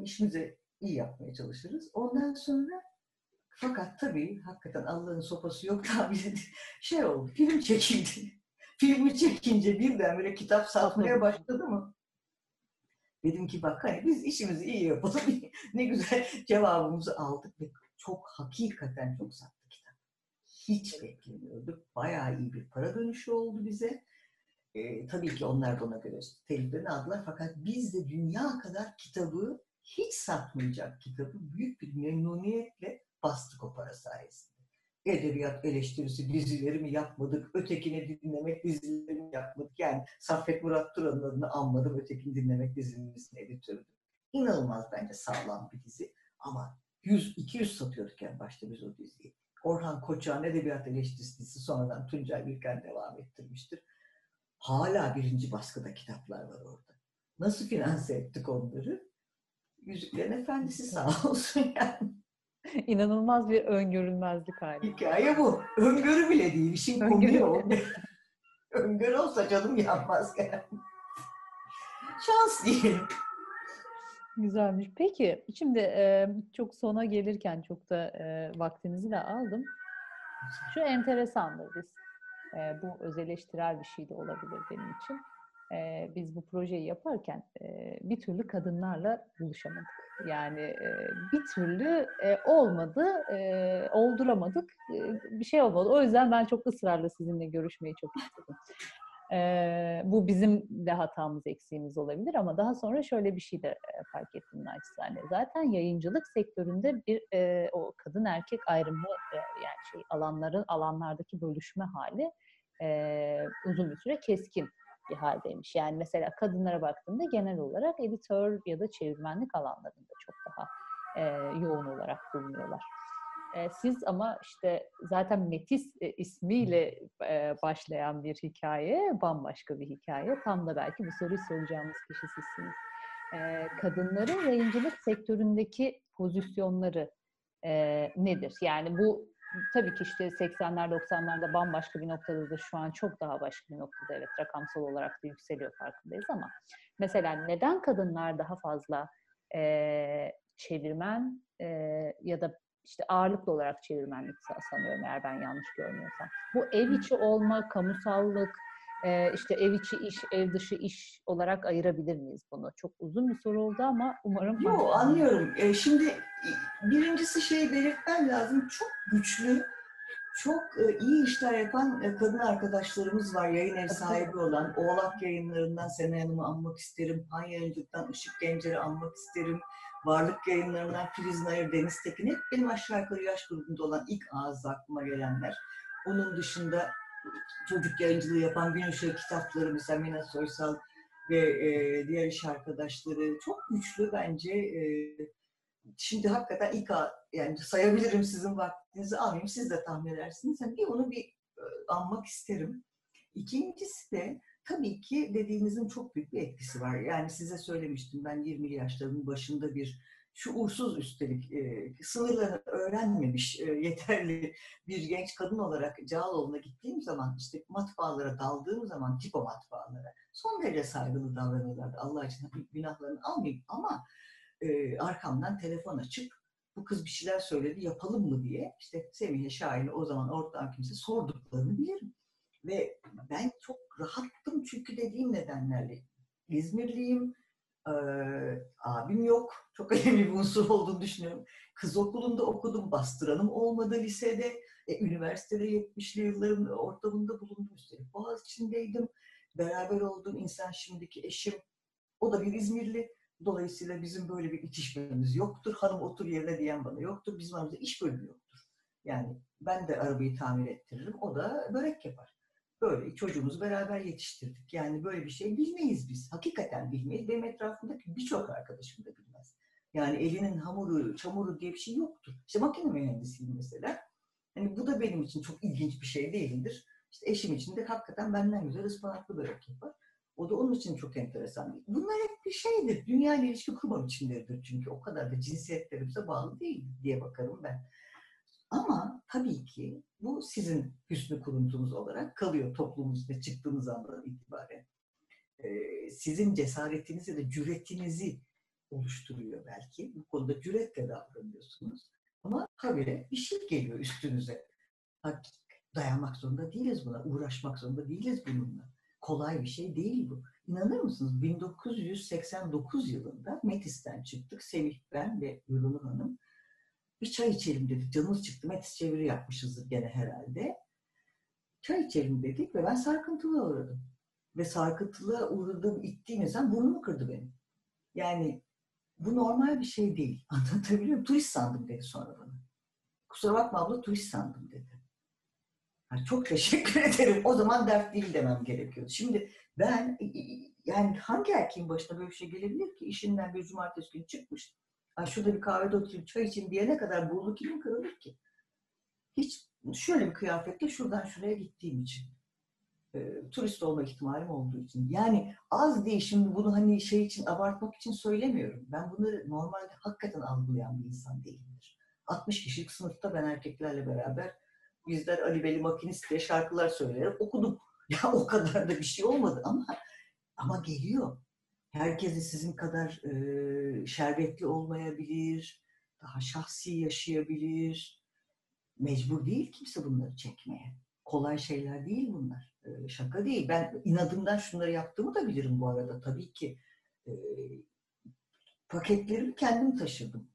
İşimizi iyi yapmaya çalışırız. Ondan sonra fakat tabii hakikaten Allah'ın sopası yok da şey oldu, film çekildi. Filmi çekince birdenbire kitap satmaya başladı mı? Dedim ki bak hani biz işimizi iyi yapalım. Ne güzel cevabımızı aldık ve hakikaten çok sattı kitap. Hiç beklemiyorduk. Bayağı iyi bir para dönüşü oldu bize. Tabii ki onlar da ona göre teliflerini aldılar. Fakat biz de dünya kadar kitabı, hiç satmayacak kitabı büyük bir memnuniyetle bastık o para sayesinde. Edebiyat eleştirisi dizileri mi yapmadık, ötekini dinlemek dizileri mi yapmadık? Yani Saffet Murat Turan'ın adını anmadım, ötekini dinlemek dizimizin editörü. İnanılmaz bence sağlam bir dizi. Ama 100-200 satıyorduk yani başta biz o diziyi. Orhan Koçak'ın edebiyat eleştirisi sonradan Tuncay Birkan devam ettirmiştir. Hala 1. baskıda kitaplar var orada. Nasıl finanse ettik onları? Yüzüklerin Efendisi sağ olsun yani. İnanılmaz bir öngörülmezlik hali. Hikaye bu. Öngörü bile değil. İşin komiği o. Öngörü olsa canım yanmaz. Şans değil. Güzelmiş. Peki şimdi çok sona gelirken çok da vaktinizi de aldım. Şu enteresandır biz. Bu öz eleştirel bir şey de olabilir benim için. Biz bu projeyi yaparken bir türlü kadınlarla buluşamadık. Yani bir türlü olmadı, olduramadık, bir şey olmadı. O yüzden ben çok ısrarla sizinle görüşmeyi çok istedim. Bu bizim de hatamız, eksiğimiz olabilir ama daha sonra şöyle bir şey de fark ettim naçizane. Zaten yayıncılık sektöründe bir o kadın erkek ayrımı, yani şey, alanlardaki bölüşme hali uzun bir süre keskin bir haldeymiş. Yani mesela kadınlara baktığımda genel olarak editör ya da çevirmenlik alanlarında çok daha yoğun olarak bulunuyorlar. Siz ama işte zaten Metis ismiyle başlayan bir hikaye, bambaşka bir hikaye. Tam da belki bu soruyu soracağımız kişi sizsiniz. Kadınların yayıncılık sektöründeki pozisyonları nedir? Yani bu tabii ki işte 80'ler 90'larda bambaşka bir noktada da şu an çok daha başka bir noktada. Evet, rakamsal olarak da yükseliyor, farkındayız ama mesela neden kadınlar daha fazla çevirmen ya da İşte ağırlıklı olarak çevirmenlik sanıyorum, eğer ben yanlış görmüyorsam. Bu ev içi olma, kamusallık, işte ev içi iş, ev dışı iş olarak ayırabilir miyiz bunu? Çok uzun bir soru oldu ama umarım... Yok, anlıyorum. Şimdi birincisi şeyi belirtmem lazım. Çok güçlü, çok iyi işler yapan kadın arkadaşlarımız var. Yayın ev sahibi olan, Oğlak Yayınları'ndan Semih Hanım'ı anmak isterim. Han Yayıncılık'tan Işık Gencer'i anmak isterim. Varlık Yayınlarından Filiz Nayır, Deniz Tekin, hep benim aşağı yukarı yaş grubunda olan ilk ağızda aklıma gelenler. Onun dışında çocuk yayıncılığı yapan Günüşe kitapları, mesela Mina Soysal ve diğer iş arkadaşları çok güçlü bence. Şimdi hakikaten ilk yani sayabilirim, sizin vaktinizi almayayım, siz de tahmin edersiniz. Yani onu bir anmak isterim. İkincisi de tabii ki dediğinizin çok büyük bir etkisi var. Yani size söylemiştim, ben 20'li yaşlarımın başında bir şuursuz, üstelik sınırlarını öğrenmemiş yeterli bir genç kadın olarak Cağaloğlu'na gittiğim zaman, işte matbaalara daldığım zaman, tipo matbaalara son derece saygılı davranıyorlardı. Allah için günahlarını almayayım ama arkamdan telefon açıp bu kız bir şeyler söyledi, yapalım mı diye işte Semih'e, Şahin'e, o zaman ortadan kimse sorduklarını bilirim. Ve ben çok rahattım çünkü dediğim nedenlerle. İzmirliyim, abim yok, çok önemli bir unsur olduğunu düşünüyorum. Kız okulunda okudum, bastıranım olmadı lisede. Üniversitede 70'li yılların ortamında bulundum. Üstelik Boğaziçi'ndeydim, beraber olduğum insan şimdiki eşim, o da bir İzmirli. Dolayısıyla bizim böyle bir itişmemiz yoktur. Hanım otur yerine diyen bana yoktur. Bizim aramızda iş bölümü yoktur. Yani ben de arabayı tamir ettiririm, o da börek yapar. Böyle çocuğumuzu beraber yetiştirdik. Yani böyle bir şey bilmeyiz biz. Hakikaten bilmeyiz. Benim etrafımdaki birçok arkadaşım da bilmez. Yani elinin hamuru, çamuru diye bir şey yoktur. İşte makine mühendisiyim mesela. Hani bu da benim için çok ilginç bir şey değildir. İşte eşim için de hakikaten benden güzel ıspanaklı börek yapar. O da onun için çok enteresan. Bunlar hep bir şeydir. Dünya ile ilişki kurma biçimleridir çünkü. O kadar da cinsiyetlerimize bağlı değil diye bakarım ben. Ama tabii ki bu sizin hüsnü kuruntunuz olarak kalıyor toplumun içine çıktığınız andan itibaren. Sizin cesaretinizi de cüretinizi oluşturuyor belki. Bu konuda cüretle davranıyorsunuz. Ama habire bir şey geliyor üstünüze. Dayanmak zorunda değiliz buna, uğraşmak zorunda değiliz bununla. Kolay bir şey değil bu. İnanır mısınız? 1989 yılında Metis'ten çıktık. Semih, ben ve Yurdanur Hanım. Bir çay içelim dedik. Canımız çıktı. Metis Çeviri yapmışızdır gene herhalde. Çay içelim dedik ve ben sarkıntılığa uğradım. Ve sarkıntılığa uğradığım, ittiğim insan burnumu kırdı benim. Yani bu normal bir şey değil. Anlatabiliyor muyum? Turist sandım dedi sonra bana. Kusura bakma abla, turist sandım dedi. Yani çok teşekkür ederim. O zaman dert değil demem gerekiyordu. Şimdi ben, yani hangi erkeğin başına böyle bir şey gelebilir ki? İşinden bir cumartesi günü çıkmış. Ay şurada bir kahvede oturup çay için diyene kadar burnu kimin kırılır ki? Hiç şöyle bir kıyafetle şuradan şuraya gittiğim için. Turist olmak ihtimalim olduğu için. Yani az değil, şimdi bunu hani şey için, abartmak için söylemiyorum. Ben bunları normalde hakikaten algılayan bir insan değilimdir. 60 kişilik sınıfta ben erkeklerle beraber bizler Ali Veli Makinist diye şarkılar söyleyerek okuduk. Ya o kadar da bir şey olmadı ama geliyor. Herkes de sizin kadar şerbetli olmayabilir, daha şahsi yaşayabilir. Mecbur değil kimse bunları çekmeye. Kolay şeyler değil bunlar. Şaka değil. Ben inadımdan şunları yaptığımı da bilirim bu arada. Tabii ki paketlerimi kendim taşıdım.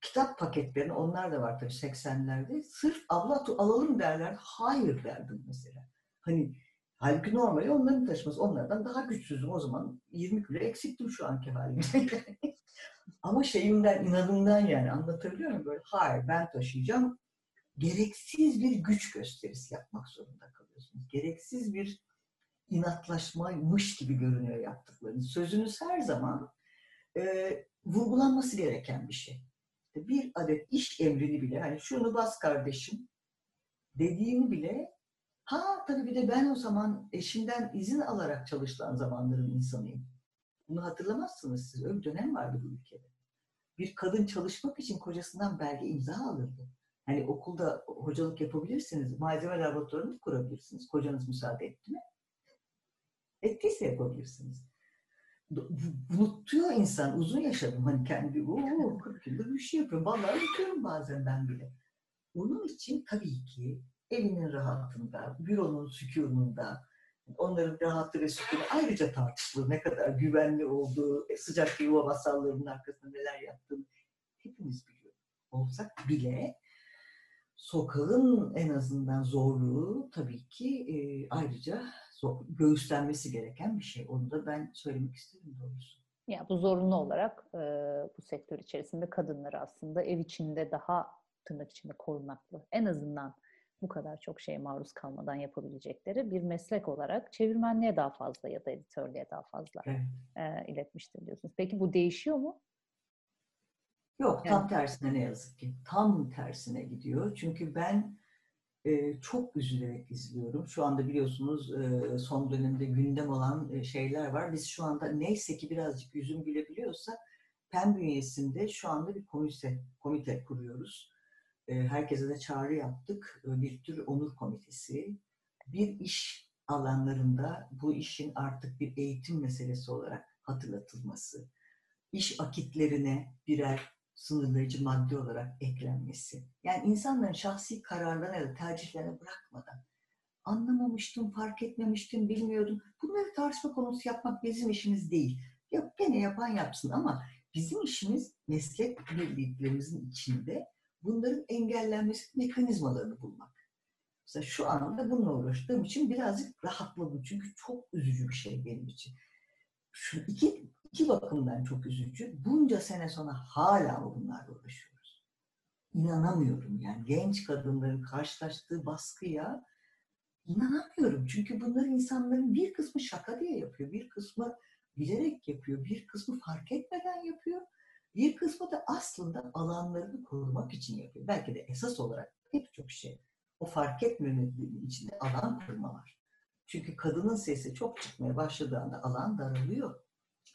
Kitap paketlerini, onlar da var tabii 80'lerde. Sırf abla alalım derler, hayır derdim mesela. Hani halbuki normali onların taşıması. Onlardan daha güçsüzüm o zaman. 20 kilo eksiktim şu anki halimde. Ama şeyimden, inadımdan yani, anlatabiliyor muyum? Böyle hayır ben taşıyacağım. Gereksiz bir güç gösterisi yapmak zorunda kalıyorsunuz. Gereksiz bir inatlaşmaymış gibi görünüyor yaptıklarınız. Sözünüz her zaman vurgulanması gereken bir şey. Bir adet iş emrini bile, hani şunu bas kardeşim dediğini bile, tabii bir de ben o zaman eşimden izin alarak çalışılan zamanların insanıyım. Bunu hatırlamazsınız siz. Öyle bir dönem vardı bu ülkede. Bir kadın çalışmak için kocasından belge imza alırdı. Hani okulda hocalık yapabilirsiniz, malzeme laboratuvarını kurabilirsiniz. Kocanız müsaade etti mi? Ettiyse yapabilirsiniz. Unutuyor insan. Uzun yaşadım hani kendi. 40 yıldır bir şey yapıyorum. Vallahi unutuyorum bazen ben bile. Onun için tabii ki evinin rahatında, büronun sükununda, onların rahatı ve sükûnu ayrıca tartışılır. Ne kadar güvenli olduğu, sıcak yuva masallarının arkasında neler yaptığını hepimiz biliyor. Olsak bile sokağın en azından zorluğu tabii ki ayrıca göğüslenmesi gereken bir şey. Onu da ben söylemek isterim doğrusu. Ya bu zorunlu olarak bu sektör içerisinde kadınları aslında ev içinde daha tırnak içinde korunaklı, en azından bu kadar çok şeye maruz kalmadan yapabilecekleri bir meslek olarak çevirmenliğe daha fazla ya da editörlüğe daha fazla iletmiştir diyorsunuz. Peki bu değişiyor mu? Yok, tam tersine ne yazık ki. Tam tersine gidiyor. Çünkü ben çok üzülerek izliyorum. Şu anda biliyorsunuz son dönemde gündem olan şeyler var. Biz şu anda neyse ki birazcık yüzüm gülebiliyorsa PEN bünyesinde şu anda bir komite kuruyoruz. Herkese de çağrı yaptık. Bir tür onur komitesi. Bir iş alanlarında bu işin artık bir eğitim meselesi olarak hatırlatılması, iş akitlerine birer sınırlayıcı madde olarak eklenmesi. Yani insanların şahsi kararlarına ya da tercihlerine bırakmadan, anlamamıştım, fark etmemiştim, bilmiyordum. Bunları tartışma konusu yapmak bizim işimiz değil. Yok, gene yapan yapsın ama bizim işimiz meslek birliklerimizin içinde bunların engellenmesi mekanizmalarını bulmak. Mesela şu anda bununla uğraştığım için birazcık rahatladım. Çünkü çok üzücü bir şey benim için. Şu iki bakımdan çok üzücü. Bunca sene sonra hala bunlarla uğraşıyoruz. İnanamıyorum yani. Genç kadınların karşılaştığı baskıya inanamıyorum. Çünkü bunları insanların bir kısmı şaka diye yapıyor. Bir kısmı bilerek yapıyor. Bir kısmı fark etmeden yapıyor. Bir kısmı da aslında alanlarını korumak için yapıyor. Belki de esas olarak pek çok şey. O fark etmemenin içinde alan kurma var. Çünkü kadının sesi çok çıkmaya başladığında alan daralıyor.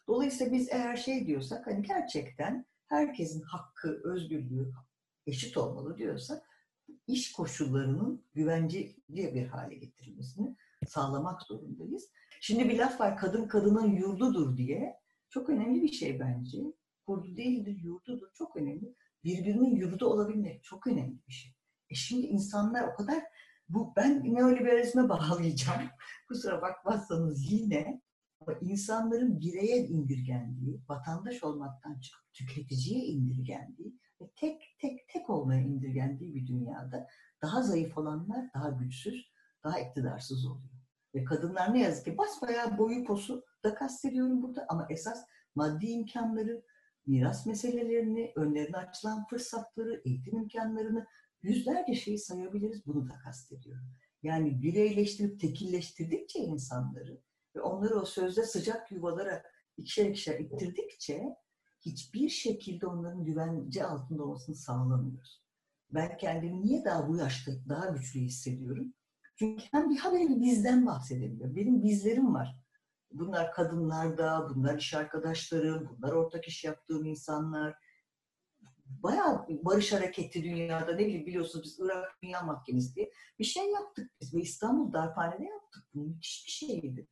Dolayısıyla biz eğer şey diyorsak, hani gerçekten herkesin hakkı, özgürlüğü eşit olmalı diyorsak, iş koşullarının güvenceli bir hale getirilmesini sağlamak zorundayız. Şimdi bir laf var, kadın kadının yurdudur diye. Çok önemli bir şey bence. Kurdu değildir, yurdudur. Çok önemli. Birbirinin yurdu olabilmek çok önemli bir şey. Şimdi insanlar o kadar, ben neoliberalizme bağlayacağım. Kusura bakmazsanız yine. İnsanların bireye indirgendiği, vatandaş olmaktan çıkıp tüketiciye indirgendiği ve tek olmaya indirgendiği bir dünyada daha zayıf olanlar daha güçsüz, daha iktidarsız oluyor. Ve kadınlar ne yazık ki basbayağı boyu posu da kastediyorum burada ama esas maddi imkanları, miras meselelerini, önlerine açılan fırsatları, eğitim imkanlarını, yüzlerce şeyi sayabiliriz, bunu da kastediyorum. Yani bireyleştirip tekilleştirdikçe insanları ve onları o sözde sıcak yuvalara ikişer ittirdikçe hiçbir şekilde onların güvence altında olmasını sağlamıyoruz. Ben kendimi niye daha bu yaşta daha güçlü hissediyorum? Çünkü hem bir haberi bizden bahsedebiliyorum. Benim bizlerim var. Bunlar kadınlar da, bunlar iş arkadaşlarım, bunlar ortak iş yaptığım insanlar. bayağı barış hareketi dünyada, ne bileyim, biliyorsunuz biz Irak Dünya Mahkemesi diye bir şey yaptık biz ve İstanbul Darphane'de yaptık. Bu müthiş bir şeydi.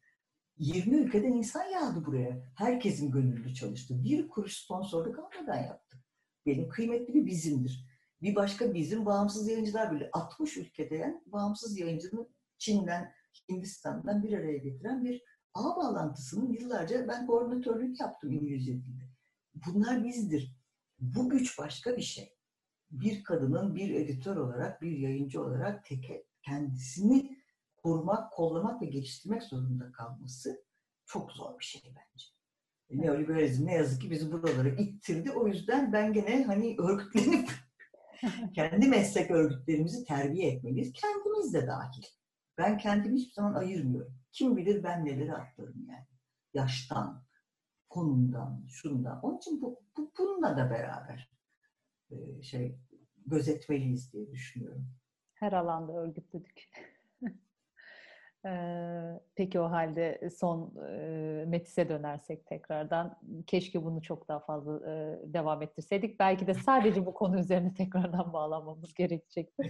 20 ülkeden insan yağdı buraya. Herkesin gönüllü çalıştı. Bir kuruş sponsorluk almadan yaptık. Benim kıymetli bir bizimdir. Bir başka bizim Bağımsız Yayıncılar Birliği. 60 ülkeden bağımsız yayıncını Çin'den, Hindistan'dan bir araya getiren bir ağ bağlantısının yıllarca ben koordinatörlük yaptım İngilizce dilinde. Bunlar bizdir. Bu güç başka bir şey. Bir kadının bir editör olarak, bir yayıncı olarak kendisini korumak, kollamak ve geliştirmek zorunda kalması çok zor bir şey bence. Neoliberalizm ne yazık ki bizi buralara ittirdi. O yüzden ben gene hani örgütlenip kendi meslek örgütlerimizi terbiye etmeliyiz. Kendimiz de dahil. Ben kendimi hiçbir zaman ayırmıyorum. Kim bilir ben neleri atlarım yani. Yaştan, konumdan, şundan. Onun için bununla da beraber gözetmeliyiz diye düşünüyorum. Her alanda örgütledik. Peki o halde son Metis'e dönersek tekrardan. Keşke bunu çok daha fazla devam ettirseydik. Belki de sadece bu konu üzerine tekrardan bağlanmamız gerekecekti.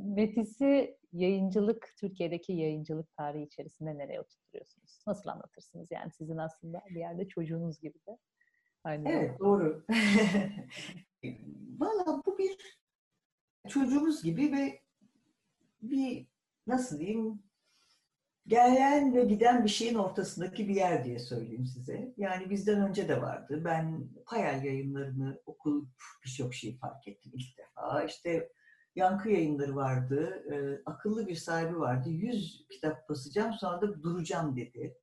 Metis'i yayıncılık, Türkiye'deki yayıncılık tarihi içerisinde nereye oturtuyorsunuz? Nasıl anlatırsınız? Yani sizin aslında bir yerde çocuğunuz gibi de. Aynı evet, doğru. Valla bu bir çocuğumuz gibi ve bir, nasıl diyeyim, gelen ve giden bir şeyin ortasındaki bir yer diye söyleyeyim size. Yani bizden önce de vardı. Ben Payel yayınlarını okuyup birçok şeyi fark ettim ilk defa. İşte Yankı yayınları vardı. Akıllı bir sahibi vardı. 100 kitap basacağım sonra da duracağım dedi.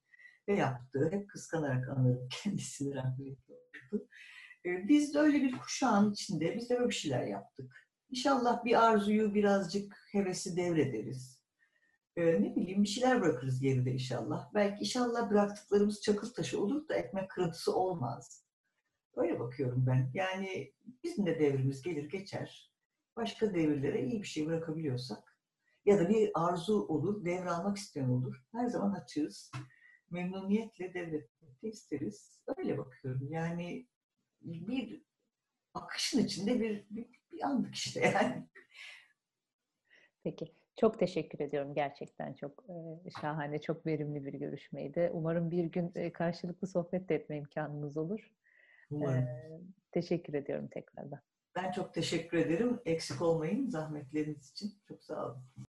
Ve yaptı. Hep kıskanarak anladım kendisini, rahmetli oldu. Biz de öyle bir kuşağın içinde biz de böyle bir şeyler yaptık. İnşallah bir arzuyu, birazcık hevesi devrederiz. Ne bileyim, bir şeyler bırakırız geride inşallah. Belki inşallah bıraktıklarımız çakıl taşı olur da ekmek kırıntısı olmaz. Öyle bakıyorum ben. Yani bizim de devrimiz gelir geçer. Başka devirlere iyi bir şey bırakabiliyorsak ya da bir arzu olur, devralmak isteyen olur. Her zaman açığız. Memnuniyetle devretmek de isteriz. Öyle bakıyorum. Yani bir akışın içinde bir anlık işte yani. Peki. Çok teşekkür ediyorum. Gerçekten çok şahane, çok verimli bir görüşmeydi. Umarım bir gün karşılıklı sohbet de etme imkanımız olur. Umarım. Teşekkür ediyorum tekrardan. Ben çok teşekkür ederim. Eksik olmayın zahmetleriniz için. Çok sağ olun.